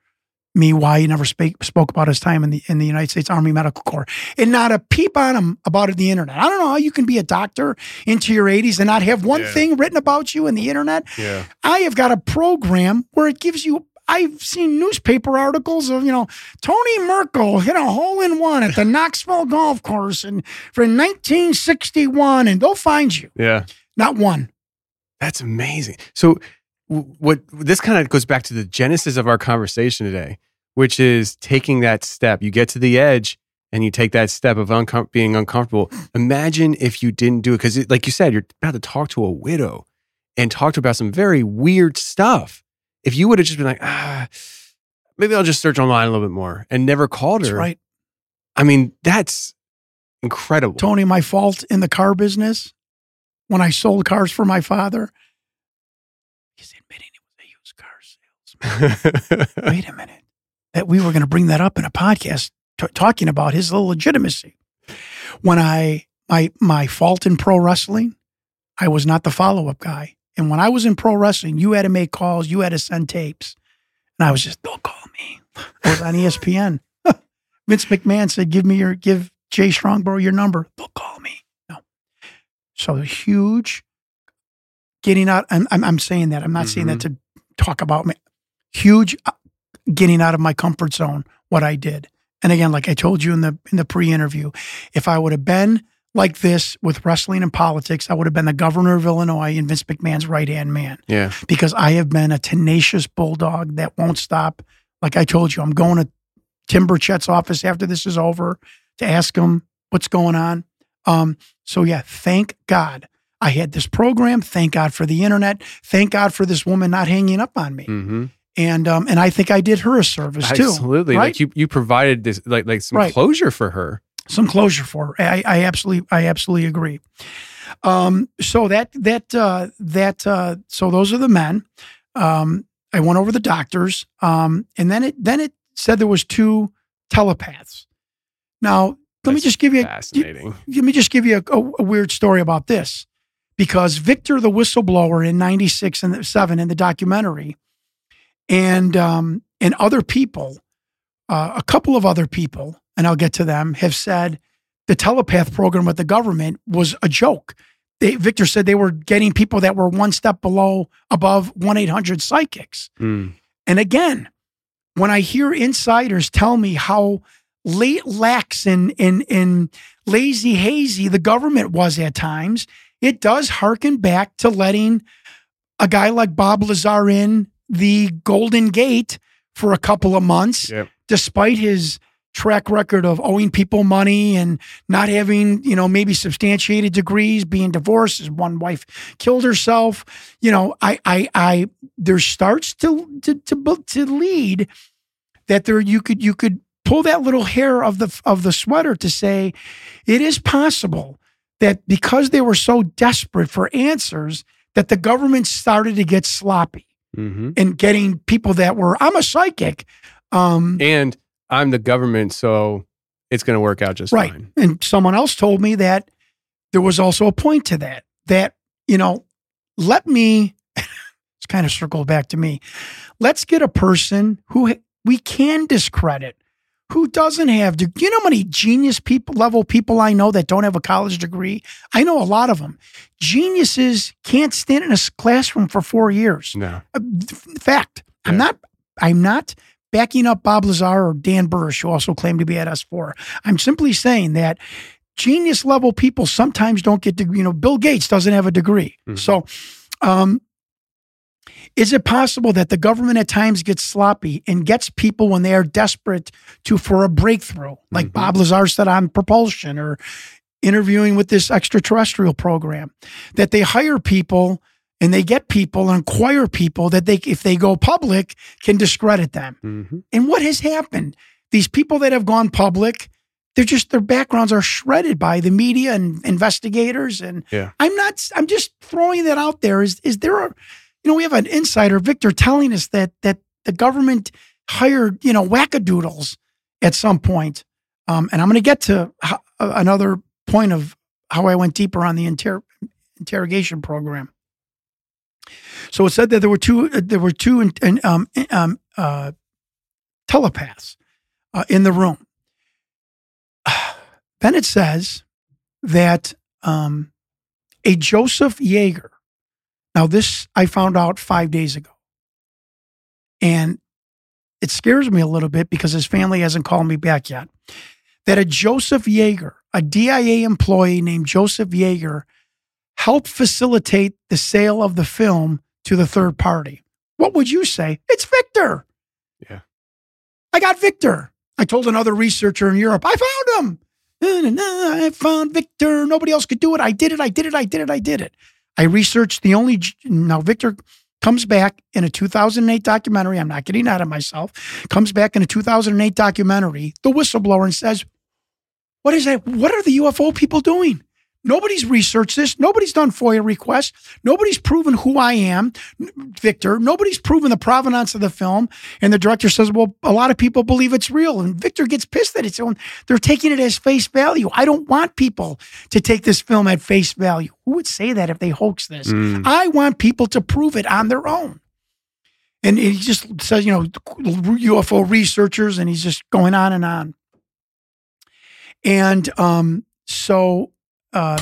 me why he never spake, spoke about his time in the in the United States Army Medical Corps, and not a peep on him about it on the internet. I don't know how you can be a doctor into your eighties and not have one yeah. thing written about you in the internet. Yeah. I have got a program where it gives you, I've seen newspaper articles of, you know, Tony Merkel hit a hole-in-one at the Knoxville golf course and for nineteen sixty-one, and they'll find you. Yeah. Not one. That's amazing. So what this kind of goes back to the genesis of our conversation today, which is taking that step. You get to the edge and you take that step of uncom- being uncomfortable. Imagine if you didn't do it, because like you said, you're about to talk to a widow and talk to about some very weird stuff. If you would have just been like, ah, maybe I'll just search online a little bit more, and never called her. That's right. I mean, that's incredible. Tony, my fault in the car business, when I sold cars for my father, wait a minute, that we were going to bring that up in a podcast t- talking about his little legitimacy. When I, my, my fault in pro wrestling, I was not the follow-up guy. And when I was in pro wrestling, you had to make calls, you had to send tapes. And I was just, don't call me. I was on E S P N. Vince McMahon said, give me your, give Jay Strongborough your number. They'll call me. No. So huge getting out. I'm, I'm, I'm saying that. I'm not mm-hmm. saying that to talk about me. Huge getting out of my comfort zone, what I did. And again, like I told you in the in the pre-interview, if I would have been like this with wrestling and politics, I would have been the governor of Illinois and Vince McMahon's right-hand man. Yeah. Because I have been a tenacious bulldog that won't stop. Like I told you, I'm going to Tim Burchett's office after this is over to ask him what's going on. Um, so yeah, thank God I had this program. Thank God for the internet. Thank God for this woman not hanging up on me. Mm-hmm. And um, and I think I did her a service too. Absolutely, right? Like you, you provided this like like some right. closure for her. Some closure for her. I, I absolutely I absolutely agree. Um, so that that uh, that uh, so those are the men. Um, I went over the doctors, um, and then it then it said there was two telepaths. Now let That's me just give you fascinating. A, let me just give you a, a, a weird story about this, because Victor the Whistleblower in ninety-six and seven in the documentary. And um, and other people, uh, a couple of other people, and I'll get to them, have said the telepath program with the government was a joke. They, Victor said they were getting people that were one step below, above one eight hundred psychics. Mm. And again, when I hear insiders tell me how late lax and, and, and lazy, hazy the government was at times, it does harken back to letting a guy like Bob Lazar in the Golden Gate for a couple of months, yep. despite his track record of owing people money and not having, you know, maybe substantiated degrees, being divorced, his one wife killed herself. You know, I, I, I, there starts to, to, to, to lead that there, you could, you could pull that little hair of the, of the sweater to say, it is possible that because they were so desperate for answers that the government started to get sloppy. Mm-hmm. And getting people that were, I'm a psychic. Um, and I'm the government, so it's going to work out just right. fine. And someone else told me that there was also a point to that, that, you know, let me, it's kind of circled back to me. Let's get a person who we can discredit, who doesn't have, do you know how many genius people level people I know that don't have a college degree? I know a lot of them. Geniuses can't stand in a classroom for four years. No. Uh, fact. Yeah. I'm not, I'm not backing up Bob Lazar or Dan Bursch, who also claimed to be at S four. I'm simply saying that genius level people sometimes don't get, to, you know, Bill Gates doesn't have a degree. Mm-hmm. So, um, is it possible that the government at times gets sloppy and gets people when they are desperate to for a breakthrough, like mm-hmm. Bob Lazar said on propulsion or interviewing with this extraterrestrial program, that they hire people and they get people and acquire people that they, if they go public, can discredit them. Mm-hmm. And what has happened? These people that have gone public, they're just, their backgrounds are shredded by the media and investigators. And yeah. I'm not, I'm just throwing that out there. Is, is there a, you know, we have an insider, Victor, telling us that, that the government hired, you know, wackadoodles at some point. Um, and I'm going to get to ho- another point of how I went deeper on the inter- interrogation program. So it said that there were two, uh, there were two in, in, um, in, um, uh, telepaths uh, in the room. Then it says that um, a Joseph Yeager, now this I found out five days ago, and it scares me a little bit because his family hasn't called me back yet, that a Joseph Yeager, a D I A employee named Joseph Yeager, helped facilitate the sale of the film to the third party. What would you say? It's Victor. Yeah. I got Victor. I told another researcher in Europe, I found him. Na, na, na, I found Victor. Nobody else could do it. I did it. I did it. I did it. I did it. I researched the only... Now, Victor comes back in a two thousand eight documentary. I'm not getting out of myself. Comes back in a two thousand eight documentary, The Whistleblower, and says, what is that? What are the U F O people doing? Nobody's researched this. Nobody's done FOIA requests. Nobody's proven who I am, Victor. Nobody's proven the provenance of the film. And the director says, well, a lot of people believe it's real. And Victor gets pissed that it's on. They're taking it as face value. I don't want people to take this film at face value. Who would say that if they hoax this? Mm. I want people to prove it on their own. And he just says, you know, U F O researchers, and he's just going on and on. And um, so... Uh,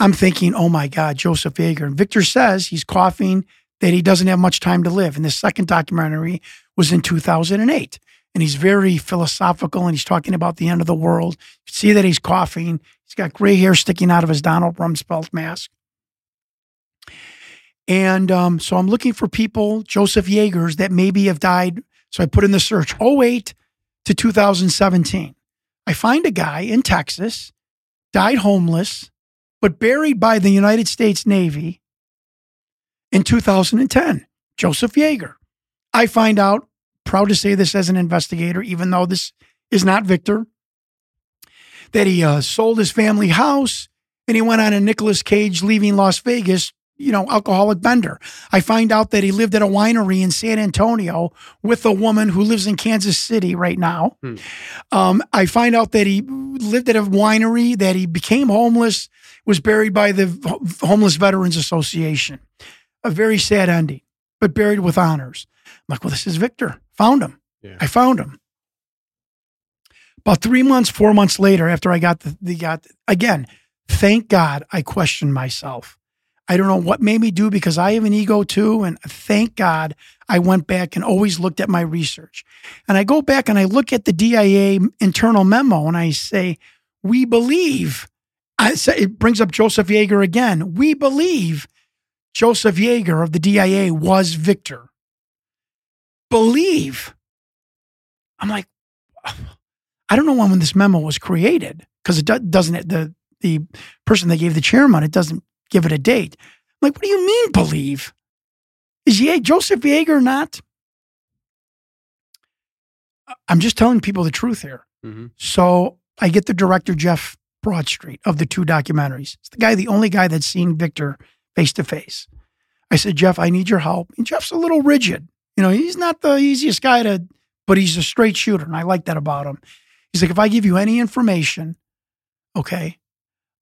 I'm thinking, oh my God, Joseph Yeager. And Victor says he's coughing that he doesn't have much time to live. And this second documentary was in two thousand eight. And he's very philosophical and he's talking about the end of the world. You see that he's coughing. He's got gray hair sticking out of his Donald Rumsfeld mask. And um, so I'm looking for people, Joseph Yeagers, that maybe have died. So I put in the search, oh eight to two thousand seventeen. I find a guy in Texas. Died homeless, but buried by the United States Navy in two thousand ten, Joseph Yeager. I find out, proud to say this as an investigator, even though this is not Victor, that he uh, sold his family house and he went on a Nicolas Cage Leaving Las Vegas, you know, alcoholic bender. I find out that he lived at a winery in San Antonio with a woman who lives in Kansas City right now. Hmm. Um, I find out that he lived at a winery, that he became homeless, was buried by the Homeless Veterans Association. A very sad ending, but buried with honors. I'm like, well, this is Victor. Found him. Yeah. I found him. About three months, four months later, after I got the, the got again, thank God I questioned myself. I don't know what made me do, because I have an ego too. And thank God I went back and always looked at my research. And I go back and I look at the D I A internal memo and I say, we believe, I say, it brings up Joseph Yeager again. We believe Joseph Yeager of the D I A was Victor. Believe. I'm like, I don't know when, when this memo was created, because it do- doesn't, the, the person that gave the chairman, it doesn't give it a date. I'm like, what do you mean believe? Is Ye- Joseph Yeager not? I'm just telling people the truth here. Mm-hmm. So I get the director, Jeff Broadstreet, of the two documentaries. It's the guy, the only guy that's seen Victor face to face. I said, Jeff, I need your help. And Jeff's a little rigid. You know, he's not the easiest guy to, but he's a straight shooter. And I like that about him. He's like, if I give you any information, okay,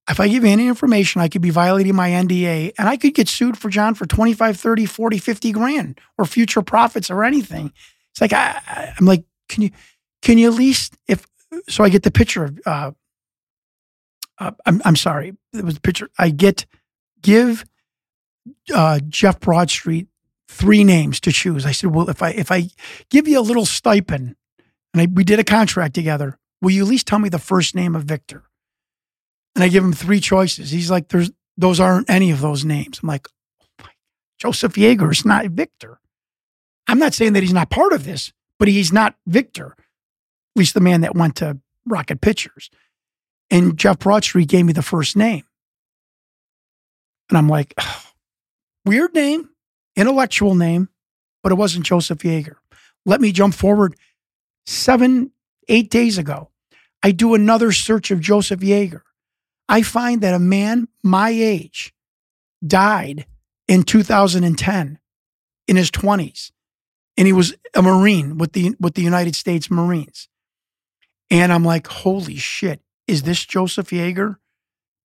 if I give you any information, I could be violating my N D A and I could get sued for John for twenty-five, thirty, forty, fifty grand or future profits or anything. It's like, I, I, I'm like, can you, can you at least, if, so I get the picture of, uh, uh, I'm, I'm sorry, it was the picture. I get, give uh, Jeff Broadstreet three names to choose. I said, well, if I, if I give you a little stipend and I, we did a contract together, will you at least tell me the first name of Victor? And I give him three choices. He's like, "There's those aren't any of those names." I'm like, oh my, Joseph Yeager is not Victor. I'm not saying that he's not part of this, but he's not Victor, at least the man that went to Rocket Pictures. And Jeff Broadstreet gave me the first name. And I'm like, oh, Weird name, intellectual name, but it wasn't Joseph Yeager. Let me jump forward seven, eight days ago. I do another search of Joseph Yeager. I find that a man my age died in two thousand ten in his twenties. And he was a Marine with the with the United States Marines. And I'm like, holy shit, is this Joseph Yeager?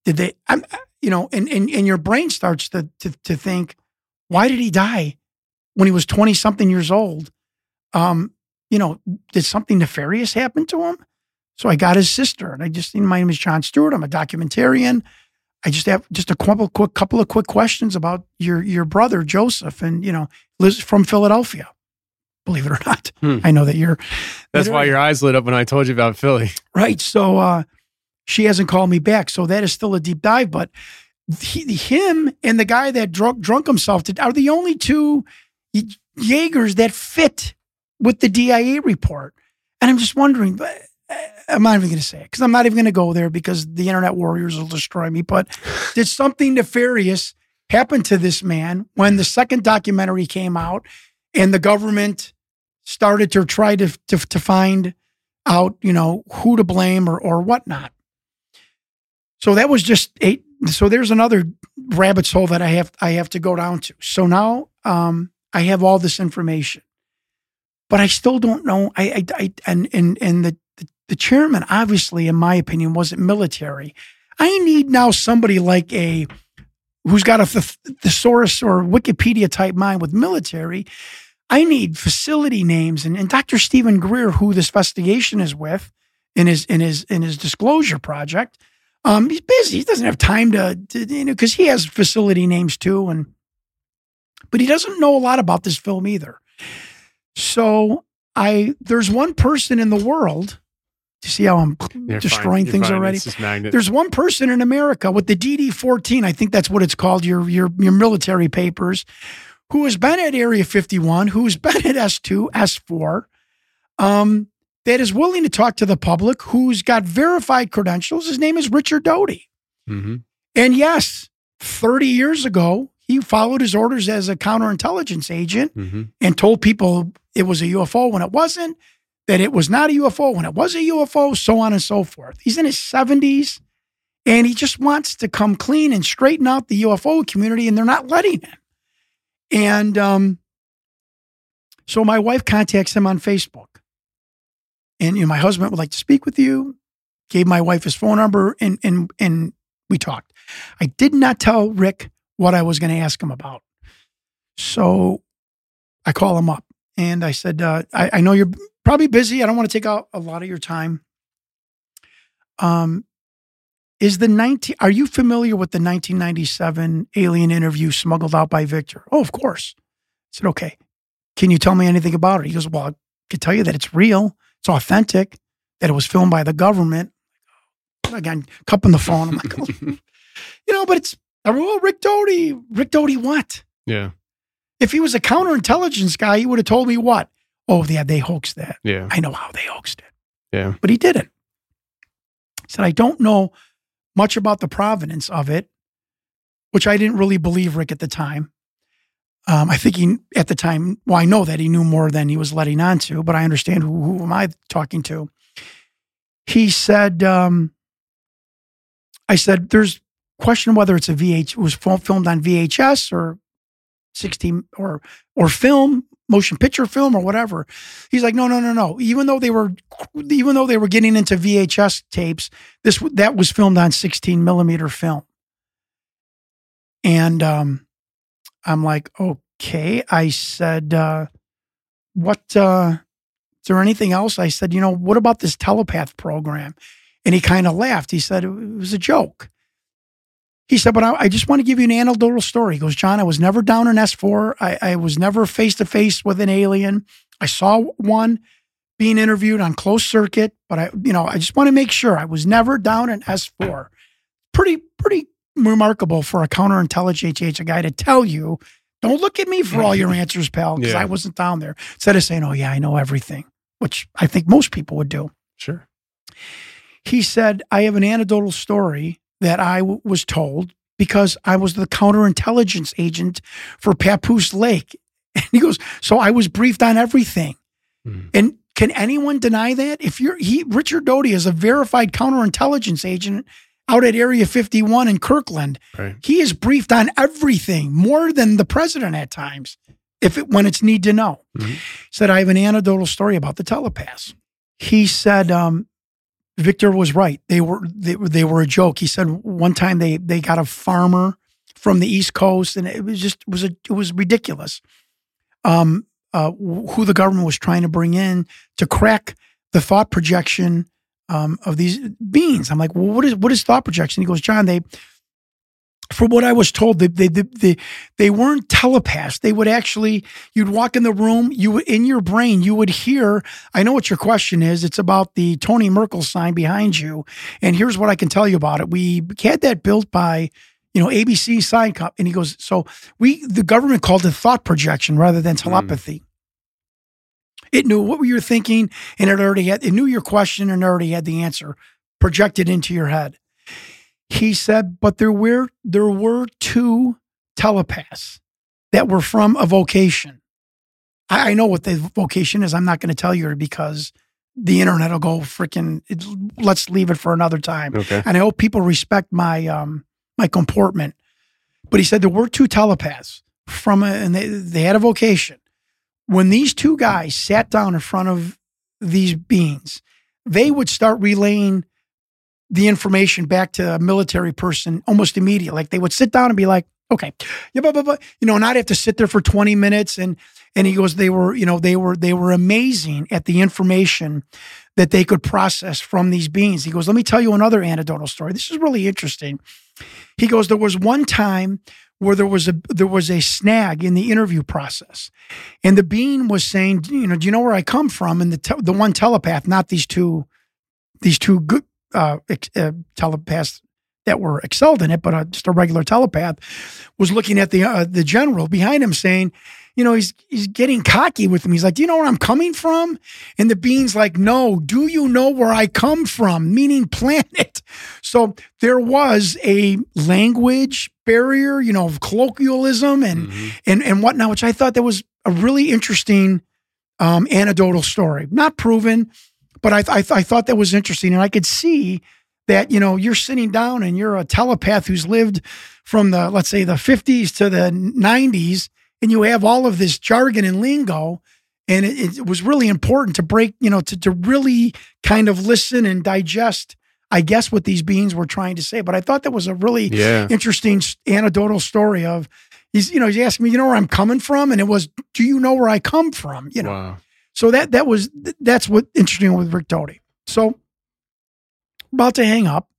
Did they, I'm, you know, and, and, and your brain starts to, to, to think, why did he die when he was twenty-something years old? Um, you know, did something nefarious happen to him? So I got his sister, and I just, you know, my name is Jon Stewart. I'm a documentarian. I just have just a couple, quick, couple of quick questions about your your brother, Joseph, and, you know, lives from Philadelphia. Believe it or not. Hmm. I know that you're... That's why your eyes lit up when I told you about Philly. Right. So uh, she hasn't called me back. So that is still a deep dive. But he, him and the guy that drunk, drunk himself to, are the only two Yeagers that fit with the D I A report. And I'm just wondering, but I'm not even going to say it because I'm not even going to go there because the internet warriors will destroy me. But did something nefarious happen to this man when the second documentary came out and the government started to try to, to to find out, you know, who to blame or or whatnot? So that was just eight. So there's another rabbit's hole that I have I have to go down to. So now um, I have all this information, but I still don't know. I I, I and and and the, the the chairman, obviously, in my opinion, wasn't military. I need now somebody like a who's got a th- thesaurus or Wikipedia type mind with military. I need facility names and, and Doctor Stephen Greer, who this investigation is with in his in his in his disclosure project. Um, he's busy. He doesn't have time to, to you know, because he has facility names too, and but he doesn't know a lot about this film either. So I there's one person in the world. You see how I'm you're destroying things fine. Already? There's one person in America with the D D fourteen, I think that's what it's called, your your your military papers, who has been at Area fifty-one, who's been at S two, S four, um, that is willing to talk to the public, who's got verified credentials. His name is Richard Doty. Mm-hmm. And yes, thirty years ago, he followed his orders as a counterintelligence agent mm-hmm. and told people it was a U F O when it wasn't, that it was not a U F O when it was a U F O, so on and so forth. He's in his seventies, and he just wants to come clean and straighten out the U F O community, and they're not letting him. And um, so my wife contacts him on Facebook. And you know, my husband would like to speak with you, gave my wife his phone number, and and and we talked. I did not tell Rick what I was going to ask him about. So I call him up, and I said, uh, I, I know you're probably busy. I don't want to take out a lot of your time. Um, is the nineteen? Are you familiar with the nineteen ninety-seven alien interview smuggled out by Victor? Oh, of course. I said, okay. Can you tell me anything about it? He goes, well, I can tell you that it's real. It's authentic. That it was filmed by the government. Again, cupping the phone. I'm like, oh. you know, but it's oh, Rick Doty. Rick Doty, what? Yeah. If he was a counterintelligence guy, he would have told me what. Oh, yeah, they hoaxed that. Yeah. I know how they hoaxed it. Yeah. But he didn't. He said, I don't know much about the provenance of it, which I didn't really believe Rick at the time. Um, I think he, at the time, well, I know that he knew more than he was letting on to, but I understand who, who am I talking to. He said, um, I said, there's question whether it's a V H, it was filmed on V H S or sixteen or, or film. Motion picture film or whatever. He's like, no, no, no, no. Even though they were, even though they were getting into V H S tapes, this that was filmed on sixteen millimeter film. And um, I'm like, okay. I said, uh, what? Uh, is there anything else? I said, you know, what about this telepath program? And he kind of laughed. He said it was a joke. He said, but I, I just want to give you an anecdotal story. He goes, John, I was never down in S four. I, I was never face-to-face with an alien. I saw one being interviewed on closed circuit, but I, you know, I just want to make sure I was never down in S four. Pretty, pretty remarkable for a counterintelligence guy to tell you, don't look at me for all your answers, pal, because yeah. I wasn't down there. Instead of saying, oh, yeah, I know everything, which I think most people would do. Sure. He said, I have an anecdotal story that I w- was told because I was the counterintelligence agent for Papoose Lake. And he goes, so I was briefed on everything. Mm. And can anyone deny that? If you're he, Richard Doty is a verified counterintelligence agent out at Area fifty-one in Kirkland. Right. He is briefed on everything, more than the president at times, if it, when it's need to know. Mm-hmm. He said, I have an anecdotal story about the telepaths. He said, um, Victor was right. They were they, they were a joke. He said one time they they got a farmer from the East Coast, and it was just it was a, it was ridiculous. Um, uh, who the government was trying to bring in to crack the thought projection um, of these beings. I'm like, well, what is what is thought projection? He goes, John, they, from what I was told, they they they they, they weren't telepaths. They would actually, you'd walk in the room, you in your brain, you would hear. I know what your question is. It's about the Tony Merkel sign behind you, and here's what I can tell you about it. We had that built by, you know, A B C sign cop. And he goes, so we, the government called it thought projection rather than telepathy. Mm. It knew what you were thinking, and it already had, it knew your question and already had the answer projected into your head. He said, but there were, there were two telepaths that were from a vocation. I, I know what the vocation is. I'm not going to tell you because the internet will go freaking, let's leave it for another time. Okay. And I hope people respect my, um, my comportment. But he said there were two telepaths from a, and they, they had a vocation. When these two guys sat down in front of these beings, they would start relaying the information back to a military person almost immediately. Like they would sit down and be like, okay, yeah, but, but, but, you know, and I'd have to sit there for twenty minutes. And, and he goes, they were, you know, they were, they were amazing at the information that they could process from these beings. He goes, let me tell you another anecdotal story. This is really interesting. He goes, there was one time where there was a, there was a snag in the interview process, and the being was saying, you know, do you know where I come from? And the, te- the one telepath, not these two, these two good uh, ex- uh, telepaths that were excelled in it, but a, just a regular telepath, was looking at the uh, the general behind him saying, you know, he's he's getting cocky with him. He's like, do you know where I'm coming from? And the being's like, no, do you know where I come from? Meaning planet. So there was a language barrier, you know, of colloquialism and, mm-hmm. and, and whatnot, which I thought that was a really interesting um, anecdotal story. Not proven, but I, th- I, th- I thought that was interesting. And I could see that, you know, you're sitting down and you're a telepath who's lived from the, let's say, the fifties to the nineties, and you have all of this jargon and lingo, and it, it was really important to break, you know, to, to really kind of listen and digest, I guess, what these beings were trying to say. But I thought that was a really yeah. interesting anecdotal story of, he's, you know, he asked me, you know where I'm coming from? And it was, do you know where I come from? You know, wow. so that, that was, that's what interesting with Rick Doty. So, about to hang up,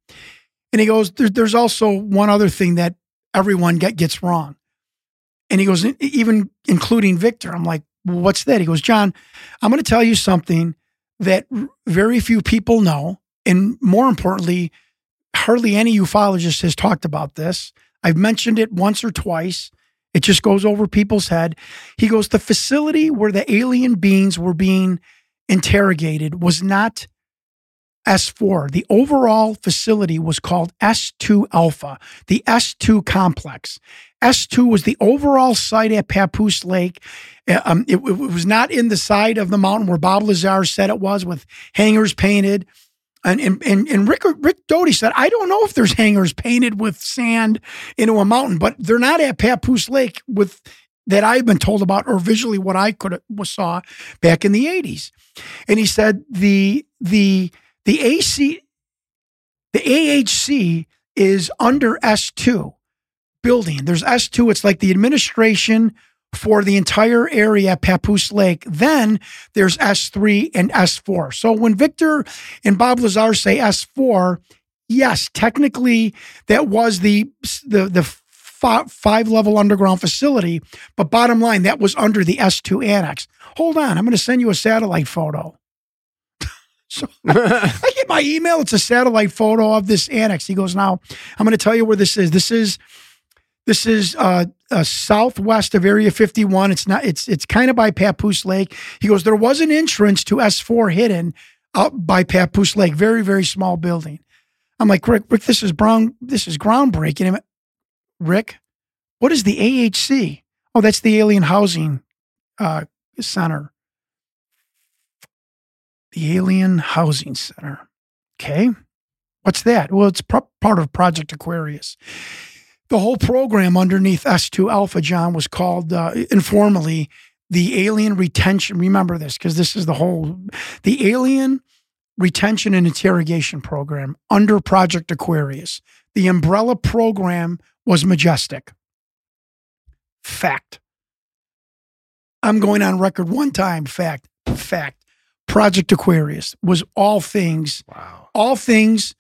and he goes, there, there's also one other thing that everyone get, gets wrong. And he goes, even including Victor. I'm like, well, what's that? He goes, John, I'm going to tell you something that very few people know, and more importantly, hardly any ufologist has talked about this. I've mentioned it once or twice. It just goes over people's head. He goes, the facility where the alien beings were being interrogated was not S four. The overall facility was called S two Alpha, the S two complex. S two was the overall site at Papoose Lake. Um, it, it was not in the side of the mountain where Bob Lazar said it was, with hangars painted. And and and, and Rick, Rick Doty said, I don't know if there's hangars painted with sand into a mountain, but they're not at Papoose Lake with that I've been told about, or visually what I could saw back in the eighties. And he said the the... The A C, the A H C is under S two building. There's S two. It's like the administration for the entire area at Papoose Lake. Then there's S three and S four. So when Victor and Bob Lazar say S four, yes, technically that was the the the f- five level underground facility. But bottom line, that was under the S two annex. Hold on, I'm going to send you a satellite photo. So I, I get my email. It's a satellite photo of this annex. He goes, now I'm going to tell you where this is. This is, this is uh, uh, southwest of Area fifty-one. It's not, it's, it's kind of by Papoose Lake. He goes, there was an entrance to S four hidden out by Papoose Lake. Very, very small building. I'm like, Rick, Rick, this is brown. This is groundbreaking. Rick, what is the A H C? Oh, that's the Alien Housing uh, Center. The Alien Housing Center. Okay. What's that? Well, it's pro- part of Project Aquarius. The whole program underneath S two Alpha, John, was called uh, informally the Alien Retention. Remember this, because this is the whole, the Alien Retention and Interrogation Program under Project Aquarius. The umbrella program was Majestic. Fact. I'm going on record one time, fact, fact. Project Aquarius was all things, wow. all things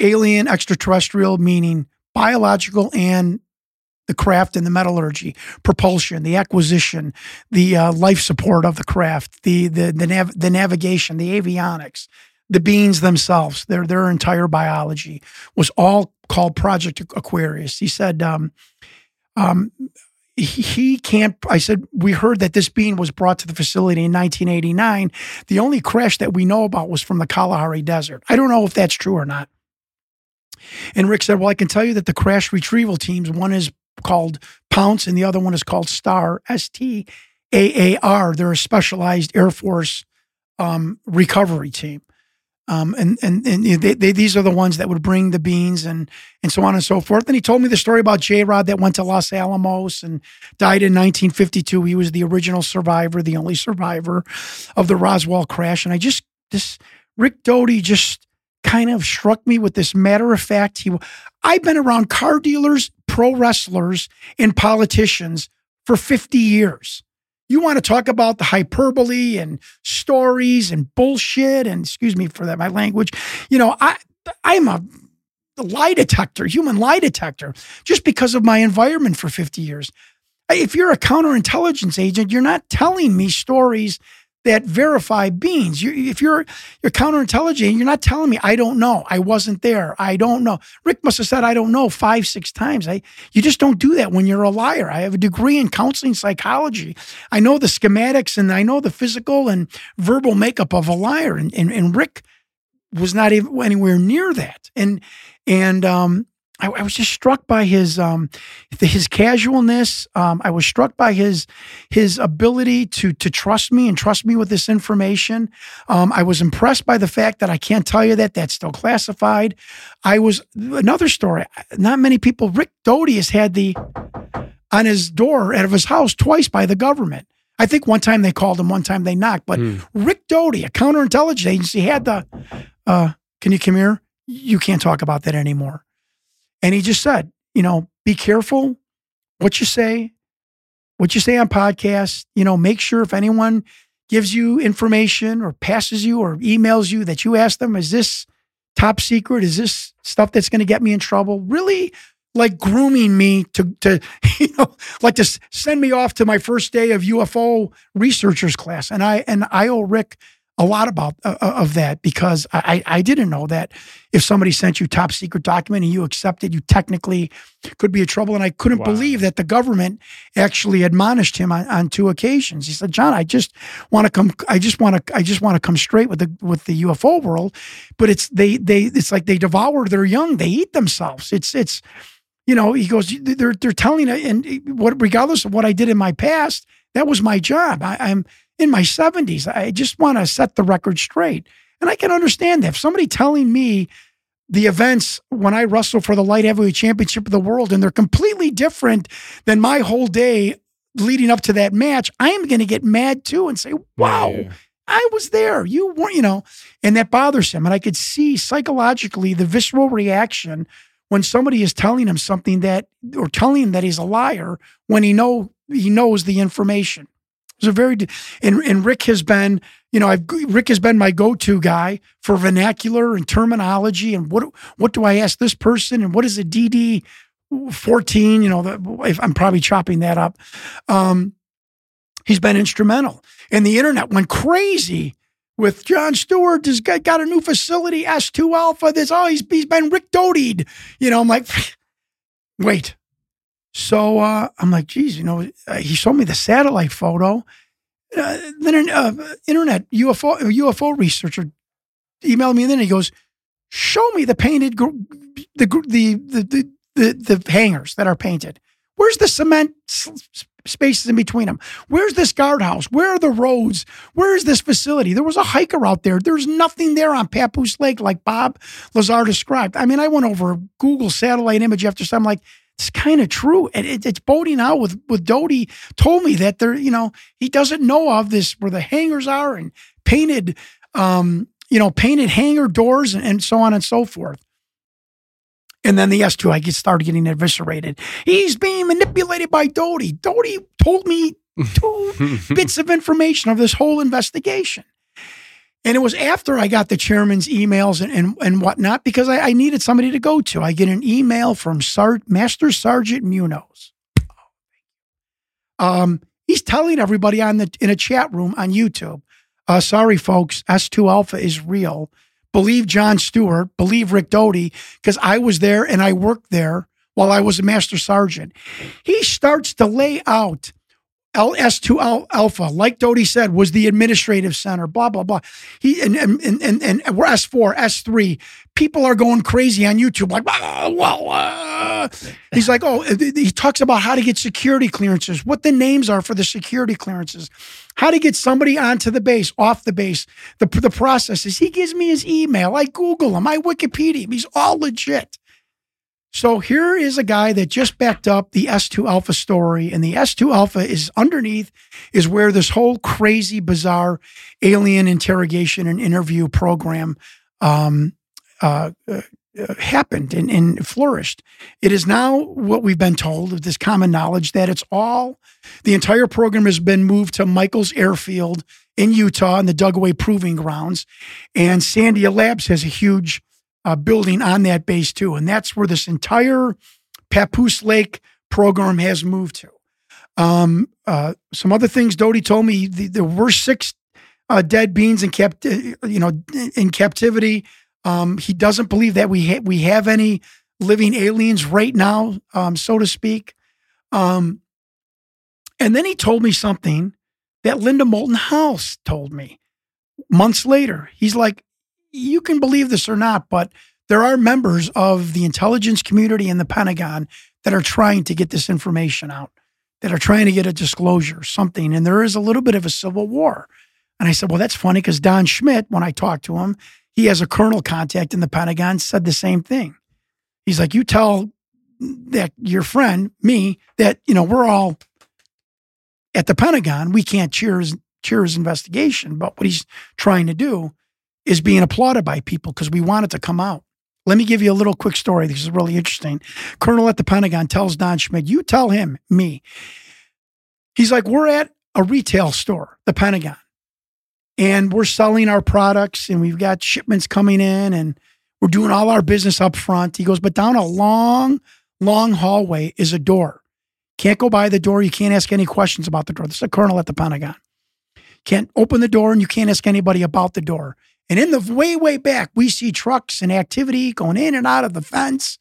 alien, extraterrestrial, meaning biological, and the craft and the metallurgy, propulsion, the acquisition, the uh, life support of the craft, the the the, nav- the navigation, the avionics, the beings themselves, their their entire biology was all called Project Aquarius. He said, um, um, he, he can't, I said, we heard that this being was brought to the facility in nineteen eighty-nine. The only crash that we know about was from the Kalahari Desert. I don't know if that's true or not. And Rick said, well, I can tell you that the crash retrieval teams, one is called Pounce and the other one is called STAR, S T A A R. They're a specialized Air Force um, recovery team. Um, and and, and they, they, these are the ones that would bring the beans and, and so on and so forth. And he told me the story about J-Rod that went to Los Alamos and died in nineteen fifty-two. He was the original survivor, the only survivor of the Roswell crash. And I just, this Rick Doty just kind of struck me with this matter of fact. He, I've been around car dealers, pro wrestlers, and politicians for fifty years. You want to talk about the hyperbole and stories and bullshit and, excuse me for that, my language. You know, I, I'm a lie detector, human lie detector, just because of my environment for fifty years. If you're a counterintelligence agent, you're not telling me stories that verify beings. You, if you're you're counterintelligent, you're not telling me, I don't know, I wasn't there, I don't know. Rick must have said, I don't know, five, six times. I, you just don't do that when you're a liar. I have a degree in counseling psychology. I know the schematics and I know the physical and verbal makeup of a liar. And and, and Rick was not even anywhere near that. And and um, I, I was just struck by his um, his casualness. Um, I was struck by his his ability to to trust me and trust me with this information. Um, I was impressed by the fact that I can't tell you that that's still classified. I was another story. Not many people. Rick Doty has had the on his door out of his house twice by the government. I think one time they called him, one time they knocked. But mm. Rick Doty, a counterintelligence agency, had the. Uh, Can you come here? You can't talk about that anymore. And he just said, you know, be careful what you say, what you say on podcasts. You know, make sure if anyone gives you information or passes you or emails you that you ask them, is this top secret? Is this stuff that's going to get me in trouble? Really, like grooming me to, to you know, like to send me off to my first day of U F O researchers class. And I and I owe Rick a lot about uh, of that, because I, I didn't know that if somebody sent you top secret document and you accepted, you technically could be in trouble. And I couldn't wow. believe that the government actually admonished him on, on two occasions. He said, John, I just want to come. I just want to. I just want to come straight with the with the U F O world. But it's they they. It's like they devour their young. They eat themselves. It's it's, you know. He goes. They're they're telling. And what regardless of what I did in my past, that was my job. I, I'm. In my seventies, I just want to set the record straight. And I can understand that. If somebody telling me the events when I wrestled for the light heavyweight championship of the world, and they're completely different than my whole day leading up to that match, I am going to get mad too and say, wow, yeah. I was there. You weren't, you know, and that bothers him. And I could see psychologically the visceral reaction when somebody is telling him something that, or telling him that he's a liar when he know he knows the information. It was a very, and, and Rick has been, you know, I've, Rick has been my go-to guy for vernacular and terminology and what what do I ask this person and what is a D D fourteen, you know, the, if I'm probably chopping that up. Um, he's been instrumental, and the internet went crazy with Jon Stewart has got, got a new facility, S two Alpha. This oh, he's, he's been Rick Doty'd. You know, I'm like, wait. So uh, I'm like, geez, you know, uh, he showed me the satellite photo. Uh, then an uh, internet U F O U F O researcher emailed me, and then he goes, "Show me the painted gr- the, the the the the, the hangars that are painted? Where's the cement s- spaces in between them? Where's this guardhouse? Where are the roads? Where is this facility? There was a hiker out there. There's nothing there on Papoose Lake like Bob Lazar described. I mean, I went over Google satellite image after something like, it's kind of true. And it, it, it's boding out with, with Doty told me that there, you know, he doesn't know of this, where the hangars are and painted, um, you know, painted hangar doors and, and so on and so forth. And then the S two, I get started getting eviscerated. He's being manipulated by Doty. Doty told me two bits of information of this whole investigation. And it was after I got the chairman's emails and, and, and whatnot, because I, I needed somebody to go to. I get an email from Sar- Master Sergeant Munoz. Um, he's telling everybody on the in a chat room on YouTube, uh, sorry, folks, S two Alpha is real. Believe Jon Stewart, believe Rick Doty, because I was there and I worked there while I was a master sergeant. He starts to lay out S two Alpha, like Doty said, was the administrative center, blah, blah, blah. He and and and, and we're S four, S three. People are going crazy on YouTube, like, ah, well, uh. He's like, oh, he talks about how to get security clearances, what the names are for the security clearances, how to get somebody onto the base, off the base, the, the processes. He gives me his email. I Google him. I Wikipedia him. He's all legit. So here is a guy that just backed up the S two Alpha story, and the S two Alpha is underneath is where this whole crazy, bizarre alien interrogation and interview program um, uh, uh, happened and, and flourished. It is now what we've been told of this common knowledge that it's all, the entire program has been moved to Michaels Airfield in Utah and the Dugaway Proving Grounds, and Sandia Labs has a huge Uh, building on that base too. And that's where this entire Papoose Lake program has moved to. Um, uh, some other things Doty told me, the, there were six uh, dead beings in, cap- you know, in captivity. Um, he doesn't believe that we, ha- we have any living aliens right now, um, so to speak. Um, and then he told me something that Linda Moulton Howe told me months later. He's like, you can believe this or not, but there are members of the intelligence community and the Pentagon that are trying to get this information out, that are trying to get a disclosure, something. And there is a little bit of a civil war. And I said, well, that's funny, because Don Schmidt, when I talked to him, he has a colonel contact in the Pentagon, said the same thing. He's like, you tell that your friend, me, that, you know, we're all at the Pentagon. We can't cheer his, cheer his investigation, but what he's trying to do is being applauded by people because we want it to come out. Let me give you a little quick story. This is really interesting. Colonel at the Pentagon tells Don Schmidt, you tell him, me. He's like, we're at a retail store, the Pentagon, and we're selling our products and we've got shipments coming in and we're doing all our business up front. He goes, but down a long, long hallway is a door. Can't go by the door. You can't ask any questions about the door. This is a colonel at the Pentagon. Can't open the door and you can't ask anybody about the door. And in the way, way back, we see trucks and activity going in and out of the fence,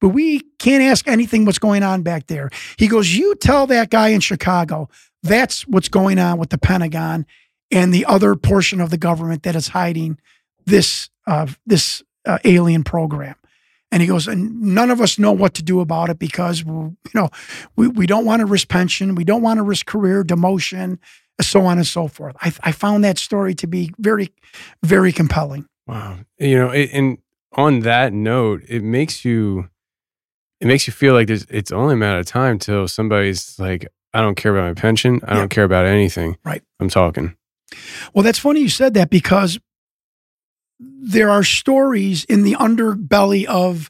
but we can't ask anything what's going on back there. He goes, you tell that guy in Chicago, that's what's going on with the Pentagon and the other portion of the government that is hiding this uh, this uh, alien program. And he goes, and none of us know what to do about it because, you know, we, we don't want to risk pension. We don't want to risk career demotion, so on and so forth. I, I found that story to be very, very compelling. Wow. You know, it, and on that note, it makes you, it makes you feel like there's, it's only a matter of time till somebody's like, I don't care about my pension. I yeah. don't care about anything. Right. I'm talking. Well, that's funny you said that, because there are stories in the underbelly of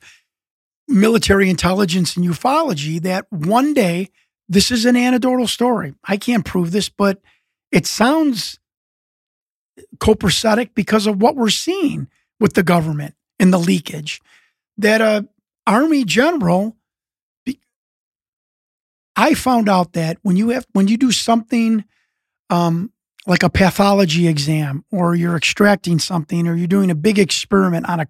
military intelligence and ufology that one day, this is an anecdotal story. I can't prove this, but it sounds copacetic because of what we're seeing with the government and the leakage, that a Army general, I found out that when you have, when you do something um, like a pathology exam, or you're extracting something, or you're doing a big experiment on a,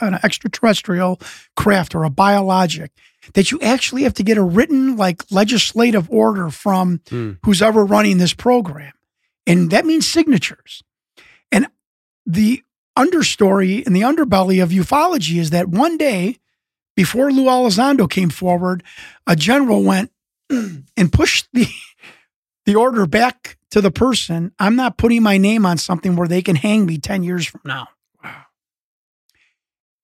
on an extraterrestrial craft or a biologic, that you actually have to get a written, like, legislative order from mm. who's ever running this program. And that means signatures. And the understory and the underbelly of ufology is that one day before Lou Elizondo came forward, a general went and pushed the the order back to the person. I'm not putting my name on something where they can hang me ten years from now. Wow.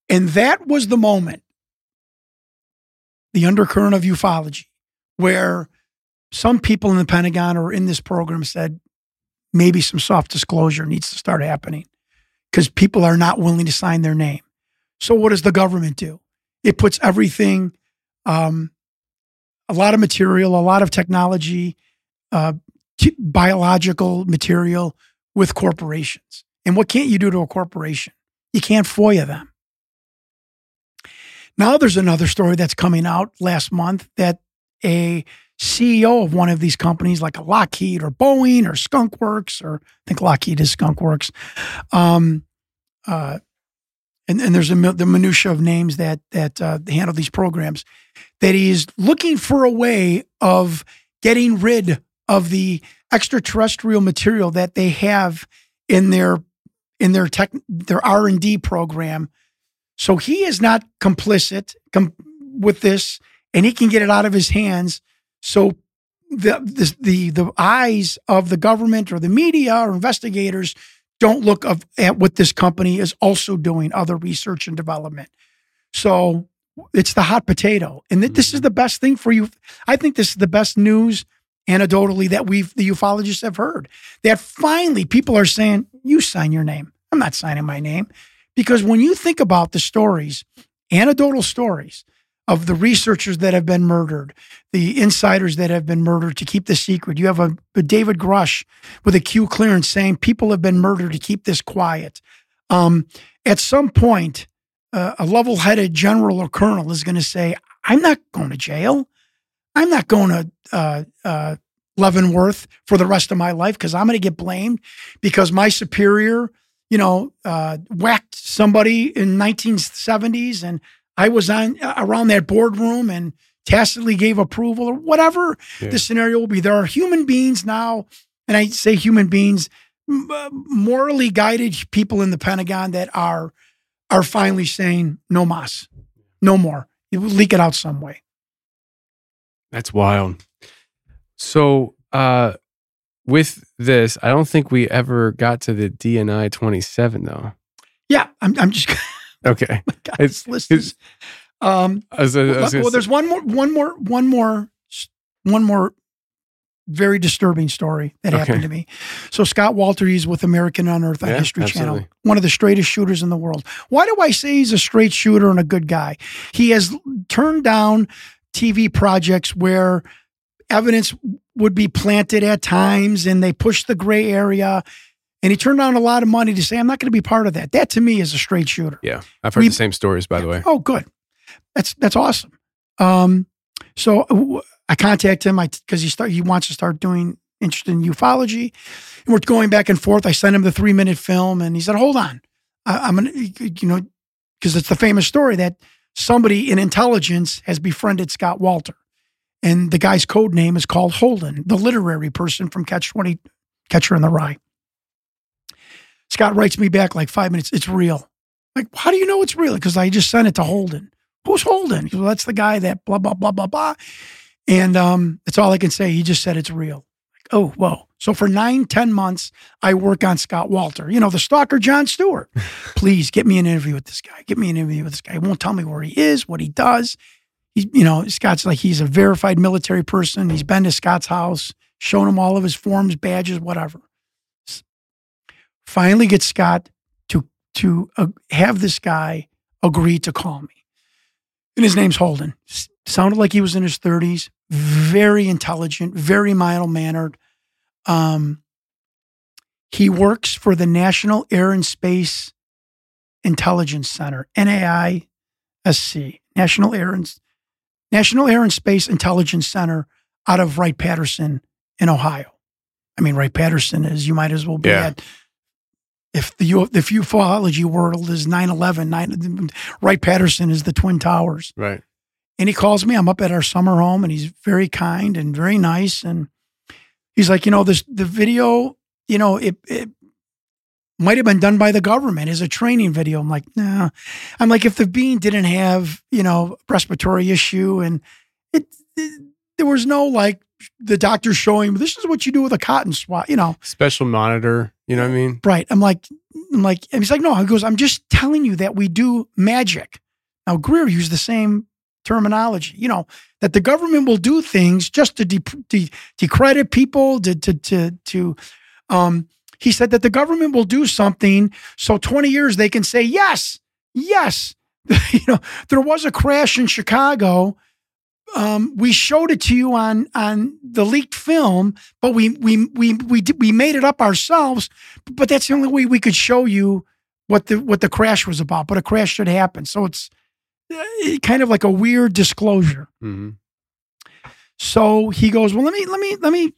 And that was the moment, the undercurrent of ufology, where some people in the Pentagon or in this program said, maybe some soft disclosure needs to start happening because people are not willing to sign their name. So what does the government do? It puts everything, um, a lot of material, a lot of technology, uh, t- biological material with corporations. And what can't you do to a corporation? You can't FOIA them. Now there's another story that's coming out last month that a C E O of one of these companies like a Lockheed or Boeing or Skunk Works, or I think Lockheed is Skunk Works. Um, uh, and, and there's a, the minutia of names that, that uh, handle these programs, that he is looking for a way of getting rid of the extraterrestrial material that they have in their, in their tech, their R and D program. So he is not complicit com- with this, and he can get it out of his hands. So the, the the the eyes of the government or the media or investigators don't look of, at what this company is also doing, other research and development. So it's the hot potato. And th- mm-hmm. this is the best thing for you. I think this is the best news anecdotally that we've, the ufologists have heard, that finally people are saying, you sign your name. I'm not signing my name. Because when you think about the stories, anecdotal stories, of the researchers that have been murdered, the insiders that have been murdered to keep this secret. You have a, a David Grusch with a Q clearance saying people have been murdered to keep this quiet. Um, at some point, uh, a level-headed general or colonel is going to say, I'm not going to jail. I'm not going to uh, uh, Leavenworth for the rest of my life because I'm going to get blamed because my superior, you know, uh, whacked somebody in nineteen seventies and I was on around that boardroom and tacitly gave approval or whatever yeah. the scenario will be. There are human beings now, and I say human beings, morally guided people in the Pentagon that are are finally saying, no mas, no more. It will leak it out some way. That's wild. So uh, with this, I don't think we ever got to the D N I twenty-seven, though. Yeah, I'm, I'm just... Okay. Oh God, it's, list is, um, I was, I was well, well there's one more, one more, one more, one more very disturbing story that okay. happened to me. So Scott Wolter, he's with American Unearthed on yeah, History absolutely. Channel, one of the straightest shooters in the world. Why do I say he's a straight shooter and a good guy? He has turned down T V projects where evidence would be planted at times and they push the gray area. And he turned down a lot of money to say, I'm not going to be part of that. That to me is a straight shooter. Yeah. I've heard we, the same stories, by yeah. the way. Oh, good. That's, that's awesome. Um, so I contact him I cause he start, he wants to start doing interested in ufology and we're going back and forth. I sent him the three minute film and he said, hold on. I, I'm going to, you know, cause it's the famous story that somebody in intelligence has befriended Scott Wolter, and the guy's code name is called Holden, the literary person from Catch twenty, Catcher in the Rye. Scott writes me back like five minutes. It's real. Like, how do you know it's real? Because I just sent it to Holden. Who's Holden? He goes, well, that's the guy that blah, blah, blah, blah, blah. And um, that's all I can say. He just said it's real. Like, oh, whoa. So for nine, ten months, I work on Scott Wolter. You know, the stalker, Jon Stewart. Please get me an interview with this guy. Get me an interview with this guy. He won't tell me where he is, what he does. He's, you know, Scott's like, he's a verified military person. He's been to Scott's house, shown him all of his forms, badges, whatever. Finally get Scott to to uh, have this guy agree to call me. And his name's Holden. S- sounded like he was in his thirties, very intelligent, very mild-mannered. Um, he works for the National Air and Space Intelligence Center, N A I S C, National Air and, National Air and Space Intelligence Center out of Wright-Patterson in Ohio. I mean, Wright-Patterson is, you might as well be yeah. at... If the if ufology world is nine eleven, Wright-Patterson is the Twin Towers. Right. And he calls me. I'm up at our summer home, and he's very kind and very nice. And he's like, you know, this the video, you know, it, it might have been done by the government as a training video. I'm like, nah. I'm like, if the bean didn't have, you know, respiratory issue and it, it there was no like the doctor showing this is what you do with a cotton swab, you know, special monitor, you know what I mean? Right. I'm like, I'm like, and he's like, no, he goes, I'm just telling you that we do magic. Now Greer used the same terminology, you know, that the government will do things just to de- de- decredit people to, to, to, to, um, he said that the government will do something so twenty years they can say, yes, yes. You know, there was a crash in Chicago. Um, we showed it to you on, on the leaked film, but we, we, we, we, did, we made it up ourselves, but that's the only way we could show you what the, what the crash was about, but a crash should happen. So it's kind of like a weird disclosure. Mm-hmm. So he goes, well, let me, let me, let me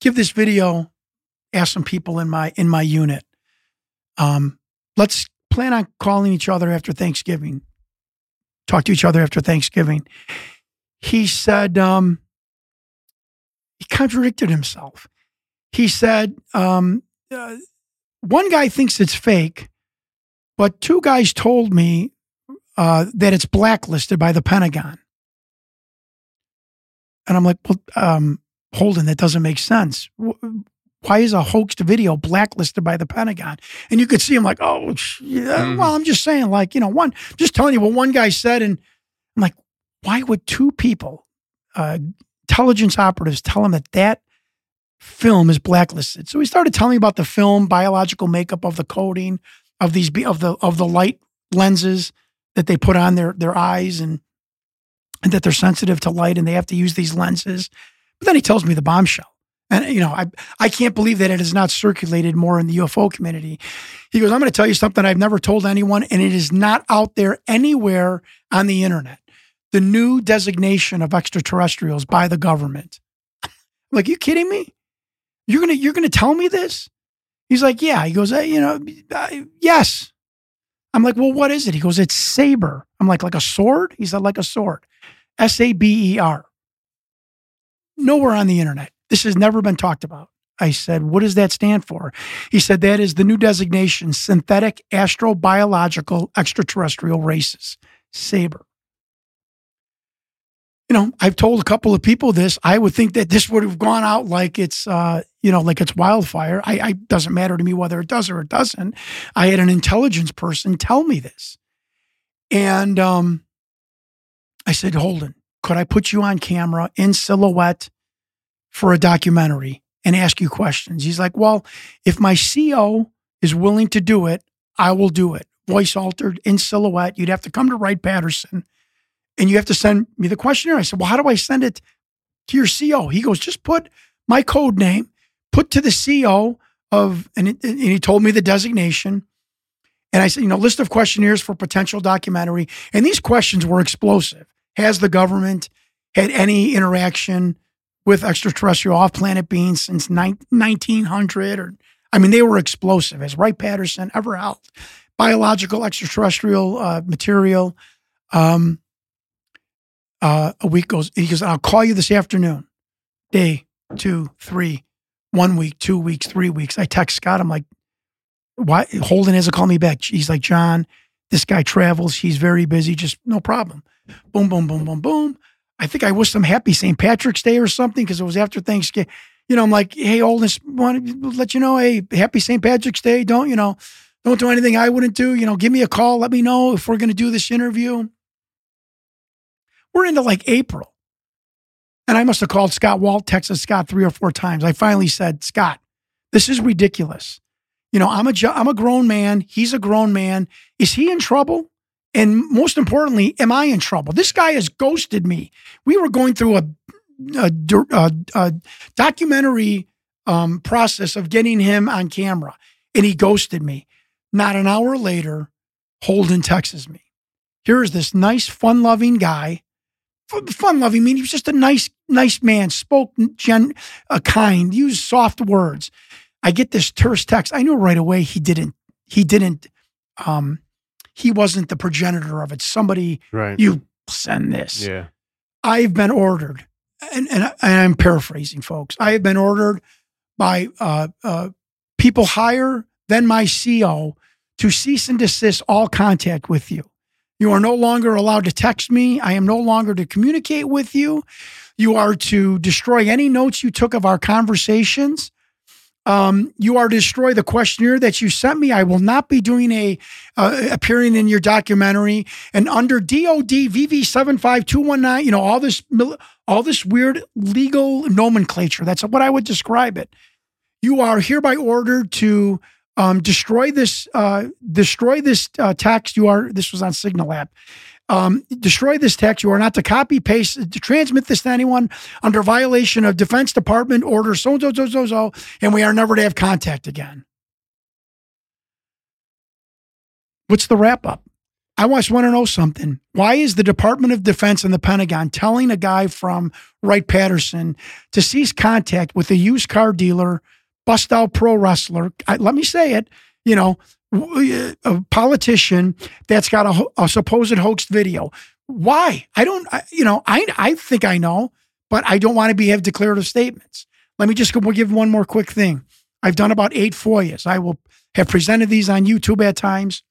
give this video, ask some people in my, in my unit. Um, let's plan on calling each other after Thanksgiving, talk to each other after Thanksgiving. He said, um, he contradicted himself. He said, um, uh, one guy thinks it's fake, but two guys told me uh, that it's blacklisted by the Pentagon. And I'm like, well, um, Holden, that doesn't make sense. Why is a hoaxed video blacklisted by the Pentagon? And you could see him like, oh, yeah, well, I'm just saying like, you know, one, just telling you what one guy said. And I'm like, why would two people, uh, intelligence operatives, tell him that that film is blacklisted? So he started telling me about the film, biological makeup of the coating of these of the of the light lenses that they put on their their eyes, and and that they're sensitive to light and they have to use these lenses. But then he tells me the bombshell, and you know I I can't believe that it has not circulated more in the U F O community. He goes, I'm going to tell you something I've never told anyone, and it is not out there anywhere on the internet. The new designation of extraterrestrials by the government. I'm like, you kidding me? You're gonna you're gonna tell me this? He's like, yeah. He goes, hey, you know, I, yes. I'm like, well, what is it? He goes, it's saber. I'm like, like a sword? He said, like a sword. S A B E R. Nowhere on the internet. This has never been talked about. I said, what does that stand for? He said, that is the new designation, synthetic astrobiological extraterrestrial races. Saber. You know, I've told a couple of people this. I would think that this would have gone out like it's, uh, you know, like it's wildfire. I, I doesn't matter to me whether it does or it doesn't. I had an intelligence person tell me this. And um, I said, Holden, could I put you on camera in silhouette for a documentary and ask you questions? He's like, well, if my C O is willing to do it, I will do it. Voice altered, in silhouette. You'd have to come to Wright-Patterson. And you have to send me the questionnaire. I said, well, how do I send it to your C O? He goes, just put my code name, put to the C O of, and, it, and he told me the designation. And I said, you know, list of questionnaires for potential documentary. And these questions were explosive. Has the government had any interaction with extraterrestrial off-planet beings since nineteen hundred? Or I mean, they were explosive. Has Wright-Patterson ever held biological extraterrestrial uh, material? Um, Uh, a week goes, he goes, I'll call you this afternoon. Day, two, three, one week, two weeks, three weeks. I text Scott. I'm like, why? Holden hasn't called me back. He's like, John, this guy travels. He's very busy. Just no problem. Boom, boom, boom, boom, boom. I think I wished him happy Saint Patrick's Day or something because it was after Thanksgiving. You know, I'm like, hey, Holden, want to let you know, hey, happy Saint Patrick's Day. Don't, you know, don't do anything I wouldn't do. You know, give me a call. Let me know if we're going to do this interview. We're into like April. And I must have called Scott Walt, texted Scott three or four times. I finally said, Scott, this is ridiculous. You know, I'm a, I'm a grown man. He's a grown man. Is he in trouble? And most importantly, am I in trouble? This guy has ghosted me. We were going through a, a, a, a documentary um, process of getting him on camera, and he ghosted me. Not an hour later, Holden texts me. Here's this nice, fun-loving guy. Fun-loving, I mean, he was just a nice, nice man, spoke gen, uh, kind, used soft words. I get this terse text. I knew right away he didn't, he didn't, um, he wasn't the progenitor of it. Somebody, right. You send this. Yeah. I've been ordered, and, and, I, and I'm paraphrasing, folks. I have been ordered by uh, uh, people higher then my C O, to cease and desist all contact with you. You are no longer allowed to text me. I am no longer to communicate with you. You are to destroy any notes you took of our conversations. Um, you are to destroy the questionnaire that you sent me. I will not be doing a uh, appearing in your documentary. And under D O D V V seven five two one nine, you know, all this all this weird legal nomenclature. That's what I would describe it. You are hereby ordered to um, destroy this uh, destroy this uh, text. You are this was on Signal app. Um, destroy this text. You are not to copy, paste, to transmit this to anyone under violation of Defense Department order so so so so so, and we are never to have contact again. What's the wrap up? I just want to know something. Why is the Department of Defense and the Pentagon telling a guy from Wright-Patterson to cease contact with a used car dealer, bust out pro wrestler? I, let me say it. You know, a politician that's got a, a supposed hoaxed video. Why? I don't, I, you know, I I think I know, but I don't want to be have declarative statements. Let me just go, we'll give one more quick thing. I've done about eight FOIAs. I will have presented these on YouTube at times,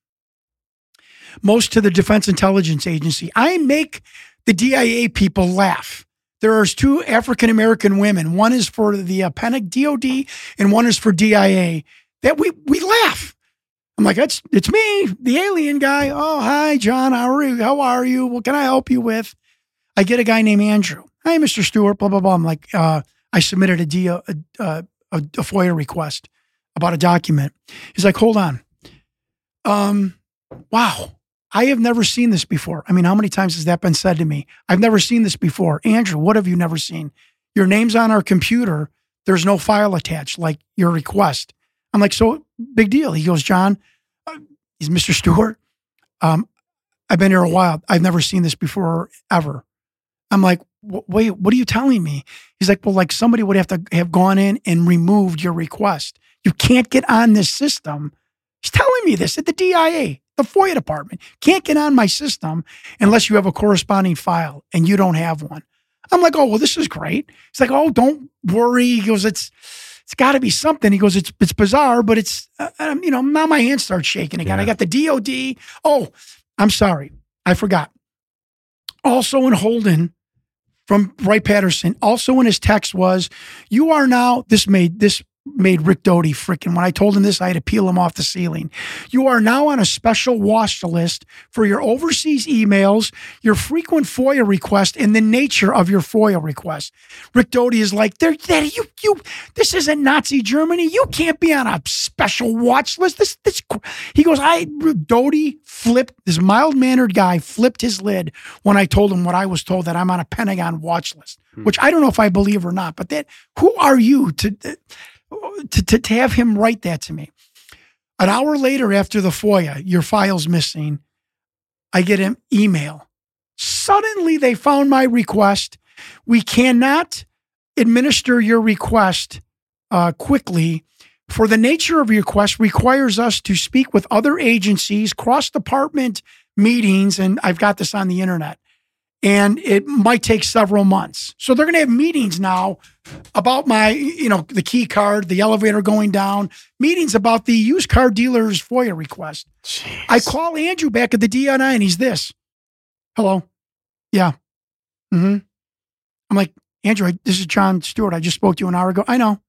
most to the Defense Intelligence Agency. I make the D I A people laugh. There are two African-American women. One is for the uh, Pentagon D O D and one is for D I A. That we we laugh. I'm like, that's it's me, the alien guy. Oh, hi, John. How are you? How are you? What can I help you with? I get a guy named Andrew. Hi, Mister Stewart. Blah blah blah. I'm like, uh, I submitted a, D- a, a a FOIA request about a document. He's like, hold on. Um, wow, I have never seen this before. I mean, how many times has that been said to me? I've never seen this before. Andrew, what have you never seen? Your name's on our computer. There's no file attached, like your request. I'm like, so big deal. He goes, John, uh, he's Mister Stewart. Um, I've been here a while. I've never seen this before ever. I'm like, wait, what are you telling me? He's like, well, like somebody would have to have gone in and removed your request. You can't get on this system. He's telling me this at the D I A, the FOIA department. Can't get on my system unless you have a corresponding file, and you don't have one. I'm like, oh, well, this is great. He's like, oh, don't worry. He goes, it's... It's got to be something. He goes, it's it's bizarre, but it's, uh, you know, now my hands start shaking again. Yeah. I got the D O D. Oh, I'm sorry. I forgot. Also in Holden from Wright-Patterson, also in his text was, you are now, this made, this made Rick Doty freaking, when I told him this, I had to peel him off the ceiling. You are now on a special watch list for your overseas emails, your frequent FOIA request, and the nature of your FOIA request. Rick Doty is like, there, there, you, you, this isn't Nazi Germany. You can't be on a special watch list. This, this, he goes, I, Doty flipped, this mild-mannered guy flipped his lid when I told him what I was told, that I'm on a Pentagon watch list, hmm. which I don't know if I believe or not, but that, who are you to, To, to, to have him write that to me. An hour later after the FOIA, your file's missing, I get an email. Suddenly they found my request. We cannot administer your request uh, quickly. For the nature of your request requires us to speak with other agencies, cross-department meetings, and I've got this on the internet. And it might take several months. So they're going to have meetings now about my, you know, the key card, the elevator going down, meetings about the used car dealer's FOIA request. Jeez. I call Andrew back at the D N I and he's this. Hello. Yeah. Mm-hmm. I'm like, Andrew, I, this is Jon Stewart. I just spoke to you an hour ago. I know.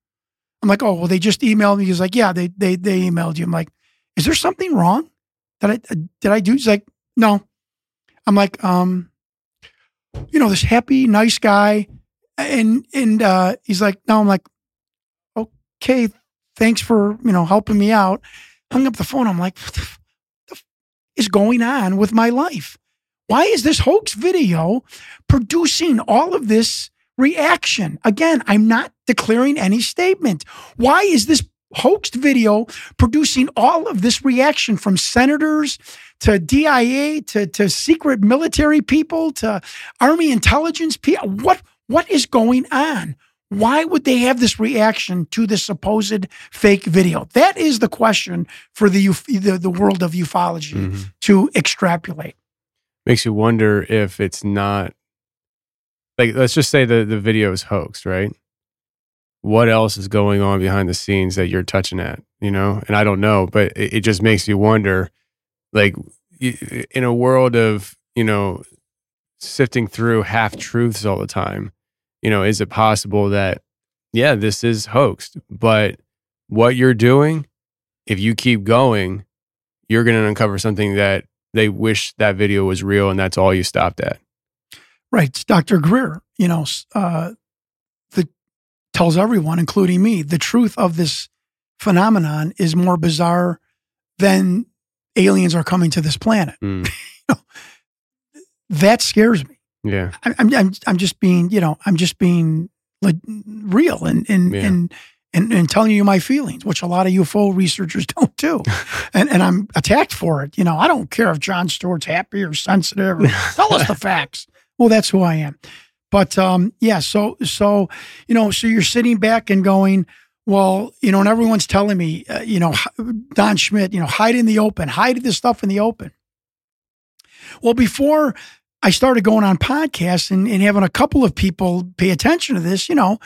I'm like, oh, well, they just emailed me. He's like, yeah, they they they emailed you. I'm like, is there something wrong? Did I, did I do? He's like, no. I'm like, um. you know, this happy, nice guy. And, and, uh, he's like, no, I'm like, okay, thanks for, you know, helping me out. Hung up the phone. I'm like, what the, f- the f- is going on with my life? Why is this hoax video producing all of this reaction? Again, I'm not declaring any statement. Why is this hoaxed video producing all of this reaction from senators to D I A to, to secret military people to Army intelligence people? What, what is going on? Why would they have this reaction to this supposed fake video? That is the question for the the, the world of ufology mm-hmm. to extrapolate. Makes you wonder if it's not, like, let's just say the, the video is hoaxed, right? what else is going on behind the scenes that you're touching at, you know? And I don't know, but it, it just makes you wonder, like, in a world of, you know, sifting through half-truths all the time, you know, is it possible that, yeah, this is hoaxed, but what you're doing, if you keep going, you're going to uncover something that they wish that video was real and that's all you stopped at. Right. It's Doctor Greer, you know, uh, that tells everyone, including me, the truth of this phenomenon is more bizarre than aliens are coming to this planet. Mm. You know, that scares me. Yeah. I, I'm, I'm, I'm just being, you know, I'm just being like real and, and, yeah. and, And, and telling you my feelings, which a lot of U F O researchers don't do. And and I'm attacked for it. You know, I don't care if Jon Stewart's happy or sensitive. Or, tell us the facts. Well, that's who I am. But, um, yeah, so, so you know, so you're sitting back and going, well, you know, and everyone's telling me, uh, you know, Don Schmidt, you know, hide in the open, hide this stuff in the open. Well, before I started going on podcasts and, and having a couple of people pay attention to this, you know,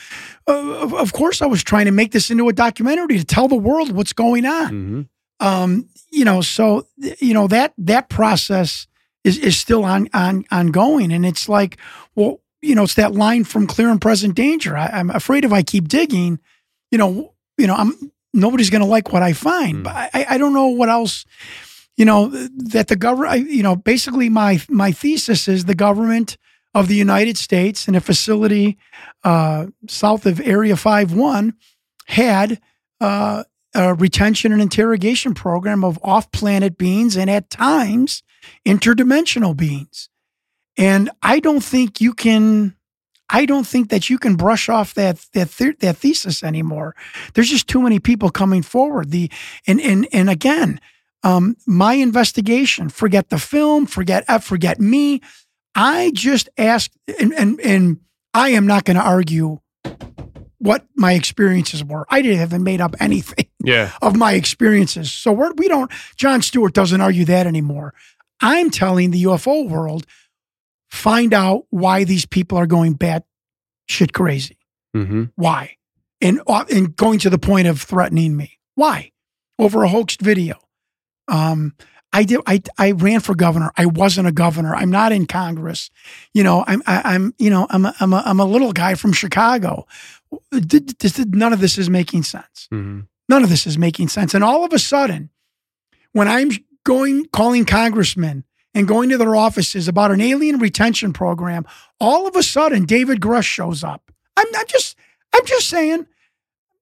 uh, of, of course I was trying to make this into a documentary to tell the world what's going on. Mm-hmm. Um, you know, so, you know, that, that process is, is still on, on, ongoing. And it's like, well, you know, it's that line from Clear and Present Danger. I, I'm afraid if I keep digging, you know, you know, I'm, nobody's going to like what I find, mm. but I, I don't know what else. You know, that the government, you know, basically my my thesis is the government of the United States in a facility uh, south of Area fifty-one had uh, a retention and interrogation program of off-planet beings and at times interdimensional beings. And I don't think you can, I don't think that you can brush off that that th- that thesis anymore. There's just too many people coming forward. The and and and again. Um, my investigation, forget the film, forget, uh, forget me. I just asked, and, and, and I am not going to argue what my experiences were. I didn't haven't made up anything yeah. of my experiences. So we're, we don't, Jon Stewart doesn't argue that anymore. I'm telling the U F O world, find out why these people are going bat shit crazy. Mm-hmm. Why? And, uh, and going to the point of threatening me. Why? Over a hoaxed video. Um, I did. I I ran for governor. I wasn't a governor. I'm not in Congress. You know. I'm. I, I'm. You know. I'm. A, I'm. A, I'm a little guy from Chicago. Did, did, none of this is making sense. Mm-hmm. None of this is making sense. And all of a sudden, when I'm going calling congressmen and going to their offices about an alien retention program, all of a sudden David Grusch shows up. I'm not just. I'm just saying.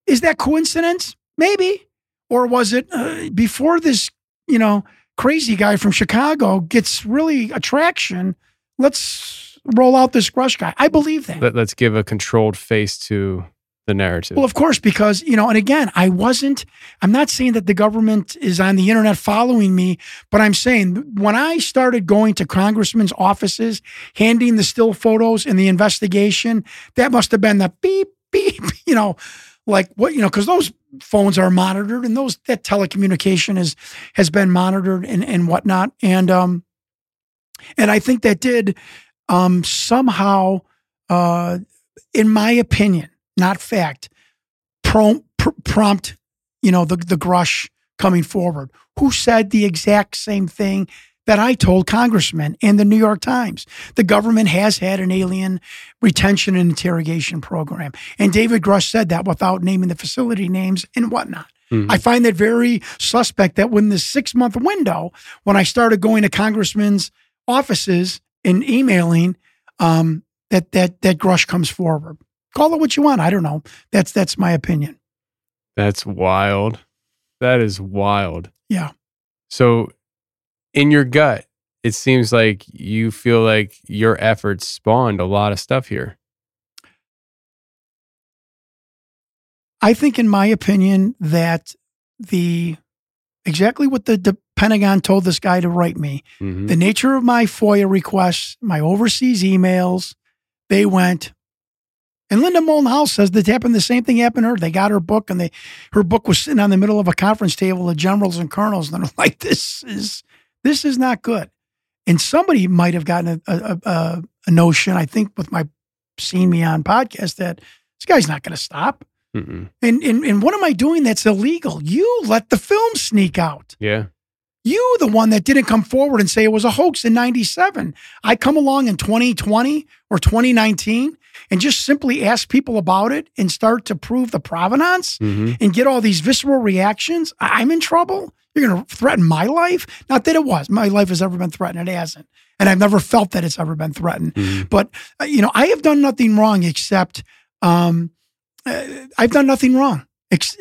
Is that coincidence? Maybe. Or was it uh, before this? You know, crazy guy from Chicago gets really attraction. Let's roll out this Grusch guy. I believe that. Let, let's give a controlled face to the narrative. Well, of course, because, you know, and again, I wasn't, I'm not saying that the government is on the internet following me, but I'm saying when I started going to congressmen's offices, handing the still photos and the investigation, that must have been the beep, beep, you know, like what, you know, because those phones are monitored and those that telecommunication is has been monitored and, and whatnot. And um and I think that did um somehow uh in my opinion, not fact, prompt pr- prompt, you know, the the Grusch coming forward, who said the exact same thing that I told congressmen and the New York Times. The government has had an alien retention and interrogation program. And David Grusch said that without naming the facility names and whatnot. Mm-hmm. I find that very suspect that within this six-month window, when I started going to congressmen's offices and emailing, um, that that that Grusch comes forward. Call it what you want. I don't know. That's that's my opinion. That's wild. That is wild. Yeah. So... in your gut, it seems like you feel like your efforts spawned a lot of stuff here. I think, in my opinion, that the exactly what the, the Pentagon told this guy to write me, mm-hmm. the nature of my FOIA requests, my overseas emails, they went. And Linda Moulton Howe says that happened. The same thing happened to her. They got her book, and they her book was sitting on the middle of a conference table of generals and colonels, and they're like, "This is." This is not good. And somebody might have gotten a, a, a, a notion, I think, with my seeing me on podcast that this guy's not going to stop. Mm-mm. And, and and what am I doing that's illegal? You let the film sneak out. Yeah. You, the one that didn't come forward and say it was a hoax in ninety-seven. I come along in twenty twenty or twenty nineteen and just simply ask people about it and start to prove the provenance mm-hmm. and get all these visceral reactions. I'm in trouble. You're going to threaten my life? Not that it was. My life has ever been threatened. It hasn't. And I've never felt that it's ever been threatened. Mm-hmm. But, you know, I have done nothing wrong except um, I've done nothing wrong.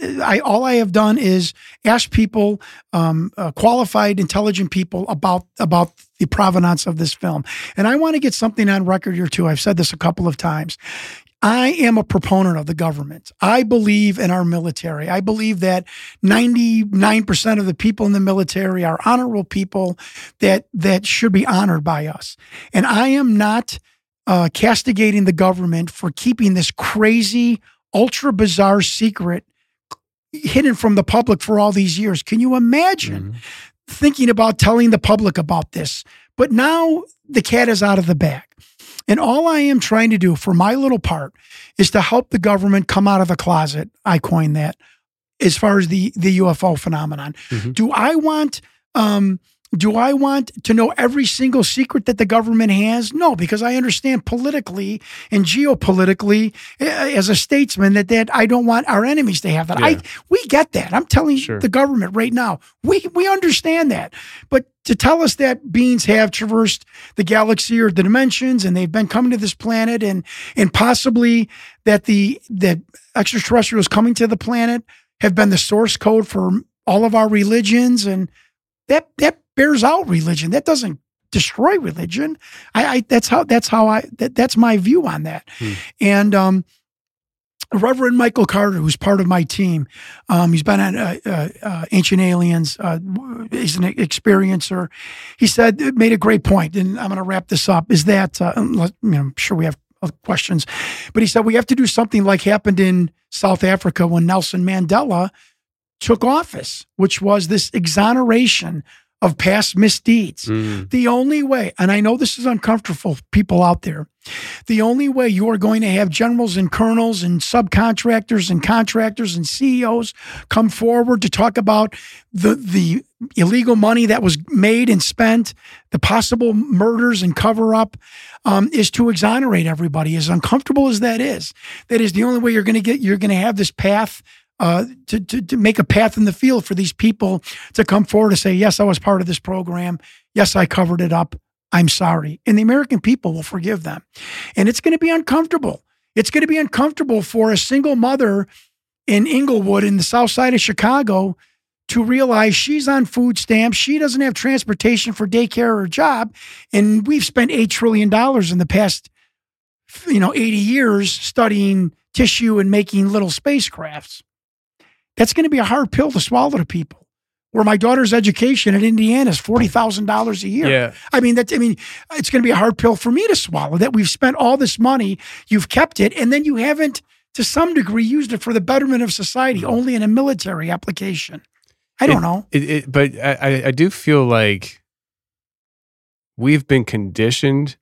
I, all I have done is ask people, um, uh, qualified, intelligent people about about the provenance of this film. And I want to get something on record here too. I've said this a couple of times. I am a proponent of the government. I believe in our military. I believe that ninety-nine percent of the people in the military are honorable people that that should be honored by us. And I am not uh, castigating the government for keeping this crazy, ultra bizarre secret hidden from the public for all these years. Can you imagine mm-hmm. thinking about telling the public about this? But now the cat is out of the bag. And all I am trying to do for my little part is to help the government come out of the closet. I coined that as far as the, the U F O phenomenon. Mm-hmm. Do I want, um, do I want to know every single secret that the government has? No, because I understand politically and geopolitically as a statesman that, that I don't want our enemies to have that. Yeah. I We get that. I'm telling sure. the government right now, we we understand that. But to tell us that beings have traversed the galaxy or the dimensions and they've been coming to this planet and and possibly that the that extraterrestrials coming to the planet have been the source code for all of our religions and that that bears out religion. That doesn't destroy religion. I, I that's how that's how I that, that's my view on that. Hmm. And um, Reverend Michael Carter, who's part of my team, um, he's been on uh, uh, uh, Ancient Aliens. Uh, he's an experiencer. He said made a great point, and I'm going to wrap this up. Is that uh, you know, I'm sure we have questions, but he said we have to do something like happened in South Africa when Nelson Mandela took office, which was this exoneration of past misdeeds. Mm. The only way, and I know this is uncomfortable for people out there, the only way you are going to have generals and colonels and subcontractors and contractors and C E Os come forward to talk about the the illegal money that was made and spent, the possible murders and cover up, um, is to exonerate everybody. As uncomfortable as that is, that is the only way you're going to get, you're going to have this path Uh, to, to to make a path in the field for these people to come forward to say, yes, I was part of this program. Yes, I covered it up. I'm sorry. And the American people will forgive them. And it's going to be uncomfortable. It's going to be uncomfortable for a single mother in Inglewood in the south side of Chicago to realize she's on food stamps, she doesn't have transportation for daycare or job, and we've spent eight trillion dollars in the past you know, eighty years studying tissue and making little spacecrafts. That's going to be a hard pill to swallow to people. Where my daughter's education in Indiana is forty thousand dollars a year. Yeah. I mean, that's, I mean, it's going to be a hard pill for me to swallow that we've spent all this money, you've kept it, and then you haven't, to some degree, used it for the betterment of society, only in a military application. I don't it, know. It, it, but I, I do feel like we've been conditioned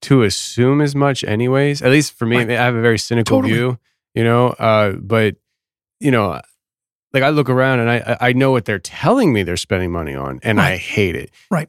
to assume as much anyways. At least for me, right. I have a very cynical totally. view, you know, uh, but, you know, like I look around and I I know what they're telling me they're spending money on, and right. I hate it. Right?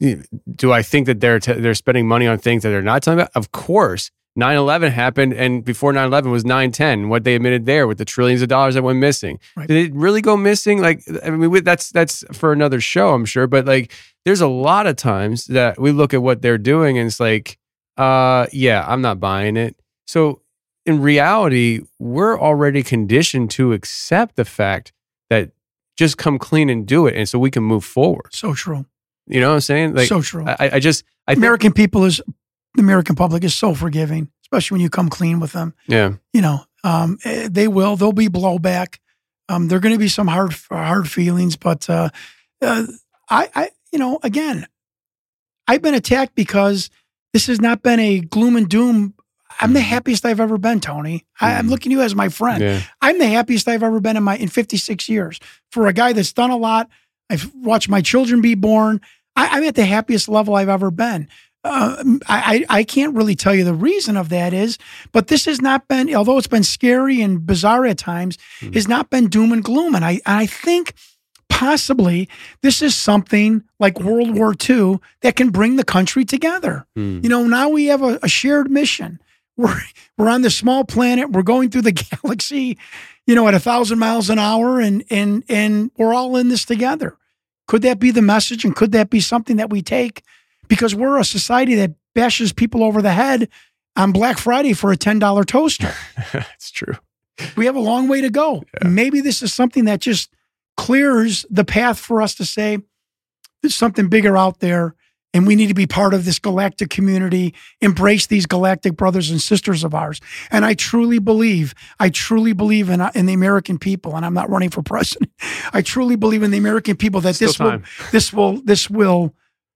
Do I think that they're t- they're spending money on things that they're not talking about? Of course. nine eleven happened, and before nine eleven was nine ten. What they admitted there with the trillions of dollars that went missing. Right. Did it really go missing? Like, I mean, that's that's for another show, I'm sure. But like, there's a lot of times that we look at what they're doing, and it's like, uh, yeah, I'm not buying it. So in reality, we're already conditioned to accept the fact that just come clean and do it, and so we can move forward. So true. You know what I'm saying? Like, so true. I, I just I American think, people is the American public is so forgiving, especially when you come clean with them. Yeah. You know, um, they will. There'll be blowback. Um, there are going to be some hard hard feelings, but uh, uh, I, I, you know, again, I've been attacked because this has not been a gloom and doom. I'm the happiest I've ever been, Tony. I, I'm looking at you as my friend. Yeah. I'm the happiest I've ever been in my in fifty-six years. For a guy that's done a lot, I've watched my children be born. I, I'm at the happiest level I've ever been. Uh, I, I can't really tell you the reason of that is, but this has not been, although it's been scary and bizarre at times, mm-hmm. has not been doom and gloom. And I, I think possibly this is something like World War Two that can bring the country together. Mm. You know, now we have a, a shared mission. We're, we're on this small planet. We're going through the galaxy, you know, at a thousand miles an hour and, and, and we're all in this together. Could that be the message? And could that be something that we take? Because we're a society that bashes people over the head on Black Friday for a ten dollar toaster. It's true. We have a long way to go. Yeah. Maybe this is something that just clears the path for us to say, there's something bigger out there, and we need to be part of this galactic community, embrace these galactic brothers and sisters of ours. And I truly believe, I truly believe in, in the American people, and I'm not running for president. I truly believe in the American people that this will, this will, this will,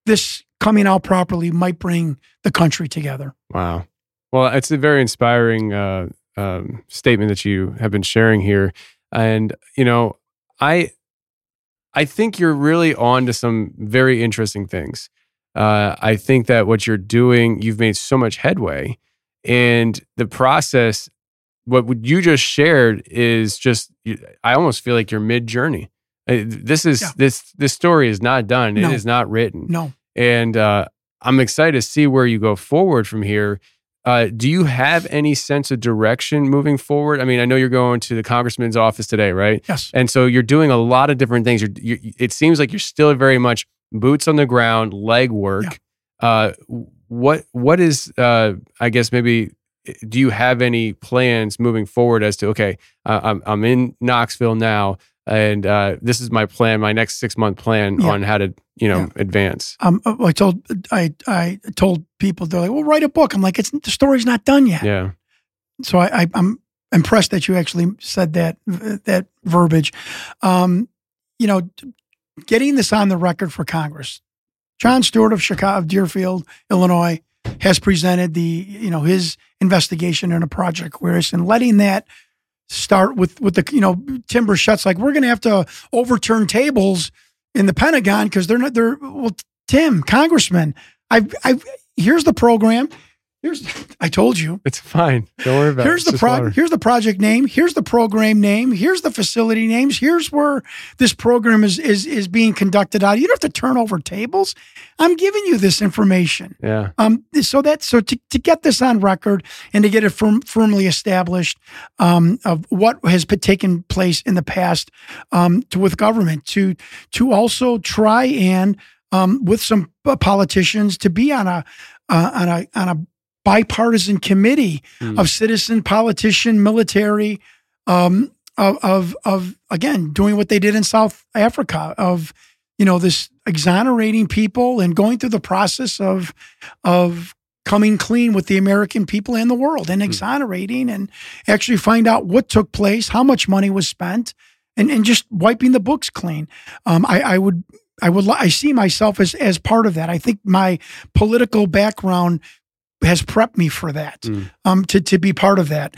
this coming out properly might bring the country together. Wow. Well, it's a very inspiring uh, um, statement that you have been sharing here. And, you know, I I think you're really on to some very interesting things. Uh, I think that what you're doing, you've made so much headway. And the process, what you just shared is just, I almost feel like you're mid-journey. This is yeah. this this story is not done. No. It is not written. No. And uh, I'm excited to see where you go forward from here. Uh, do you have any sense of direction moving forward? I mean, I know you're going to the congressman's office today, right? Yes. And so you're doing a lot of different things. You're, you, it seems like you're still very much boots on the ground, legwork. Yeah. Uh, what what is, uh, I guess maybe, do you have any plans moving forward as to, okay, uh, I'm, I'm in Knoxville now, and uh, this is my plan, my next six-month plan yeah. on how to, you know, yeah. advance. Um, I told I I told people, they're like, well, write a book. I'm like, it's the story's not done yet. Yeah. So I, I I'm impressed that you actually said that that verbiage. Um, you know, getting this on the record for Congress. Jon Stewart of Chicago, of Deerfield, Illinois, has presented the you know his investigation in a Project Aquarius, and letting that start with with the you know Tim Burchett's like, we're going to have to overturn tables in the Pentagon because they're not they're well Tim Congressman I've I've here's the program here's I told you it's fine don't worry about here's it here's the pro- here's the project name, here's the program name, here's the facility names, here's where this program is is is being conducted out. You don't have to turn over tables. I'm giving you this information. Yeah. Um. So that so to, to get this on record and to get it firm, firmly established, um, of what has taken place in the past, um, to with government to to also try and um with some politicians to be on a uh, on a on a bipartisan committee mm. of citizen, politician, military, um of of of again doing what they did in South Africa of you know this. Exonerating people and going through the process of of coming clean with the American people and the world, and exonerating and actually find out what took place, how much money was spent, and, and just wiping the books clean. Um, I, I would I would I see myself as as part of that. I think my political background has prepped me for that, mm. um, to to be part of that.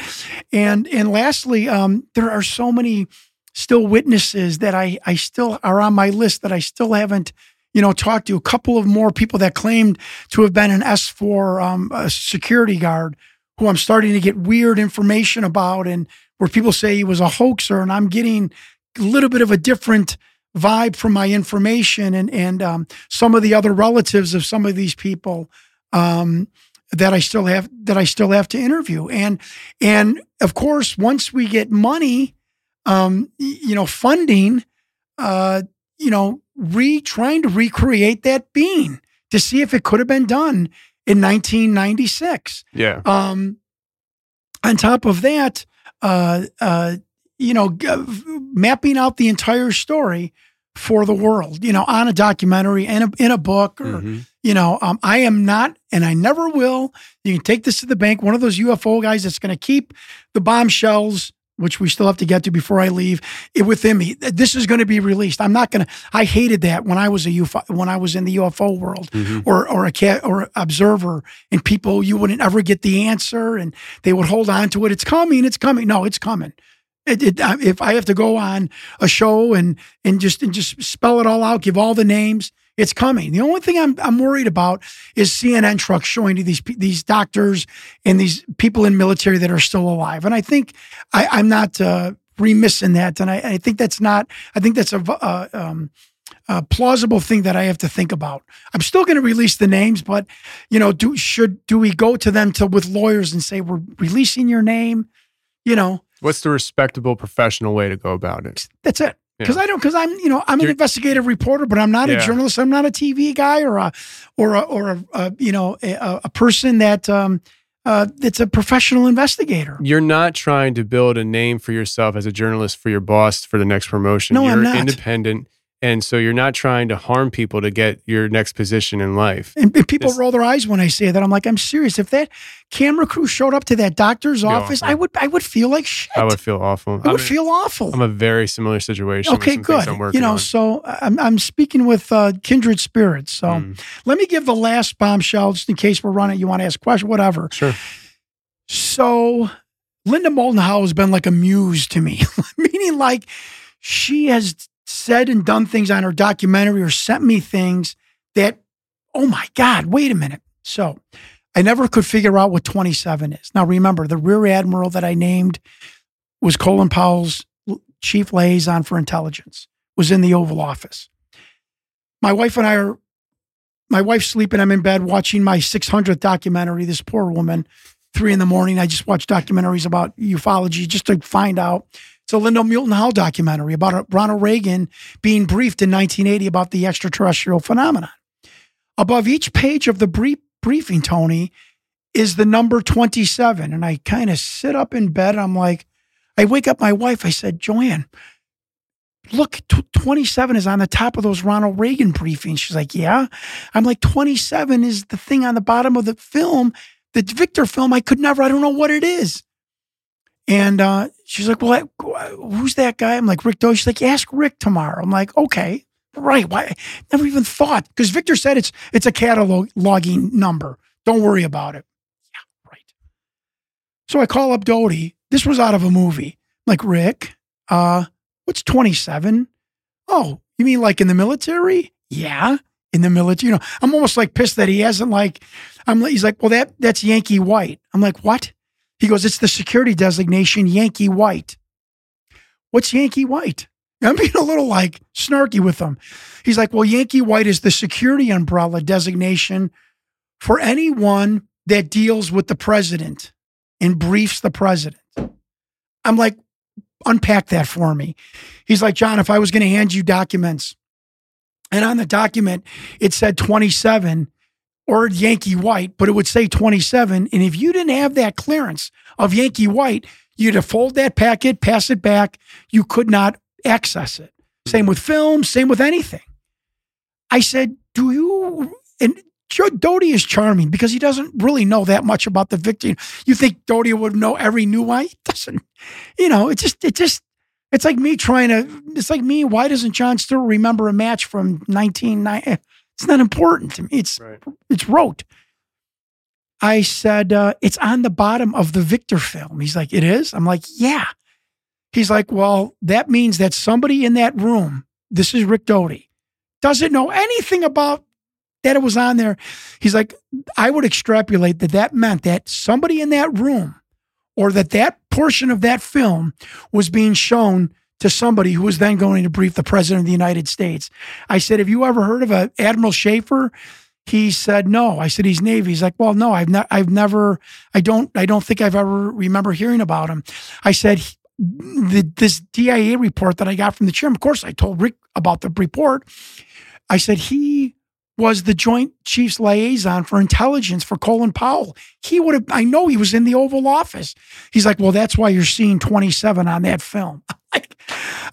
And and lastly, um, there are so many. Still witnesses that I I still are on my list that I still haven't, you know, talked to. A couple of more people that claimed to have been an S four um, a security guard who I'm starting to get weird information about, and where people say he was a hoaxer, and I'm getting a little bit of a different vibe from my information and, and um, some of the other relatives of some of these people um, that I still have, that I still have to interview. And, and of course, once we get money, Um, you know, funding, uh, you know, re trying to recreate that bean to see if it could have been done in nineteen ninety-six. Yeah. Um, on top of that, uh, uh, you know, g- mapping out the entire story for the world, you know, on a documentary and in a book, or, mm-hmm. you know, um, I am not, and I never will. You can take this to the bank. One of those U F O guys that's going to keep the bombshells, which we still have to get to before I leave, it within me. This is going to be released. I'm not going to, I hated that when I was a U F O, when I was in the U F O world mm-hmm. or, or a cat or observer, and people, you wouldn't ever get the answer and they would hold on to it. It's coming. It's coming. No, it's coming. It, it, I, if I have to go on a show and, and just, and just spell it all out, give all the names, It's coming. The only thing I'm I'm worried about is C N N trucks showing to these these doctors and these people in military that are still alive. And I think I, I'm not uh, remiss in that. And I, I think that's not. I think that's a. Uh, um, A plausible thing that I have to think about. I'm still going to release the names, but you know, do should do we go to them to with lawyers and say we're releasing your name? You know, what's the respectable professional way to go about it? That's it. Because yeah. I don't. Because I'm you know I'm You're, an investigative reporter, but I'm not yeah. a journalist. I'm not a T V guy or a or a, or a, a you know a, a person that um uh that's a professional investigator. You're not trying to build a name for yourself as a journalist for your boss for the next promotion. No, You're I'm not. Independent. And so you're not trying to harm people to get your next position in life. And people this, roll their eyes when I say that. I'm like, I'm serious. If that camera crew showed up to that doctor's office, awful. I would I would feel like shit. I would feel awful. I would I mean, feel awful. I'm a very similar situation. Okay, good. I'm you know, on. so I'm I'm speaking with uh, kindred spirits. So mm. let me give the last bombshell just in case we're running. You want to ask questions, whatever. Sure. So Linda Moulton Howe has been like a muse to me, meaning like she has said and done things on her documentary or sent me things that, oh my God, wait a minute. So I never could figure out what twenty-seven is. Now remember, the Rear Admiral that I named was Colin Powell's chief liaison for intelligence, was in the Oval Office. My wife and I are, my wife's sleeping, I'm in bed watching my six hundredth documentary, this poor woman, three in the morning. I just watch documentaries about ufology just to find out. It's a Linda Moulton Howe documentary about Ronald Reagan being briefed in nineteen eighty about the extraterrestrial phenomenon. Above each page of the brief, briefing, Tony, is the number twenty-seven. And I kind of sit up in bed. And I'm like, I wake up my wife. I said, Joanne, look, twenty-seven is on the top of those Ronald Reagan briefings. She's like, yeah. I'm like, twenty-seven is the thing on the bottom of the film, the Victor film. I could never, I don't know what it is. And uh, she's like, well, I, who's that guy? I'm like, Rick Doty. She's like, ask Rick tomorrow. I'm like, okay, right. Why? I never even thought. Because Victor said it's it's a cataloging number. Don't worry about it. Yeah, right. So I call up Doty. This was out of a movie. I'm like, Rick, uh, what's twenty-seven? Oh, you mean like in the military? Yeah, in the military. You know, I'm almost like pissed that he hasn't like, I'm. He's like, well, that that's Yankee White. I'm like, what? He goes, it's the security designation, Yankee White. What's Yankee White? I'm being a little like snarky with him. He's like, well, Yankee White is the security umbrella designation for anyone that deals with the president and briefs the president. I'm like, unpack that for me. He's like, John, if I was going to hand you documents and on the document, it said twenty-seven, or Yankee White, but it would say twenty-seven. And if you didn't have that clearance of Yankee White, you'd have fold that packet, pass it back. You could not access it. Same with film, same with anything. I said, do you, and Doty is charming because he doesn't really know that much about the victim. You think Doty would know every nuance? He doesn't. You know, it just, it just, it's like me trying to, it's like me, why doesn't Jon Stewart remember a match from nineteen ninety? It's not important to me. It's right. It's rote. I said, uh, it's on the bottom of the Victor film. He's like, it is? I'm like, yeah. He's like, well, that means that somebody in that room, this is Rick Doty, doesn't know anything about that it was on there. He's like, I would extrapolate that that meant that somebody in that room or that that portion of that film was being shown to somebody who was then going to brief the president of the United States. I said, have you ever heard of a Admiral Schaefer? He said, no. I said, he's Navy. He's like, well, no, I've not, I've never, I don't, I don't think I've ever remember hearing about him. I said, the, this D I A report that I got from the chairman, of course I told Rick about the report. I said, he was the Joint Chiefs Liaison for Intelligence for Colin Powell. He would have, I know he was in the Oval Office. He's like, well, that's why you're seeing twenty-seven on that film.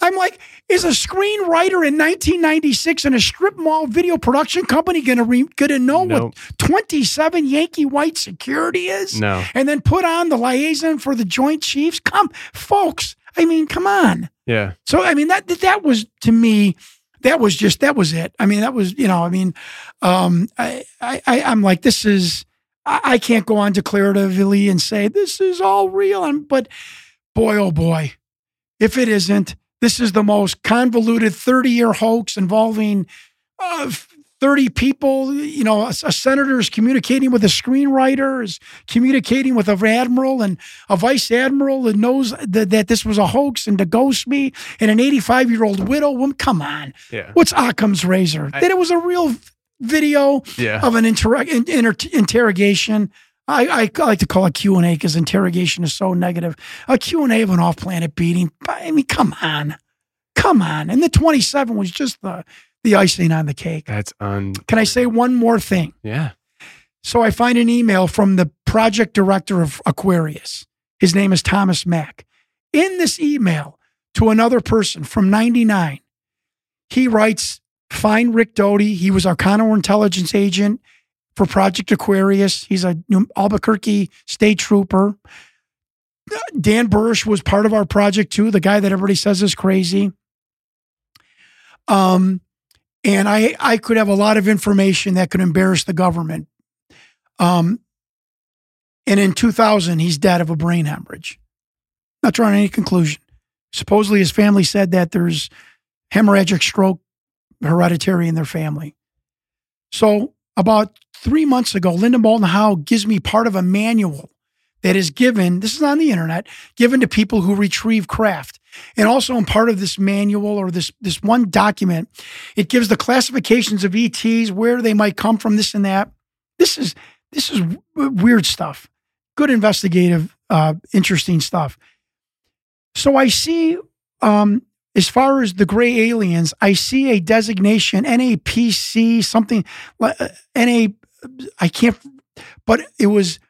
I'm like, is a screenwriter in nineteen ninety-six in a strip mall video production company going to re- gonna know nope. what twenty-seven Yankee White security is? No. And then put on the liaison for the Joint Chiefs? Come, folks. I mean, come on. Yeah. So, I mean, that that was, to me, that was just, that was it. I mean, that was, you know, I mean, um, I, I, I'm like, this is, I, I can't go on declaratively and say, this is all real. And, but boy, oh boy. If it isn't, this is the most convoluted thirty-year hoax involving uh, thirty people, you know, a, a senator is communicating with a screenwriter, is communicating with an admiral and a vice admiral that knows that, that this was a hoax and to ghost me, and an eighty-five-year-old widow. Well, come on. Yeah. What's Occam's razor? I, that it was a real video yeah. of an inter- inter- interrogation. I, I like to call it Q and A because interrogation is so negative. A Q and A of an off-planet beating. I mean, come on. Come on. And the twenty-seven was just the... the icing on the cake. That's un. Can I say one more thing? Yeah. So I find an email from the project director of Aquarius. His name is Thomas Mack. In this email to another person from ninety-nine, he writes, find Rick Doty. He was our counterintelligence agent for Project Aquarius. He's a New Albuquerque state trooper. Dan Bursch was part of our project too, the guy that everybody says is crazy. Um. And I, I could have a lot of information that could embarrass the government. Um, and in two thousand, he's dead of a brain hemorrhage. Not drawing any conclusion. Supposedly, his family said that there's hemorrhagic stroke hereditary in their family. So about three months ago, Linda Moulton Howe gives me part of a manual that is given, this is on the internet, given to people who retrieve craft. And also in part of this manual or this, this one document, it gives the classifications of E Ts, where they might come from, this and that. This is, this is w- weird stuff. Good investigative, uh, interesting stuff. So I see, um, as far as the gray aliens, I see a designation, N A P C, something, uh, N A, I can't, but it was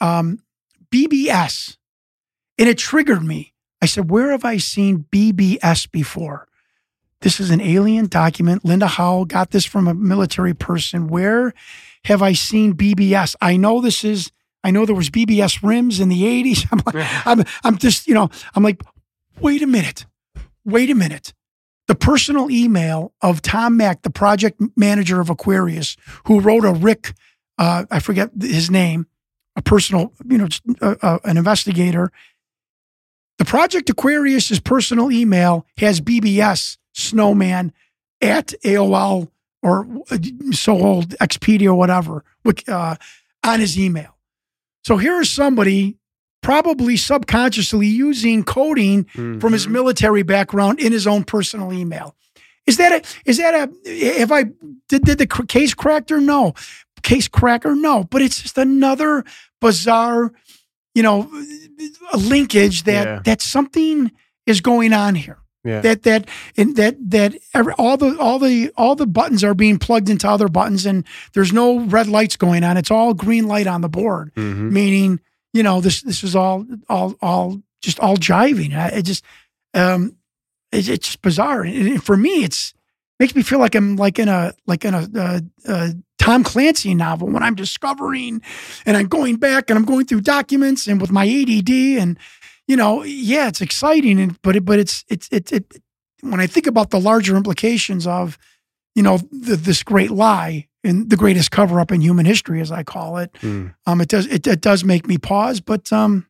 um, B B S. And it triggered me. I said, where have I seen B B S before? This is an alien document. Linda Howell got this from a military person. Where have I seen B B S? I know this is, I know there was B B S rims in the eighties. I'm like, I'm, I'm just, you know, I'm like, wait a minute. Wait a minute. The personal email of Tom Mack, the project manager of Aquarius, who wrote a Rick, uh, I forget his name, a personal, you know, uh, uh, an investigator. The Project Aquarius' personal email has B B S snowman at A O L or so old Expedia or whatever uh, on his email. So here is somebody probably subconsciously using coding mm-hmm. from his military background in his own personal email. Is that a, is that a, have I, did, did the case cracked or no? Case cracker? No, but it's just another bizarre, you know, a linkage that, yeah. that something is going on here. Yeah. That that and that that every, all the all the all the buttons are being plugged into other buttons, and there's no red lights going on. It's all green light on the board, mm-hmm. meaning you know this this is all all all just all jiving. It just um, it, it's just bizarre. And for me, it's makes me feel like I'm like in a like in a. a, a Tom Clancy novel when I'm discovering and I'm going back and I'm going through documents and with my A D D and, you know, yeah, it's exciting. And, but it, but it's, it's, it, it, when I think about the larger implications of, you know, the, this great lie and the greatest cover up in human history, as I call it, mm. um, it does, it, it does make me pause, but, um,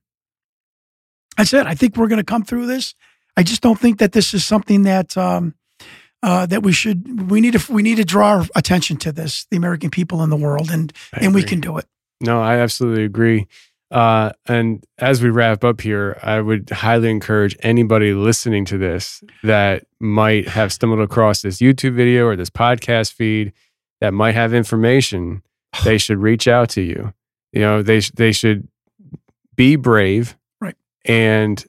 that's it. I think we're going to come through this. I just don't think that this is something that, um, Uh, that we should, we need to, we need to draw our attention to this, the American people in the world, and and we can do it. No, I absolutely agree. Uh, and as we wrap up here, I would highly encourage anybody listening to this that might have stumbled across this YouTube video or this podcast feed that might have information. They should reach out to you. You know, they they should be brave, right, and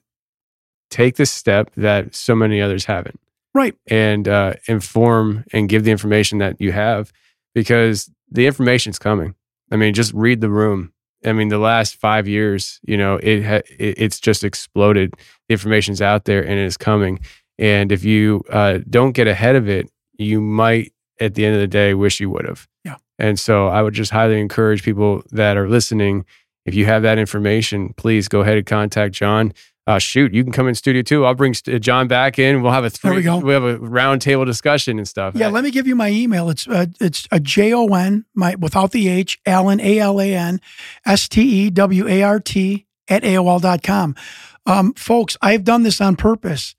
take this step that so many others haven't. Right. And uh, inform and give the information that you have, because the information's coming. I mean, just read the room. I mean, the last five years, you know, it, ha- it it's just exploded. The information's out there and it is coming. And if you uh, don't get ahead of it, you might, at the end of the day, wish you would have. Yeah. And so I would just highly encourage people that are listening, if you have that information, please go ahead and contact John. Uh, shoot, you can come in studio too. I'll bring St- John back in. We'll have a three, we, we have a round table discussion and stuff. Yeah, I, let me give you my email. It's uh, it's a J O N my without the H Allen A L A N S T E W A R T at A O L dot com. Um, folks, I've done this on purpose.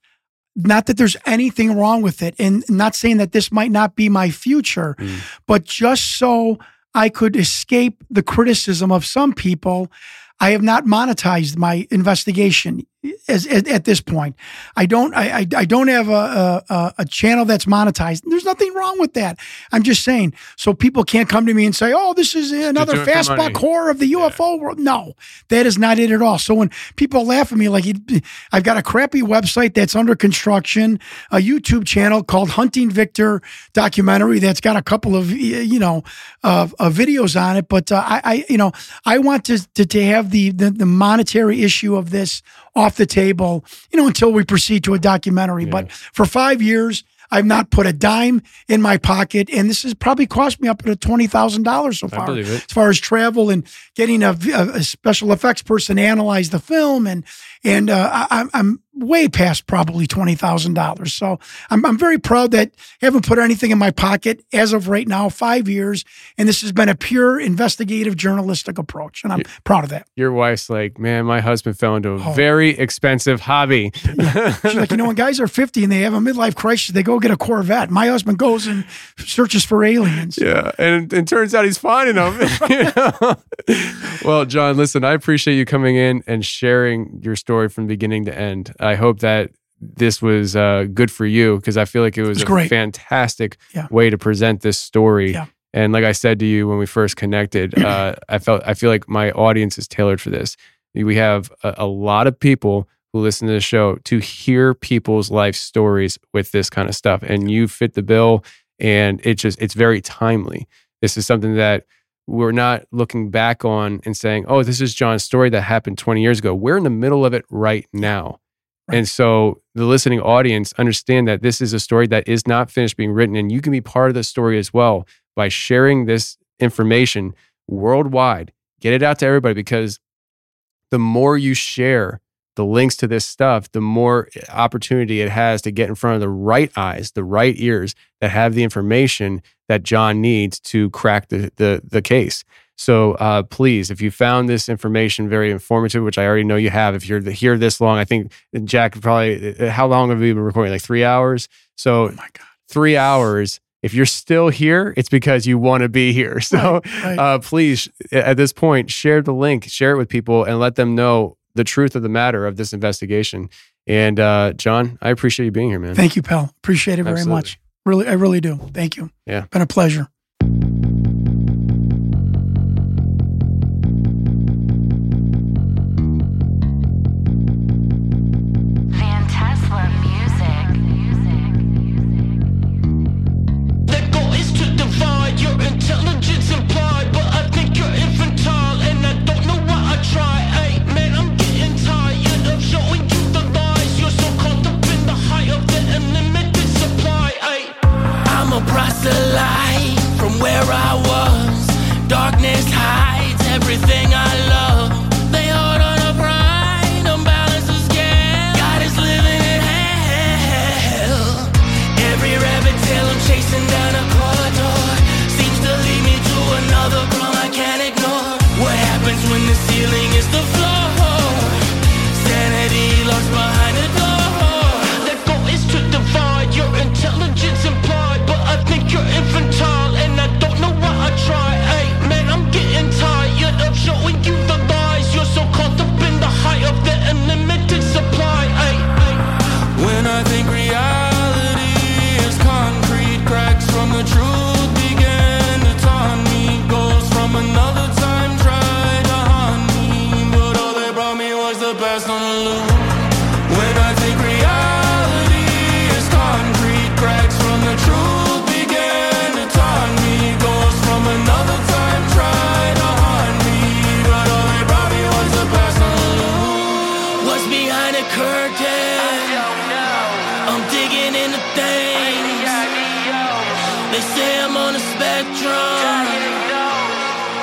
Not that there's anything wrong with it, and not saying that this might not be my future, mm. but just so I could escape the criticism of some people, I have not monetized my investigation as, as, at this point. I don't. I. I, I don't have a, a a channel that's monetized. There's nothing wrong with that. I'm just saying, so people can't come to me and say, "Oh, this is another fast buck horror of the U F O yeah. world." No, that is not it at all. So when people laugh at me, like, I've got a crappy website that's under construction, a YouTube channel called Hunting Victor Documentary that's got a couple of you know of, of videos on it, but uh, I, I you know I want to to, to have. The, the the monetary issue of this off the table, you know, until we proceed to a documentary. Yeah. But for five years, I've not put a dime in my pocket, and this has probably cost me up to twenty thousand dollars so far, as far as travel and getting a, a special effects person to analyze the film, and and uh, I, I'm way past probably twenty thousand dollars. So I'm, I'm very proud that I haven't put anything in my pocket as of right now, five years, and this has been a pure investigative journalistic approach, and I'm your, proud of that. Your wife's like, man, my husband fell into a oh. very expensive hobby. Yeah. She's like, you know, when guys are fifty and they have a midlife crisis, they go get a Corvette. My husband goes and searches for aliens. Yeah, and it turns out he's finding them. You know? Well, John, listen, I appreciate you coming in and sharing your story. Story from beginning to end. I hope that this was uh, good for you, because I feel like it was, it was a great. fantastic yeah. way to present this story. Yeah. And like I said to you when we first connected, uh, I felt I feel like my audience is tailored for this. We have a, a lot of people who listen to the show to hear people's life stories with this kind of stuff, and you fit the bill. And it just it's very timely. This is something that we're not looking back on and saying, oh, this is Jon's story that happened twenty years ago. We're in the middle of it right now. Right. And so the listening audience understand that this is a story that is not finished being written, and you can be part of the story as well by sharing this information worldwide. Get it out to everybody, because the more you share the links to this stuff, the more opportunity it has to get in front of the right eyes, the right ears that have the information that John needs to crack the the, the case. So uh, please, if you found this information very informative, which I already know you have, if you're here this long, I think Jack probably, how long have we been recording? Like three hours? So oh my God. three hours. If you're still here, it's because you want to be here. So right, right. Uh, please, at this point, share the link, share it with people, and let them know the truth of the matter of this investigation. And uh, John, I appreciate you being here, man. Thank you, pal. Appreciate it very Absolutely. much. Really, I really do. Thank you. Yeah. Been a pleasure.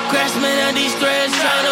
Grasping at these threads, trying to